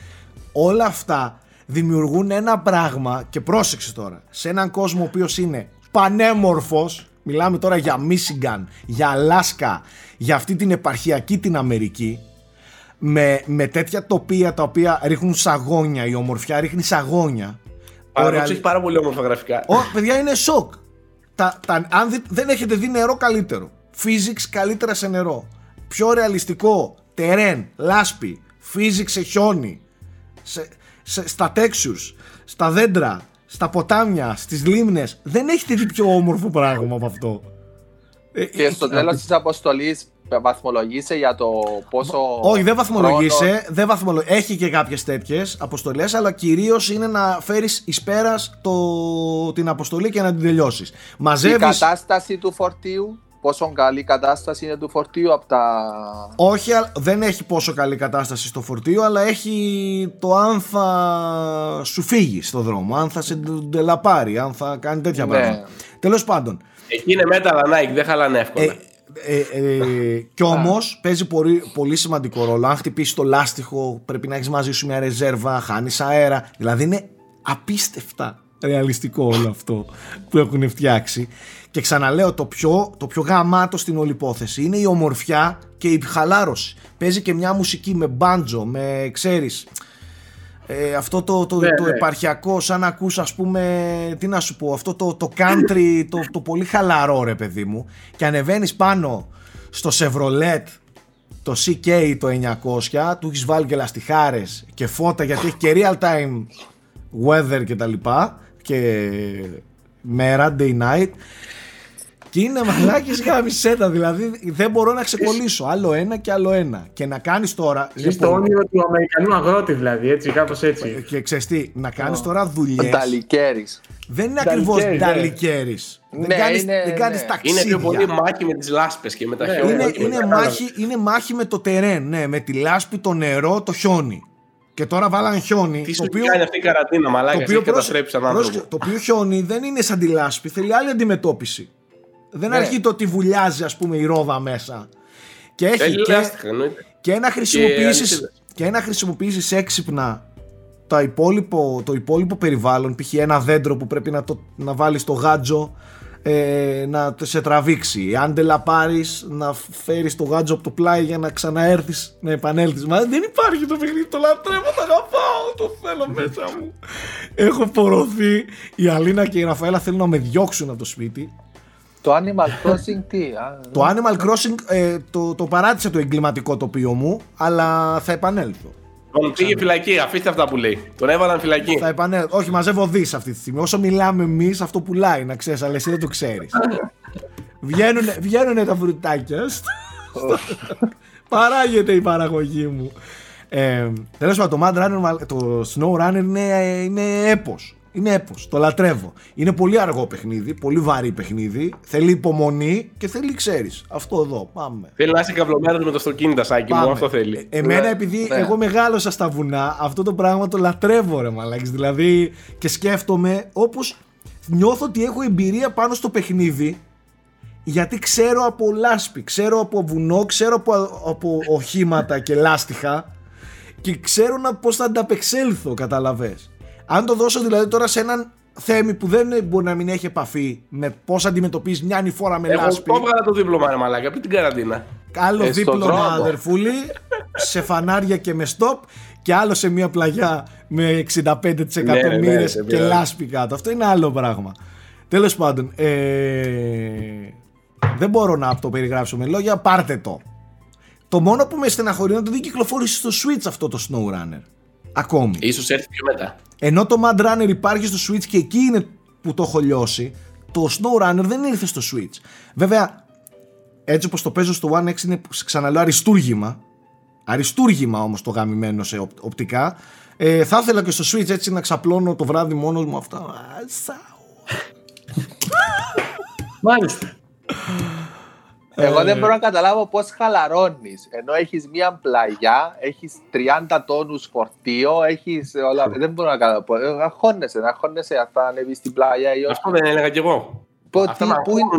Όλα αυτά δημιουργούν ένα πράγμα και πρόσεξε τώρα, σε έναν κόσμο ο οποίος είναι πανέμορφος, Μιλάμε τώρα για Μίσιγκαν, για Αλάσκα, για αυτή την επαρχιακή την Αμερική, με, με τέτοια τοπία τα οποία ρίχνουν σαγόνια, η ομορφιά ρίχνει σαγόνια. Παρακολουθεί έχει πάρα πολύ όμορφα γραφικά. Ω, παιδιά, είναι σοκ. Τα, τα, αν δι, δεν έχετε δει νερό καλύτερο. Physics καλύτερα σε νερό. Πιο ρεαλιστικό, τερέν, λάσπη, physics σε χιόνι, σε, σε, στα textures, στα δέντρα, στα ποτάμια, στις λίμνες. Δεν έχετε δει πιο όμορφο πράγμα από αυτό. Και στο τέλος της αποστολής βαθμολογήσε για το πόσο... Όχι, δεν βαθμολογήσε, δεν βαθμολο... έχει και κάποιες τέτοιες αποστολές, αλλά κυρίως είναι να φέρεις εις πέρας το... την αποστολή και να την τελειώσεις. Μαζεύεις... Η κατάσταση του φορτίου, πόσο καλή κατάσταση είναι του φορτίου από τα... Όχι, δεν έχει πόσο καλή κατάσταση στο φορτίο, αλλά έχει το αν θα σου φύγει στο δρόμο, αν θα σε ντελαπάρει, αν θα κάνει τέτοια ναι. πράγματα. Τέλος πάντων. Εκεί είναι μέταλλα, Nike, δεν χαλάνε εύκολα. Ε... Ε, ε, κι όμως παίζει πολύ, πολύ σημαντικό ρόλο. Αν χτυπήσει το λάστιχο, πρέπει να έχεις μαζί σου μια ρεζέρβα, χάνεις αέρα. Δηλαδή είναι απίστευτα ρεαλιστικό όλο αυτό που έχουν φτιάξει. Και ξαναλέω, το πιο, το πιο γαμάτο στην όλη υπόθεση είναι η ομορφιά και η χαλάρωση. Παίζει και μια μουσική με μπάντζο, με ξέρεις ε, αυτό το, το, ναι, το, το ναι. επαρχιακό. Σαν να ακούς, ας πούμε, τι να σου πω, αυτό το, το country, το, το πολύ χαλαρό, ρε παιδί μου. Και ανεβαίνεις πάνω στο Chevrolet, το σι κέι το εννιακόσια, του έχεις βάλει και λαστιχάρες και φώτα, γιατί έχει και real time weather και τα λοιπά, και μέρα, day night. Και είναι μαλάκες γαμισέτα, δηλαδή δεν μπορώ να ξεκολλήσω. Άλλο ένα και άλλο ένα. Και να κάνεις τώρα. Είσαι το όνειρο του Αμερικανού αγρότη, δηλαδή, έτσι, κάπως έτσι. Και ξέρεις τι, να κάνεις oh. τώρα δουλειές. Νταλικέρης. Δεν είναι ακριβώς νταλικέρης. Ναι, δεν κάνεις, είναι, δεν κάνεις ναι. ταξίδια. Είναι πιο πολύ μάχη με τις λάσπες και με τα χιόνια. Είναι, είναι, τα μάχη, είναι μάχη με το τερέν, ναι, με τη λάσπη, το νερό, το χιόνι. Και τώρα βάλαν χιόνι. Τι το οποίο, κάνει αυτή η καραντίνα, μαλάκες, το, το, το οποίο χιόνι δεν είναι σαν τη λάσπη, θέλει άλλη αντιμετώπιση. Δεν ναι. αρκεί το ότι βουλιάζει, ας πούμε, η ρόδα μέσα. Και έχει και, λάστιχα, και, να χρησιμοποιήσεις, και, και να χρησιμοποιήσεις έξυπνα το υπόλοιπο, το υπόλοιπο περιβάλλον. Π.χ. ένα δέντρο που πρέπει να, το, να βάλεις το γάντζο ε, να σε τραβήξει. Αν τελαπάρεις, να φέρεις το γάντζο από το πλάι για να ξαναέρθεις, να επανέλθεις. Μα δεν υπάρχει το παιχνίδι, το λατρεύω, το αγαπάω, το θέλω μέσα μου. Έχω πορωθεί. Η Αλίνα και η Ραφαέλα θέλουν να με διώξουν από το σπίτι. Το Animal Crossing τι, α? Το Animal Crossing ε, το, το παράτησε το εγκληματικό τοπίο μου, αλλά θα επανέλθω. Τον πήγε φυλακή, αφήστε αυτά που λέει. Τον έβαλαν φυλακή. Θα επανέλθω. Όχι, μαζεύω δις αυτή τη στιγμή. Όσο μιλάμε εμείς, αυτό πουλάει, να ξέρεις, αλλά εσύ δεν το ξέρεις. Βγαίνουνε, βγαίνουνε τα φρουτάκια. Παράγεται η παραγωγή μου. Ε, Τέλος πάντων, το Mad Runner, το SnowRunner είναι, είναι έπος. Είναι έπος, το λατρεύω. Είναι πολύ αργό παιχνίδι, πολύ βαρύ παιχνίδι. Θέλει υπομονή και θέλει, ξέρεις, αυτό εδώ. Πάμε. Θέλει να είσαι καυλωμένος με το αυτοκίνητα, Σάκη μου, αυτό θέλει. Ε, εμένα, ναι, επειδή ναι. εγώ μεγάλωσα στα βουνά, αυτό το πράγμα το λατρεύω, ρε μαλάκες. Δηλαδή, και σκέφτομαι, όπως νιώθω ότι έχω εμπειρία πάνω στο παιχνίδι, γιατί ξέρω από λάσπη, ξέρω από βουνό, ξέρω από, από οχήματα και λάστιχα και ξέρω πώς θα ανταπεξέλθω, καταλαβες. Αν το δώσω δηλαδή τώρα σε έναν Θέμη που δεν μπορεί να μην έχει επαφή με πώς αντιμετωπίζει μια ανηφόρα με λάσπη. Εγώ έβγαλα το δίπλωμα, ρε μαλάκα, από την καραντίνα. Άλλο ε, δίπλωμα, αδερφούλη, σε φανάρια και με stop, και άλλο σε μια πλαγιά με εξήντα πέντε τοις εκατό ναι, μοίρες ναι, ναι, και λάσπη κάτω. Αυτό είναι άλλο πράγμα. Τέλος πάντων, ε, δεν μπορώ να το περιγράψω με λόγια, πάρτε το. Το μόνο που με στεναχωρεί είναι ότι δεν κυκλοφόρησε στο Switch αυτό το SnowRunner. Ακόμη. Ίσως έρθει πιο μετά. Ενώ το Mad Runner υπάρχει στο Switch και εκεί είναι που το έχω λιώσει, το SnowRunner δεν ήρθε στο Switch. Βέβαια, έτσι όπως το παίζω στο One X είναι, ξαναλέω, αριστούργημα. Αριστούργημα όμως το γαμημένο σε οπ, οπτικά. Ε, θα ήθελα και στο Switch έτσι να ξαπλώνω το βράδυ μόνος μου αυτά. Μάλιστα. Εγώ δεν μπορώ να καταλάβω πώς χαλαρώνεις. Ενώ έχεις μία πλαγιά, έχεις τριάντα τόνους φορτίο, έχεις όλα. Δεν μπορώ να καταλάβω. Αγχώνεσαι, να αγχώνεσαι αυτά, ανέβεις στην πλάγια ή όχι. Αυτό δεν έλεγα κι εγώ.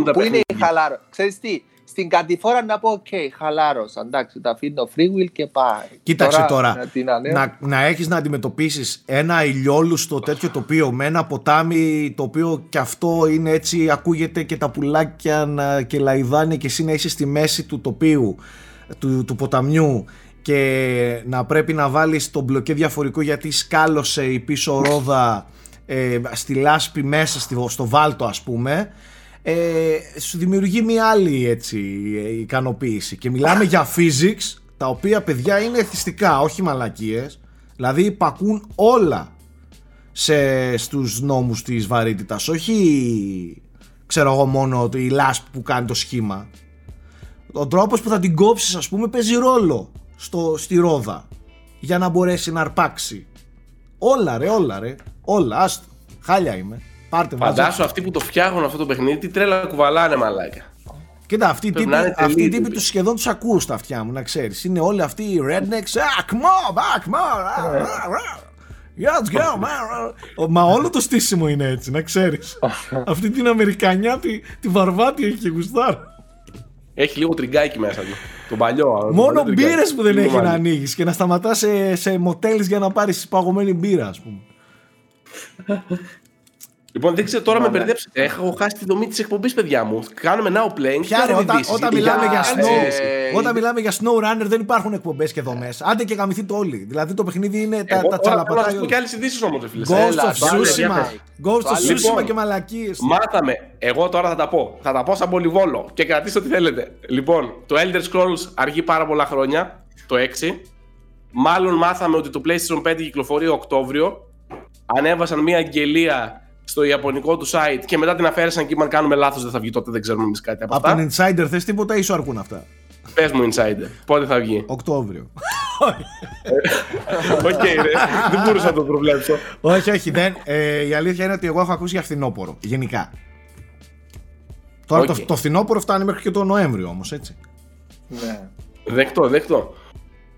Πού είναι η χαλάρωση. Ξέρεις τι, Στην κατηφόρα να πω, οκ, okay, χαλάρωσα, εντάξει, τα αφήνω free will και πάει. Κοίταξε τώρα, τώρα να, να, να έχεις να αντιμετωπίσεις ένα ηλιόλουστο τέτοιο τοπίο με ένα ποτάμι το οποίο και αυτό είναι έτσι, ακούγεται και τα πουλάκια να, και λαϊδάνε και εσύ να είσαι στη μέση του τοπίου, του, του ποταμιού και να πρέπει να βάλεις το μπλοκέ διαφορικό γιατί σκάλωσε η πίσω ρόδα ε, στη λάσπη μέσα στο βάλτο ας πούμε. Ε, σου δημιουργεί μια άλλη έτσι ικανοποίηση και μιλάμε για physics τα οποία παιδιά είναι εθιστικά, όχι μαλακίες, δηλαδή υπακούν όλα σε, στους νόμους της βαρύτητας, όχι ξέρω εγώ μόνο η λάσπη που κάνει το σχήμα, ο τρόπος που θα την κόψεις ας πούμε παίζει ρόλο στο, στη ρόδα για να μπορέσει να αρπάξει όλα ρε, όλα ρε, όλα, άστο, χάλια είμαι. Φαντάσου αυτοί που το φτιάχνουν αυτό το παιχνίδι, τι τρέλα κουβαλάνε μαλάκια. Κοίτα, αυτοί οι τύποι του σχεδόν τους ακούω στα αυτιά μου, να ξέρεις. Είναι όλοι αυτοί οι rednecks. Μα όλο το στήσιμο είναι έτσι, να ξέρεις. Αυτή την Αμερικανιά, τη βαρβάτη έχει γουστάρα. Έχει λίγο τριγκάκι μέσα του. Το παλιό. Μόνο μπύρες που δεν έχει να ανοίγεις και να σταματάς σε μοτέλες για να πάρεις παγωμένη μπύρα, ας πούμε. Λοιπόν, δεν ξέρω, τώρα Μαλά. με μπερδέψετε. Έχω χάσει τη δομή της εκπομπής, παιδιά μου. Κάνουμε now playing. Ποια ρε, όταν, όταν, μιλάμε για snow, ε... όταν μιλάμε για SnowRunner δεν υπάρχουν εκπομπές και δομές. Άντε και γαμηθείτε όλοι. Δηλαδή το παιχνίδι είναι τα, τα τσαλαπατά. Θέλω να σου πω και άλλες ειδήσεις όμως, ρε φίλε. Ghost of Tsushima. Ghost of Tsushima και μαλακίες. Μάταμε. Εγώ τώρα θα τα πω. Θα τα πω σαν πολυβόλο και κρατήστε ό,τι θέλετε. Λοιπόν, το Elder Scrolls αργεί πάρα πολλά χρόνια. Το έξι. Μάλλον μάθαμε ότι το PlayStation πέντε κυκλοφορεί Οκτώβριο. Ανέβασαν μια αγγελία στο ιαπωνικό του site και μετά την αφαίρεσαν και είπαν κάνουμε λάθος, δεν θα βγει τότε, δεν ξέρουμε εμείς κάτι από αυτά. Από τον Insider θες τίποτα ή σου αρκούν αυτά? Πες μου Insider, πότε θα βγει? Οκτώβριο. Οκ ρε, δεν μπορούσα να το προβλέψω. Όχι, όχι, δεν, ε, η αλήθεια είναι ότι εγώ έχω ακούσει για φθινόπωρο, γενικά. Τώρα okay. το, το φθινόπωρο φτάνει μέχρι και τον Νοέμβριο όμως, έτσι. Ναι. Δεκτό, δεκτό.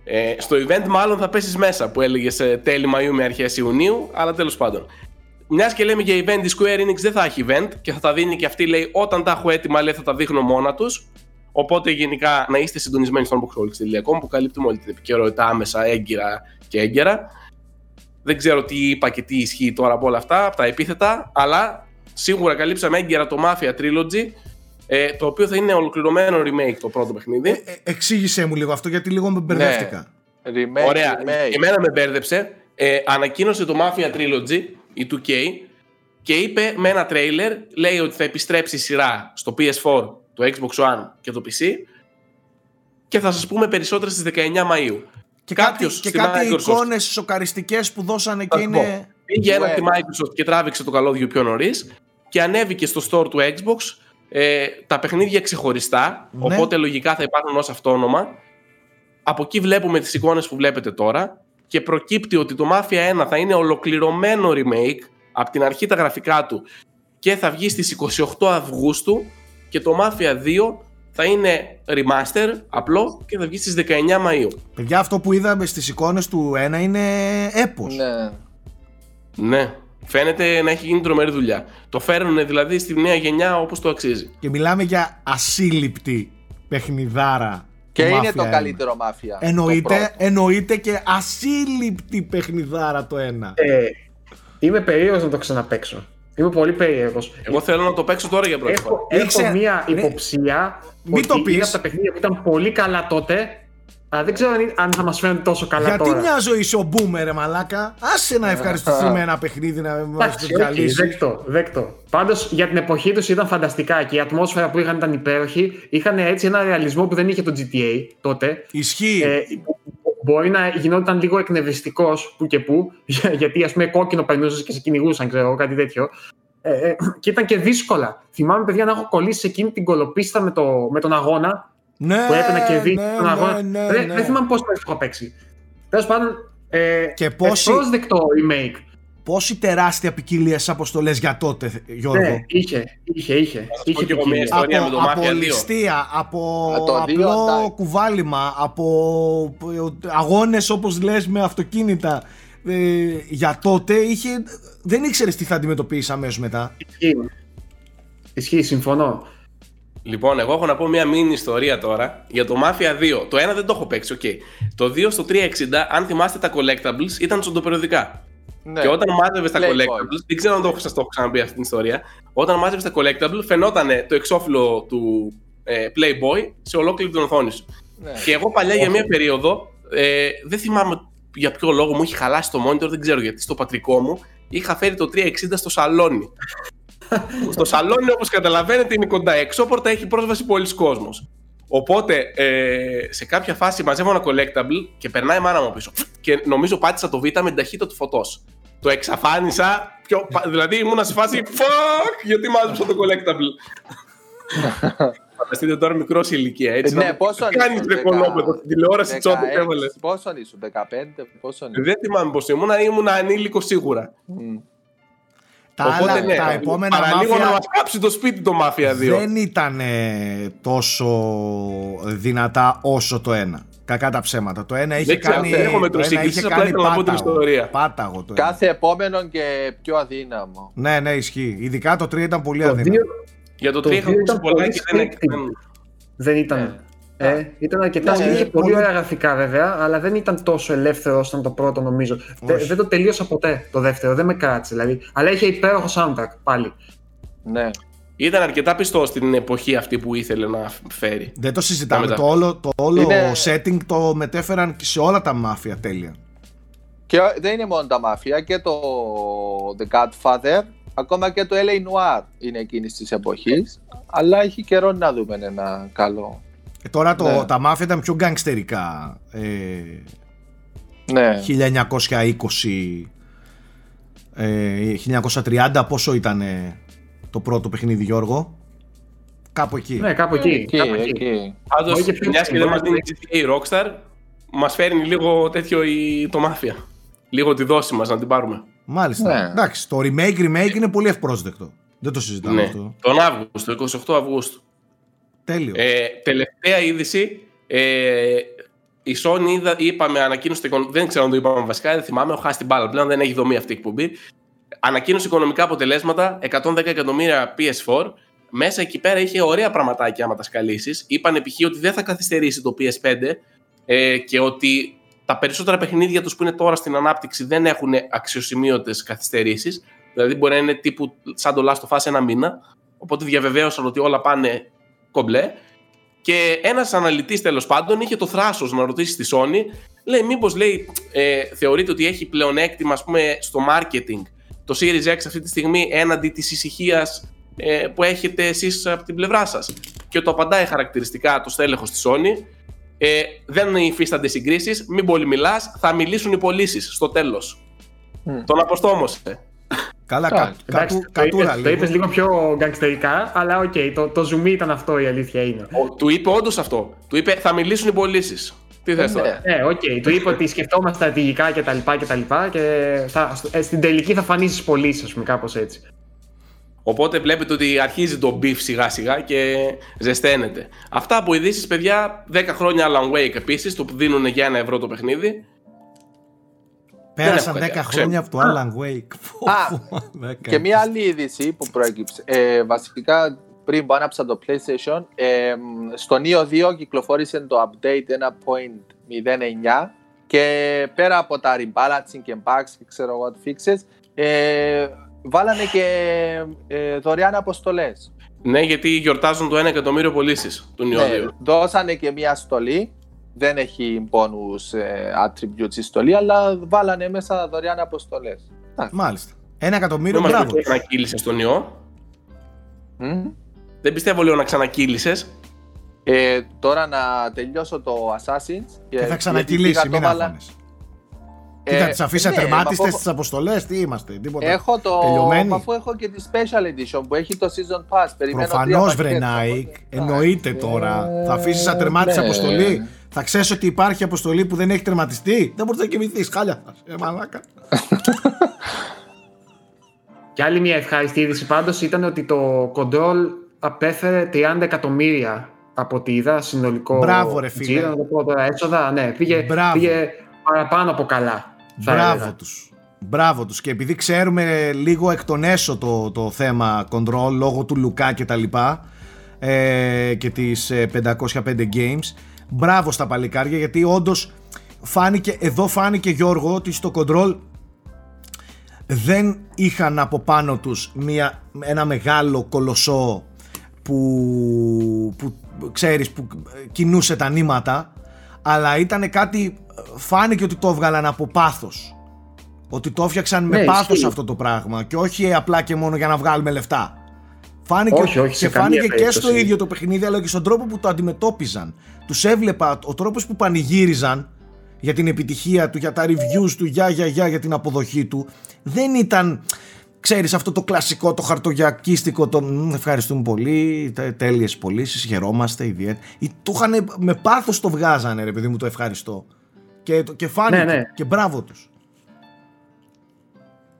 Ε, στο event μάλλον θα πέσεις μέσα που έλεγες τέλη Μαΐου με αρχές Ιουνίου, αλλά τέλος πάντων. Μιας και λέμε για event, η Square Enix δεν θα έχει event και θα τα δίνει και αυτή, λέει, όταν τα έχω έτοιμα, λέει, θα τα δείχνω μόνα τους. Οπότε γενικά να είστε συντονισμένοι στον boxholics τελεία com που καλύπτουμε όλη την επικαιρότητα άμεσα, έγκυρα και έγκαιρα. Δεν ξέρω τι είπα και τι ισχύει τώρα από όλα αυτά, από τα επίθετα, αλλά σίγουρα καλύψαμε έγκαιρα το Mafia Trilogy, ε, το οποίο θα είναι ολοκληρωμένο remake το πρώτο παιχνίδι. Ε, ε, εξήγησέ μου λίγο αυτό γιατί λίγο με μπερδεύτηκα. Ναι. Remake, Ωραία, remake. Εμένα με μπέρδεψε. Ε, ανακοίνωσε το Mafia Trilogy η δύο κέι και είπε με ένα τρέιλερ, λέει ότι θα επιστρέψει η σειρά στο πι ες φορ, το Xbox One και το πι σι και θα σας πούμε περισσότερα στις δεκαεννιά Μαΐου. Και, Κάποιος και κάτι Microsoft, εικόνες σοκαριστικές που δώσανε και είναι... Πήγε ένα από τη Microsoft και τράβηξε το καλώδιο πιο νωρίς και ανέβηκε στο store του Xbox ε, τα παιχνίδια ξεχωριστά, ναι. Οπότε λογικά θα υπάρχουν ως αυτόνομα. Από εκεί βλέπουμε τις εικόνες που βλέπετε τώρα. Και προκύπτει ότι το Mafia ένα θα είναι ολοκληρωμένο remake από την αρχή τα γραφικά του και θα βγει στις εικοστή όγδοη Αυγούστου και το Mafia δύο θα είναι remaster απλό και θα βγει στις δεκαεννιά Μαΐου. Παιδιά, αυτό που είδαμε στις εικόνες του ένα είναι έπος. Ναι, ναι. Φαίνεται να έχει γίνει τρομερή δουλειά. Το φέρνουν δηλαδή στη νέα γενιά όπως το αξίζει. Και μιλάμε για ασύλληπτη παιχνιδάρα. Και το είναι Mafia το καλύτερο Mafia. Εννοείται, εννοείται και ασύλληπτη παιχνιδάρα το ένα. Ε, είμαι περίεργος να το ξαναπαίξω. Είμαι πολύ περίεργος. Εγώ θέλω να το παίξω τώρα για πρώτη φορά. Έχω, έχω μία υποψία ναι. ότι είναι από τα παιχνίδια που ήταν πολύ καλά τότε. Αλλά δεν ξέρω αν, είναι, αν θα μας φαίνουν τόσο καλά γιατί τώρα. Γιατί μια ζωή είσαι ο Boomer, ρε μαλάκα. Άσε να ευχαριστηθεί με ένα παιχνίδι να μας το διαλύσει. Δέκτο, δέκτο. Πάντως για την εποχή τους ήταν φανταστικά και η ατμόσφαιρα που είχαν ήταν υπέροχη. Είχαν έτσι ένα ρεαλισμό που δεν είχε το τζι τι έι τότε. Ισχύει. Ε, μπορεί να γινόταν λίγο εκνευριστικός που και που, γιατί ας πούμε κόκκινο περνούσες και σε κυνηγούσαν, ξέρω κάτι τέτοιο. Ε, ε, και ήταν και δύσκολα. Θυμάμαι, παιδιά, να έχω κολλήσει σε εκείνη την κολοπίστα με, το, με τον αγώνα. Ναι, που έπαινα και δει ναι, τον αγώνα. Ναι, ναι, δεν, ναι. δεν θυμάμαι πόσες φορές το έχω παίξει. Τέλος πάντων, ε, και πόσοι, ευπρόσδεκτο remake. Πόση τεράστια ποικιλία σε αποστολές για τότε, Γιώργο. Ναι, είχε, είχε, είχε. είχε ποικιλία. Από, από ληστεία, από απλό κουβάλιμα, από αγώνες όπως λες με αυτοκίνητα. Ε, για τότε είχε, δεν ήξερες τι θα αντιμετωπίσεις αμέσως μετά. Ισχύει, συμφωνώ. Λοιπόν, εγώ έχω να πω μια μίνι ιστορία τώρα για το Mafia δύο. Το ένα δεν το έχω παίξει, okay. Το δύο στο τριακόσια εξήντα, αν θυμάστε, τα collectables ήταν τσοντοπεριοδικά. Ναι. Και όταν μάζευες τα collectables, δεν ξέρω αν το έχω, σας το έχω ξαναπεί αυτή την ιστορία. Όταν μάζευες τα collectables, φαινότανε το εξώφυλλο του ε, Playboy σε ολόκληρη την οθόνη σου. Ναι. Και εγώ παλιά για μια περίοδο, ε, δεν θυμάμαι για ποιο λόγο, μου είχε χαλάσει το monitor, δεν ξέρω γιατί, στο πατρικό μου, είχα φέρει το τριακόσια εξήντα στο σαλόνι. Στο σαλόνι, όπως καταλαβαίνετε, είναι κοντά εξώπορτα, έχει πρόσβαση πολλοί κόσμος. Οπότε ε, σε κάποια φάση μαζεύω ένα collectable και περνάει η μάνα μου πίσω. Και νομίζω πάτησα το β' με την ταχύτητα του φωτός. Το εξαφάνισα, πιο, δηλαδή ήμουν σε φάση fuck, γιατί μάζεψα το collectable. Φανταστείτε τώρα μικρός ηλικία, έτσι. Ναι, πόσο ανήσουν, κάνεις κολόπεδο, την τηλεόραση τσόντου έβαλες. Πόσο ανήσουν, δεκαπέντε, πόσο ανήσουν. Δεν θυμάμαι πως ήμουν, ήμουν ανήλικο σίγουρα. Mm. Τα, Οπότε, άλλα, ναι, τα επόμενα Mafia, να μας κάψει το σπίτι το Mafia δύο. Δεν ήταν τόσο δυνατά όσο το ένα. Κακά τα ψέματα. Το ένα είχε δεν κάνει, ξέρω, το ένα είχε κάνει πάταγο, πάταγο το κάθε ένα. Επόμενο και πιο αδύναμο. Ναι, ναι, ισχύει. Ειδικά το τρία ήταν πολύ το αδύναμο. Δύο, για το τρία είχα ακούσει πολλά και δεν έκανε. Δεν ήταν. Ε, ε, ήταν αρκετά. Ναι, είχε πολύ ωραία γραφικά βέβαια, αλλά δεν ήταν τόσο ελεύθερο όσο το πρώτο νομίζω. Δε, δεν το τελείωσα ποτέ το δεύτερο, δεν με κράτησε δηλαδή. Αλλά είχε υπέροχο soundtrack πάλι. Ναι. Ήταν αρκετά πιστό στην εποχή αυτή που ήθελε να φέρει. Δεν το συζητάμε. Το όλο, το όλο είναι... setting το μετέφεραν σε όλα τα Mafia τέλεια. Και δεν είναι μόνο τα Mafia, και το The Godfather, ακόμα και το ελ έι Noir είναι εκείνη τη εποχή. Αλλά έχει καιρό να δούμε ένα καλό. Και τώρα το, ναι. τα Mafia ήταν πιο γκανγκστερικά. Ε, ναι. χίλια εννιακόσια είκοσι, ε, χίλια εννιακόσια τριάντα, πόσο ήταν το πρώτο παιχνίδι, Γιώργο? Κάπου εκεί. Ναι, κάπου εκεί. Πάντως, μια και δεν μας δίνει τζι τι έι Rockstar, μας φέρνει λίγο τέτοιο η, το Mafia. Λίγο τη δόση μας να την πάρουμε. Μάλιστα. Ναι. Εντάξει, το remake, remake είναι πολύ ευπρόσδεκτο. Δεν το συζητάμε ναι. αυτό. Τον Αύγουστο, εικοστή όγδοη Αυγούστου. Ε, τελευταία είδηση, ε, η Sony είδα, είπαμε, ανακοίνωσε, δεν ξέρω αν το είπαμε βασικά, δεν θυμάμαι, έχω χάσει την μπάλα πλέον, δεν έχει δομή αυτή η εκπομπή. Ανακοίνωσε οικονομικά αποτελέσματα, εκατόν δέκα εκατομμύρια πι ες φορ, μέσα εκεί πέρα είχε ωραία πραγματάκια άμα τα σκαλίσεις. Είπανε π.χ. ότι δεν θα καθυστερήσει το πι ες φάιβ ε, και ότι τα περισσότερα παιχνίδια τους που είναι τώρα στην ανάπτυξη δεν έχουν αξιοσημείωτες καθυστερήσεις, δηλαδή μπορεί να είναι τύπου σαν το Last of Us ένα μήνα, οπότε διαβεβαίωσαν ότι όλα πάνε κομπλέ. Και ένας αναλυτής τέλος πάντων είχε το θράσος να ρωτήσει τη Sony, λέει μήπως λέει, ε, θεωρείτε ότι έχει πλεονέκτημα ας πούμε, στο marketing το Series X αυτή τη στιγμή έναντι της ησυχίας ε, που έχετε εσείς από την πλευρά σας? Και το απαντάει χαρακτηριστικά το στέλεχος της Sony, ε, δεν υφίστανται συγκρίσεις, μην πολύ μιλάς, θα μιλήσουν οι πωλήσεις στο τέλος. Mm. Τον αποστόμωσε. Καλά, oh, κα, εντάξει, κατου, το κατούρα είπες, λίγο. Το είπες λίγο πιο γκαγκστερικά, αλλά οκ, okay, το, το zoom ήταν αυτό, η αλήθεια είναι. Ο, του είπε όντως αυτό. Του είπε θα μιλήσουν οι πωλήσεις. Τι θες ναι, τώρα. Ναι, οκ. Okay. Του είπε ότι σκεφτόμαστε στρατηγικά κτλ. κτλ και θα, στην τελική θα φανεί στις πωλήσεις, ας πούμε, κάπως έτσι. Οπότε βλέπετε ότι αρχίζει το beef σιγά σιγά και ζεσταίνεται. Αυτά από ειδήσεις, παιδιά, δέκα χρόνια Alan Wake επίσης, το που δίνουν για ένα ευρώ το παιχνίδι. Πέρασαν δέκα χρόνια από το Alan Wake. Α, και μία άλλη είδηση που προέκυψε. Ε, βασικά, πριν που άναψα το PlayStation, ε, στον ι ο δύο κυκλοφόρησε το update ένα κόμμα μηδέν εννιά και πέρα από τα rebalancing και bugs και ξέρω εγώ τι fixes, ε, βάλανε και ε, δωρεάν αποστολές. Ναι, γιατί γιορτάζουν το ένα εκατομμύριο πωλήσεις του ι ο δύο. Ε, δώσανε και μία στολή. Δεν έχει πόνους ε, attributes η στολή, αλλά βάλανε μέσα δωρεάν αποστολές. Μάλιστα. Ένα εκατομμύριο, μπράβο. Δεν πιστεύω να ξανακύλησες τον ιό. Mm? Δεν πιστεύω, λέω, να ξανακύλησες. Ε, τώρα να τελειώσω το Assassin's. Και θα ξανακυλήσει, μην αφήνεις. Ε, τι θα τις αφήσει ατερματιστές στις αποστολές, τι είμαστε, τίποτα. Έχω το, αφού έχω και τη Special Edition που έχει το Season Pass. Περιμένω. Προφανώς βρε Nike, εννοείται τώρα. Ε, θα αφήσεις ατερματιστές ναι. αποστολή. Θα ξέρεις ότι υπάρχει αποστολή που δεν έχει τερματιστεί. Δεν μπορείς να κοιμηθείς, χάλια θα σε μαλάκα. Και άλλη μια ευχάριστη είδηση πάντως ήταν ότι το Control απέφερε τριάντα εκατομμύρια από τη είδα συνολικό. Μπράβο ρε φίλε. Έξοδα, ναι, πήγε, πήγε παραπάνω από καλά. Μπράβο τους. Μπράβο τους. Και επειδή ξέρουμε λίγο εκ των έσω το, το θέμα Control λόγω του Λουκά κτλ. ε, και τις ε, πεντακόσια πέντε Games. Μπράβο στα παλικάρια, γιατί όντως φάνηκε, εδώ φάνηκε, Γιώργο, ότι στο Control δεν είχαν από πάνω τους μια, ένα μεγάλο κολοσσό που, που ξέρεις, που κινούσε τα νήματα, αλλά ήταν κάτι, φάνηκε ότι το έβγαλαν από πάθος, ότι το έφτιαξαν ναι, με πάθος αυτό το πράγμα και όχι απλά και μόνο για να βγάλουμε λεφτά. Φάνηκε, όχι, όχι, και φάνηκε και στο ίδιο το παιχνίδι, αλλά και στον τρόπο που το αντιμετώπιζαν. Τους έβλεπα, ο τρόπος που πανηγύριζαν για την επιτυχία του, για τα reviews του, για, για, για, για την αποδοχή του, δεν ήταν, ξέρεις, αυτό το κλασικό, το χαρτογιακίστικο, το ευχαριστούμε πολύ, τέλειες πωλήσεις, χαιρόμαστε ιδιαίτερα. Το είχαν, με πάθος το βγάζανε, ρε παιδί μου, το ευχαριστώ. Και, και φάνηκε, ναι, ναι, και μπράβο τους.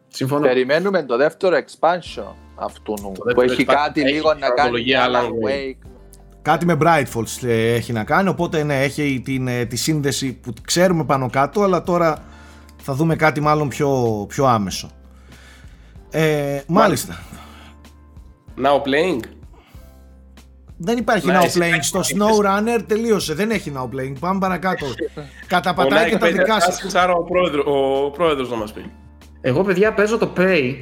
Συμφωνώ. Περιμένουμε το δεύτερο expansion αυτού το που δεύτερο έχει δεύτερο κάτι έχει λίγο να κάνει Alan Wake. Κάτι με Brightfalls έχει να κάνει, οπότε ναι, έχει την, τη σύνδεση που ξέρουμε πάνω κάτω, αλλά τώρα θα δούμε κάτι μάλλον πιο, πιο άμεσο. Ε, μάλιστα. Now playing. Δεν υπάρχει nice. Now playing. Στο SnowRunner τελείωσε. Δεν έχει now playing. Πάμε παρακάτω. Καταπατάει και τα δικά σας. Άρα ο πρόεδρος, ο πρόεδρος να μας πει. Εγώ, παιδιά, παίζω το Prey.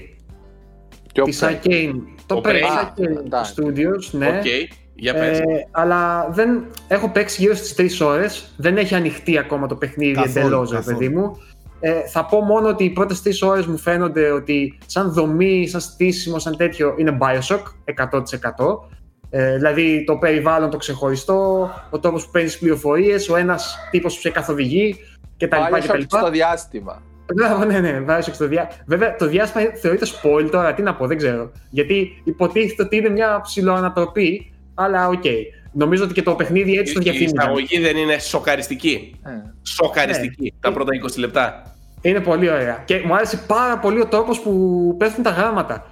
Της Arcane. Το Prey Arcane Studios, ναι. Okay. Για ε, αλλά δεν, έχω παίξει γύρω στις τρεις ώρες. Δεν έχει ανοιχτεί ακόμα το παιχνίδι εντελώς, παιδί μου. Ε, θα πω μόνο ότι οι πρώτες τρεις ώρες μου φαίνονται ότι σαν δομή, σαν στήσιμο, σαν τέτοιο είναι Bioshock εκατό τοις εκατό. Ε, δηλαδή το περιβάλλον το ξεχωριστό, ο τρόπος που παίρνεις πληροφορίες, ο ένας τύπος που σε καθοδηγεί κτλ. Bioshock στο διάστημα. Μπράβο, ναι, ναι, Bioshock στο διάστημα. Βέβαια το διάστημα θεωρείται spoil τώρα, τι να πω, δεν ξέρω. Γιατί υποτίθεται ότι είναι μια ψιλοανατροπή. Αλλά οκ. Okay. Νομίζω ότι και το παιχνίδι έτσι το διαφημίζει. Η εισαγωγή δεν είναι σοκαριστική. Ε. Σοκαριστική ε. Τα πρώτα είκοσι λεπτά. Είναι πολύ ωραία. Και μου άρεσε πάρα πολύ ο τρόπος που πέφτουν τα γράμματα.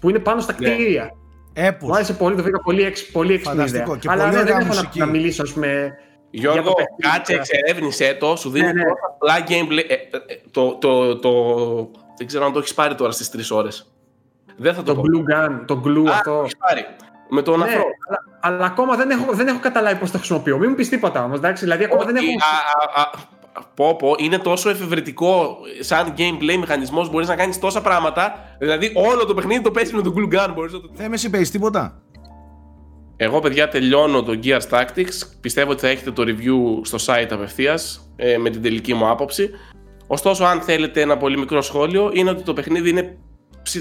Που είναι πάνω στα κτίρια. Ε. Μου άρεσε πολύ, το βρήκα πολύ, πολύ εξυπηρετικό. Αλλά πολύ ωραία, δεν έχω να, να μιλήσω με. Γιώργο, κάτσε, εξερεύνησέ το. Σου δίνει ε, ναι. Απλά gameplay. Ε, το, το, το, το, δεν ξέρω αν το έχεις πάρει τώρα στις τρεις ώρες. Δεν θα το, το πω. Blue Gun, το Glue αυτό. Με τον ναι, αφρό. Αλλά, αλλά ακόμα δεν έχω, δεν έχω καταλάβει πώς το χρησιμοποιώ. Μην μου πεις τίποτα όμως, εντάξει. Δηλαδή, ακόμα όχι, δεν έχω. Α, α, α, πω, πω, είναι τόσο εφευρετικό σαν gameplay μηχανισμός. Μπορείς να κάνεις τόσα πράγματα. Δηλαδή, όλο το παιχνίδι το παίζεις με τον Glue Gun. Μπορείς να το. Δεν με συμπαίζεις τίποτα. Εγώ, παιδιά, τελειώνω το Gears Tactics. Πιστεύω ότι θα έχετε το review στο site απευθείας ε, με την τελική μου άποψη. Ωστόσο, αν θέλετε ένα πολύ μικρό σχόλιο, είναι ότι το παιχνίδι είναι,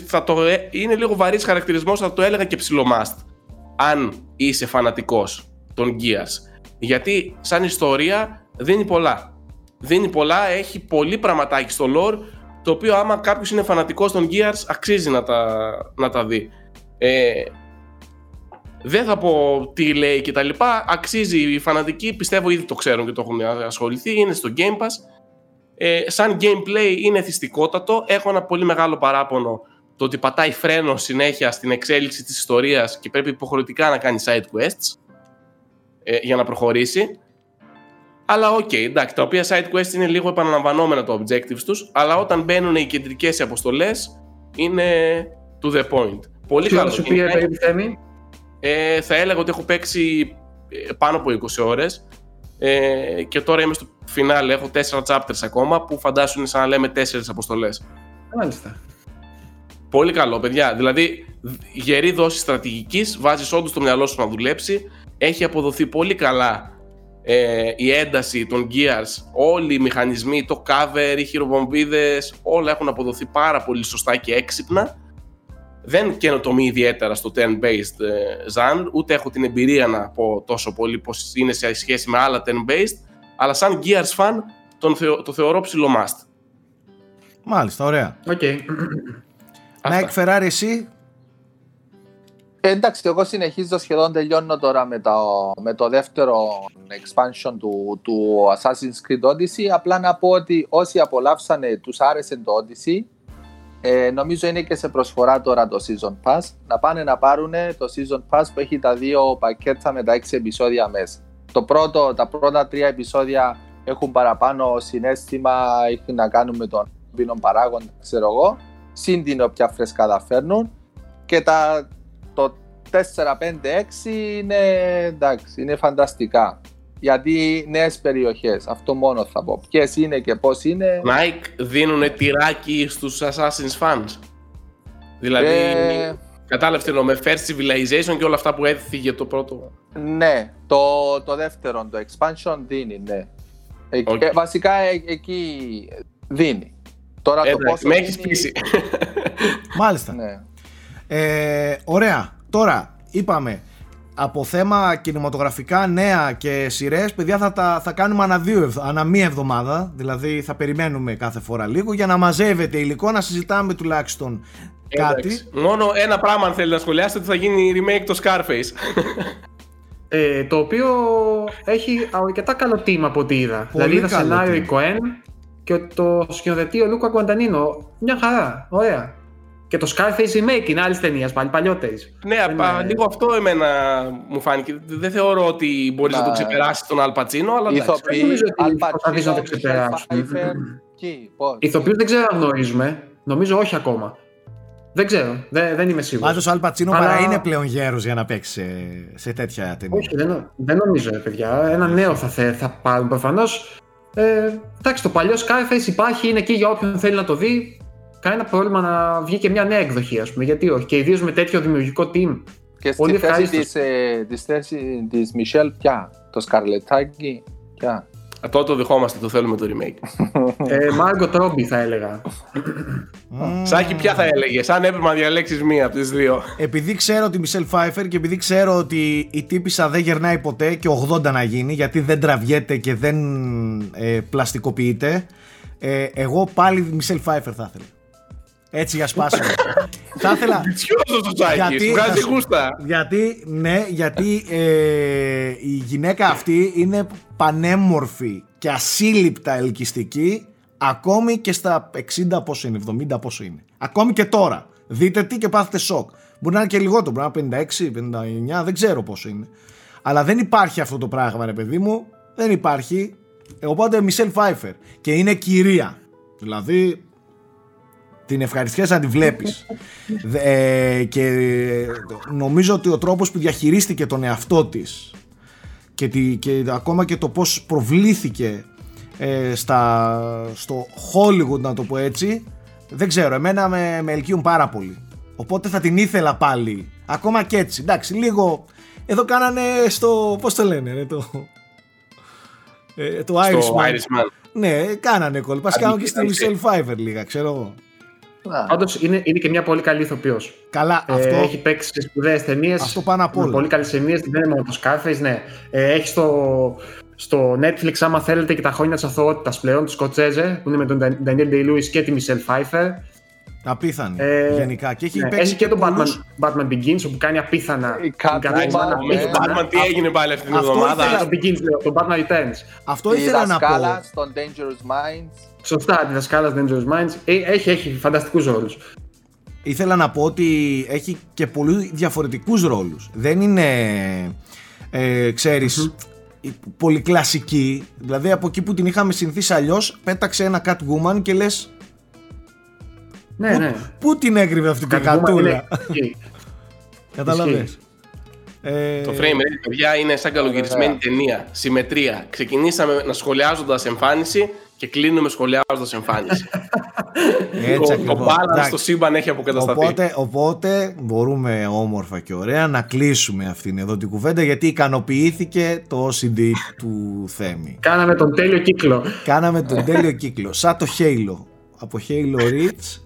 θα το, είναι λίγο βαρύς χαρακτηρισμός, θα το έλεγα και ψιλομάστ. Αν είσαι φανατικός των Gears, γιατί σαν ιστορία δίνει πολλά. Δίνει πολλά, έχει πολύ πραγματάκι στο lore, το οποίο άμα κάποιος είναι φανατικός των Gears αξίζει να τα, να τα δει. Ε, δεν θα πω τι λέει και τα λοιπά, αξίζει οι φανατικοί, πιστεύω ήδη το ξέρουν και το έχουν ασχοληθεί, είναι στο Game Pass. Ε, σαν gameplay είναι θυστικότατο, έχω ένα πολύ μεγάλο παράπονο. Το ότι πατάει φρένο συνέχεια στην εξέλιξη της ιστορίας και πρέπει υποχρεωτικά να κάνει side quests ε, για να προχωρήσει. Αλλά οκ, okay, εντάξει, τα οποία side quests είναι λίγο επαναλαμβανόμενα τα objectives τους, αλλά όταν μπαίνουν οι κεντρικές αποστολές είναι to the point. Πολύ καλό. Σου πήρε περίπου ε, θα έλεγα ότι έχω παίξει πάνω από είκοσι ώρες ε, και τώρα είμαι στο φινάλε, έχω τέσσερα chapters ακόμα που φαντάσουν σαν να λέμε τέσσερις αποστολές. Μάλιστα. Πολύ καλό, παιδιά. Δηλαδή, γερή δόση στρατηγικής, βάζεις όντως το μυαλό σου να δουλέψει. Έχει αποδοθεί πολύ καλά ε, η ένταση των Gears. Όλοι οι μηχανισμοί, το cover, οι χειροβομβίδες, όλα έχουν αποδοθεί πάρα πολύ σωστά και έξυπνα. Δεν καινοτομεί ιδιαίτερα στο turn-based genre, ε, ούτε έχω την εμπειρία να πω τόσο πολύ πως είναι σε σχέση με άλλα turn-based, αλλά σαν Gears fan τον θεω, το θεωρώ ψηλό must. Μάλιστα, ωραία. Okay. Νάικ Φεράρι, εσύ. Εντάξει, εγώ συνεχίζω, σχεδόν τελειώνω τώρα με το, με το δεύτερο expansion του, του Assassin's Creed Odyssey. Απλά να πω ότι όσοι απολαύσανε, τους άρεσε το Odyssey. Ε, νομίζω είναι και σε προσφορά τώρα το Season Pass. Να πάνε να πάρουν το Season Pass που έχει τα δύο πακέτα με τα έξι επεισόδια μέσα. Το πρώτο, τα πρώτα τρία επεισόδια έχουν παραπάνω συνέστημα, έχουν να κάνουν με τον ποινό παράγοντα, ξέρω εγώ. Συν την όποια φρεσκάδα φέρνουν, και τα, το τέσσερα, πέντε, έξι είναι, εντάξει, είναι φανταστικά. Γιατί νέες περιοχές, αυτό μόνο θα πω. Ποιες είναι και πώς είναι. Μάικ, δίνουνε τυράκι στους Assassin's fans. Δηλαδή, ε... κατάλαβες, εννοώ, με first civilization και όλα αυτά που έδειχε το πρώτο. Ναι, το, το δεύτερο, το expansion δίνει, ναι. Ε, okay. ε, βασικά ε, εκεί δίνει. Τώρα ε, το ε, πόσο με έχεις δίνει... πείσει. Μάλιστα. Ναι. Ε, ωραία. Τώρα, είπαμε, από θέμα κινηματογραφικά νέα και σειρές, παιδιά, θα τα θα κάνουμε ανά, δύο, ανά μία εβδομάδα, δηλαδή θα περιμένουμε κάθε φορά λίγο για να μαζεύετε υλικό, να συζητάμε τουλάχιστον κάτι. Εντάξει. Μόνο ένα πράγμα αν θέλει να σχολιάσετε, ότι θα γίνει remake το Scarface. ε, το οποίο έχει αρκετά καλό team από ό,τι είδα. Πολύ δηλαδή είδα σενάριο η Cohen και το σκηνοθετεί ο Λούκα Γκουαντανίνο. Μια χαρά, ωραία. Και το Scarface remake είναι άλλη ταινία πάλι, παλιότερης. Ναι, είναι... λίγο αυτό εμένα μου φάνηκε. Δεν θεωρώ ότι μπορείς να, να το ξεπεράσει τον Αλ Πατσίνο, αλλά δεν νομίζω ότι προσπαθείς να το ξεπεράσεις. Ηθοποιούς δεν ξέρω αν γνωρίζουμε. Νομίζω όχι ακόμα. Δεν ξέρω, δεν, δεν είμαι σίγουρος. Πάντως ο Αλ Πατσίνο αλλά... παρά είναι πλέον γέρος για να παίξει σε, σε τέτοια ταινία. Όχι, δεν, δεν νομίζω, παιδιά. Ένα νέο θα, θε, θα πάρουν προφανώς. Ε, εντάξει, το παλιό Scarface υπάρχει, είναι εκεί για όποιον θέλει να το δει. Κανένα πρόβλημα να βγει και μια νέα εκδοχή, ας πούμε, γιατί όχι. Και ιδίως με τέτοιο δημιουργικό team. Και στη θέση της, ε, της θέση της Μισελ πια, το σκαρλετάκι πια. Α, τότε το δεχόμαστε, το θέλουμε το remake. Μάργκο Τρόμπι θα έλεγα. Σάκη, πια θα έλεγες, αν έπρεπε να διαλέξεις μία από τις δύο. Επειδή ξέρω τη Μισελ Φάιφερ και επειδή ξέρω ότι η τύπισσα δεν γερνάει ποτέ και ογδόντα να γίνει, γιατί δεν τραβιέται και δεν ε, πλαστικοποιείται, ε, εγώ πάλι τη Μισελ Φάιφερ θα ήθελα. Έτσι για σπάσιμο. Θα ήθελα. Γιατί, γιατί, ναι, γιατί ε, η γυναίκα αυτή είναι πανέμορφη και ασύλληπτα ελκυστική ακόμη και στα εξήντα πόσο είναι, εβδομήντα πόσο είναι. Ακόμη και τώρα. Δείτε τι και πάθετε σοκ. Μπορεί να είναι και λιγότερο, μπορεί να είναι πενήντα έξι, πενήντα εννιά, δεν ξέρω πόσο είναι. Αλλά δεν υπάρχει αυτό το πράγμα, ρε παιδί μου. Δεν υπάρχει. Οπότε Μισελ Φάιφερ. Και είναι κυρία. Δηλαδή. Την ευχαριστιέσαι να τη βλέπεις. ε, και νομίζω ότι ο τρόπος που διαχειρίστηκε τον εαυτό της και, τη, και ακόμα και το πώς προβλήθηκε ε, στα, στο Hollywood, να το πω έτσι, δεν ξέρω, εμένα με, με ελκύουν πάρα πολύ. Οπότε θα την ήθελα πάλι, ακόμα και έτσι. Εντάξει, λίγο, εδώ κάνανε στο, πώς το λένε, ρε, το, ε, το Irishman. Irishman. Ναι, κάνανε κόλπα, κάνανε και στη Μισελ Φάιφερ λίγα, ξέρω εγώ. Όντως είναι, είναι και μια πολύ καλή ηθοποιός. Καλά, ε, αυτό. Έχει παίξει σε σπουδαίες ταινίες. Αυτό πάνω απ' όλα. Πολύ καλές ταινίες. Δεν είναι μόνο το Scarface, ναι. Ε, έχει στο, στο Netflix, άμα θέλετε, και τα Χρόνια της Αθωότητας πλέον, του Σκοτσέζε, που είναι με τον Daniel Day-Lewis και τη Michelle Pfeiffer. Απίθανη. Ε, γενικά. Και έχει, ναι, έχει και τον Batman, Batman Begins, όπου κάνει απίθανα. Batman, τι έγινε πάλι αυτήν την εβδομάδα. Το Batman Returns. Αυτό ήθελα να πω. Η δασκάλα στον Dangerous Minds. Σωστά, τη δασκάλα Dangerous Minds. Έχει, έχει φανταστικούς ρόλους. Ήθελα να πω ότι έχει και πολλούς διαφορετικούς ρόλους. Δεν είναι, ε, ξέρεις, mm-hmm. πολυκλασική. Δηλαδή από εκεί που την είχαμε συνηθίσει αλλιώς, πέταξε ένα Catwoman και λες... Ναι, που, ναι. Πού την έγριβε αυτή την κατούλα. Καταλαβες. Ε... Το frame rate, παιδιά, είναι σαν καλογυρισμένη ταινία. Συμμετρία. Ξεκινήσαμε να σχολιάζοντας εμφάνιση και κλείνουμε σχολιάζοντας εμφάνιση. Έτσι, το balance στο σύμπαν έχει αποκατασταθεί. Οπότε, οπότε μπορούμε όμορφα και ωραία να κλείσουμε αυτήν εδώ την κουβέντα, γιατί ικανοποιήθηκε το ο σι ντι του Θέμη. Κάναμε τον τέλειο κύκλο. Κάναμε τον τέλειο κύκλο. Σαν το Halo. Από Halo Reach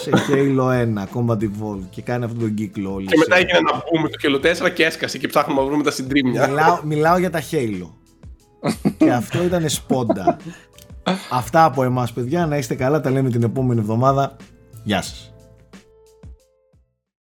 σε Halo ένα, Combat Evolved, και κάνει αυτόν τον κύκλο όλοι. Και μετά έγινε ένα boom το Halo τέσσερα και έσκασε και ψάχνουμε να βρούμε τα συντρίμμια. Μιλάω, μιλάω για τα Halo. Και αυτό ήταν σπόντα. Αυτά από εμάς, παιδιά, να είστε καλά, τα λέμε την επόμενη εβδομάδα. Γεια σας.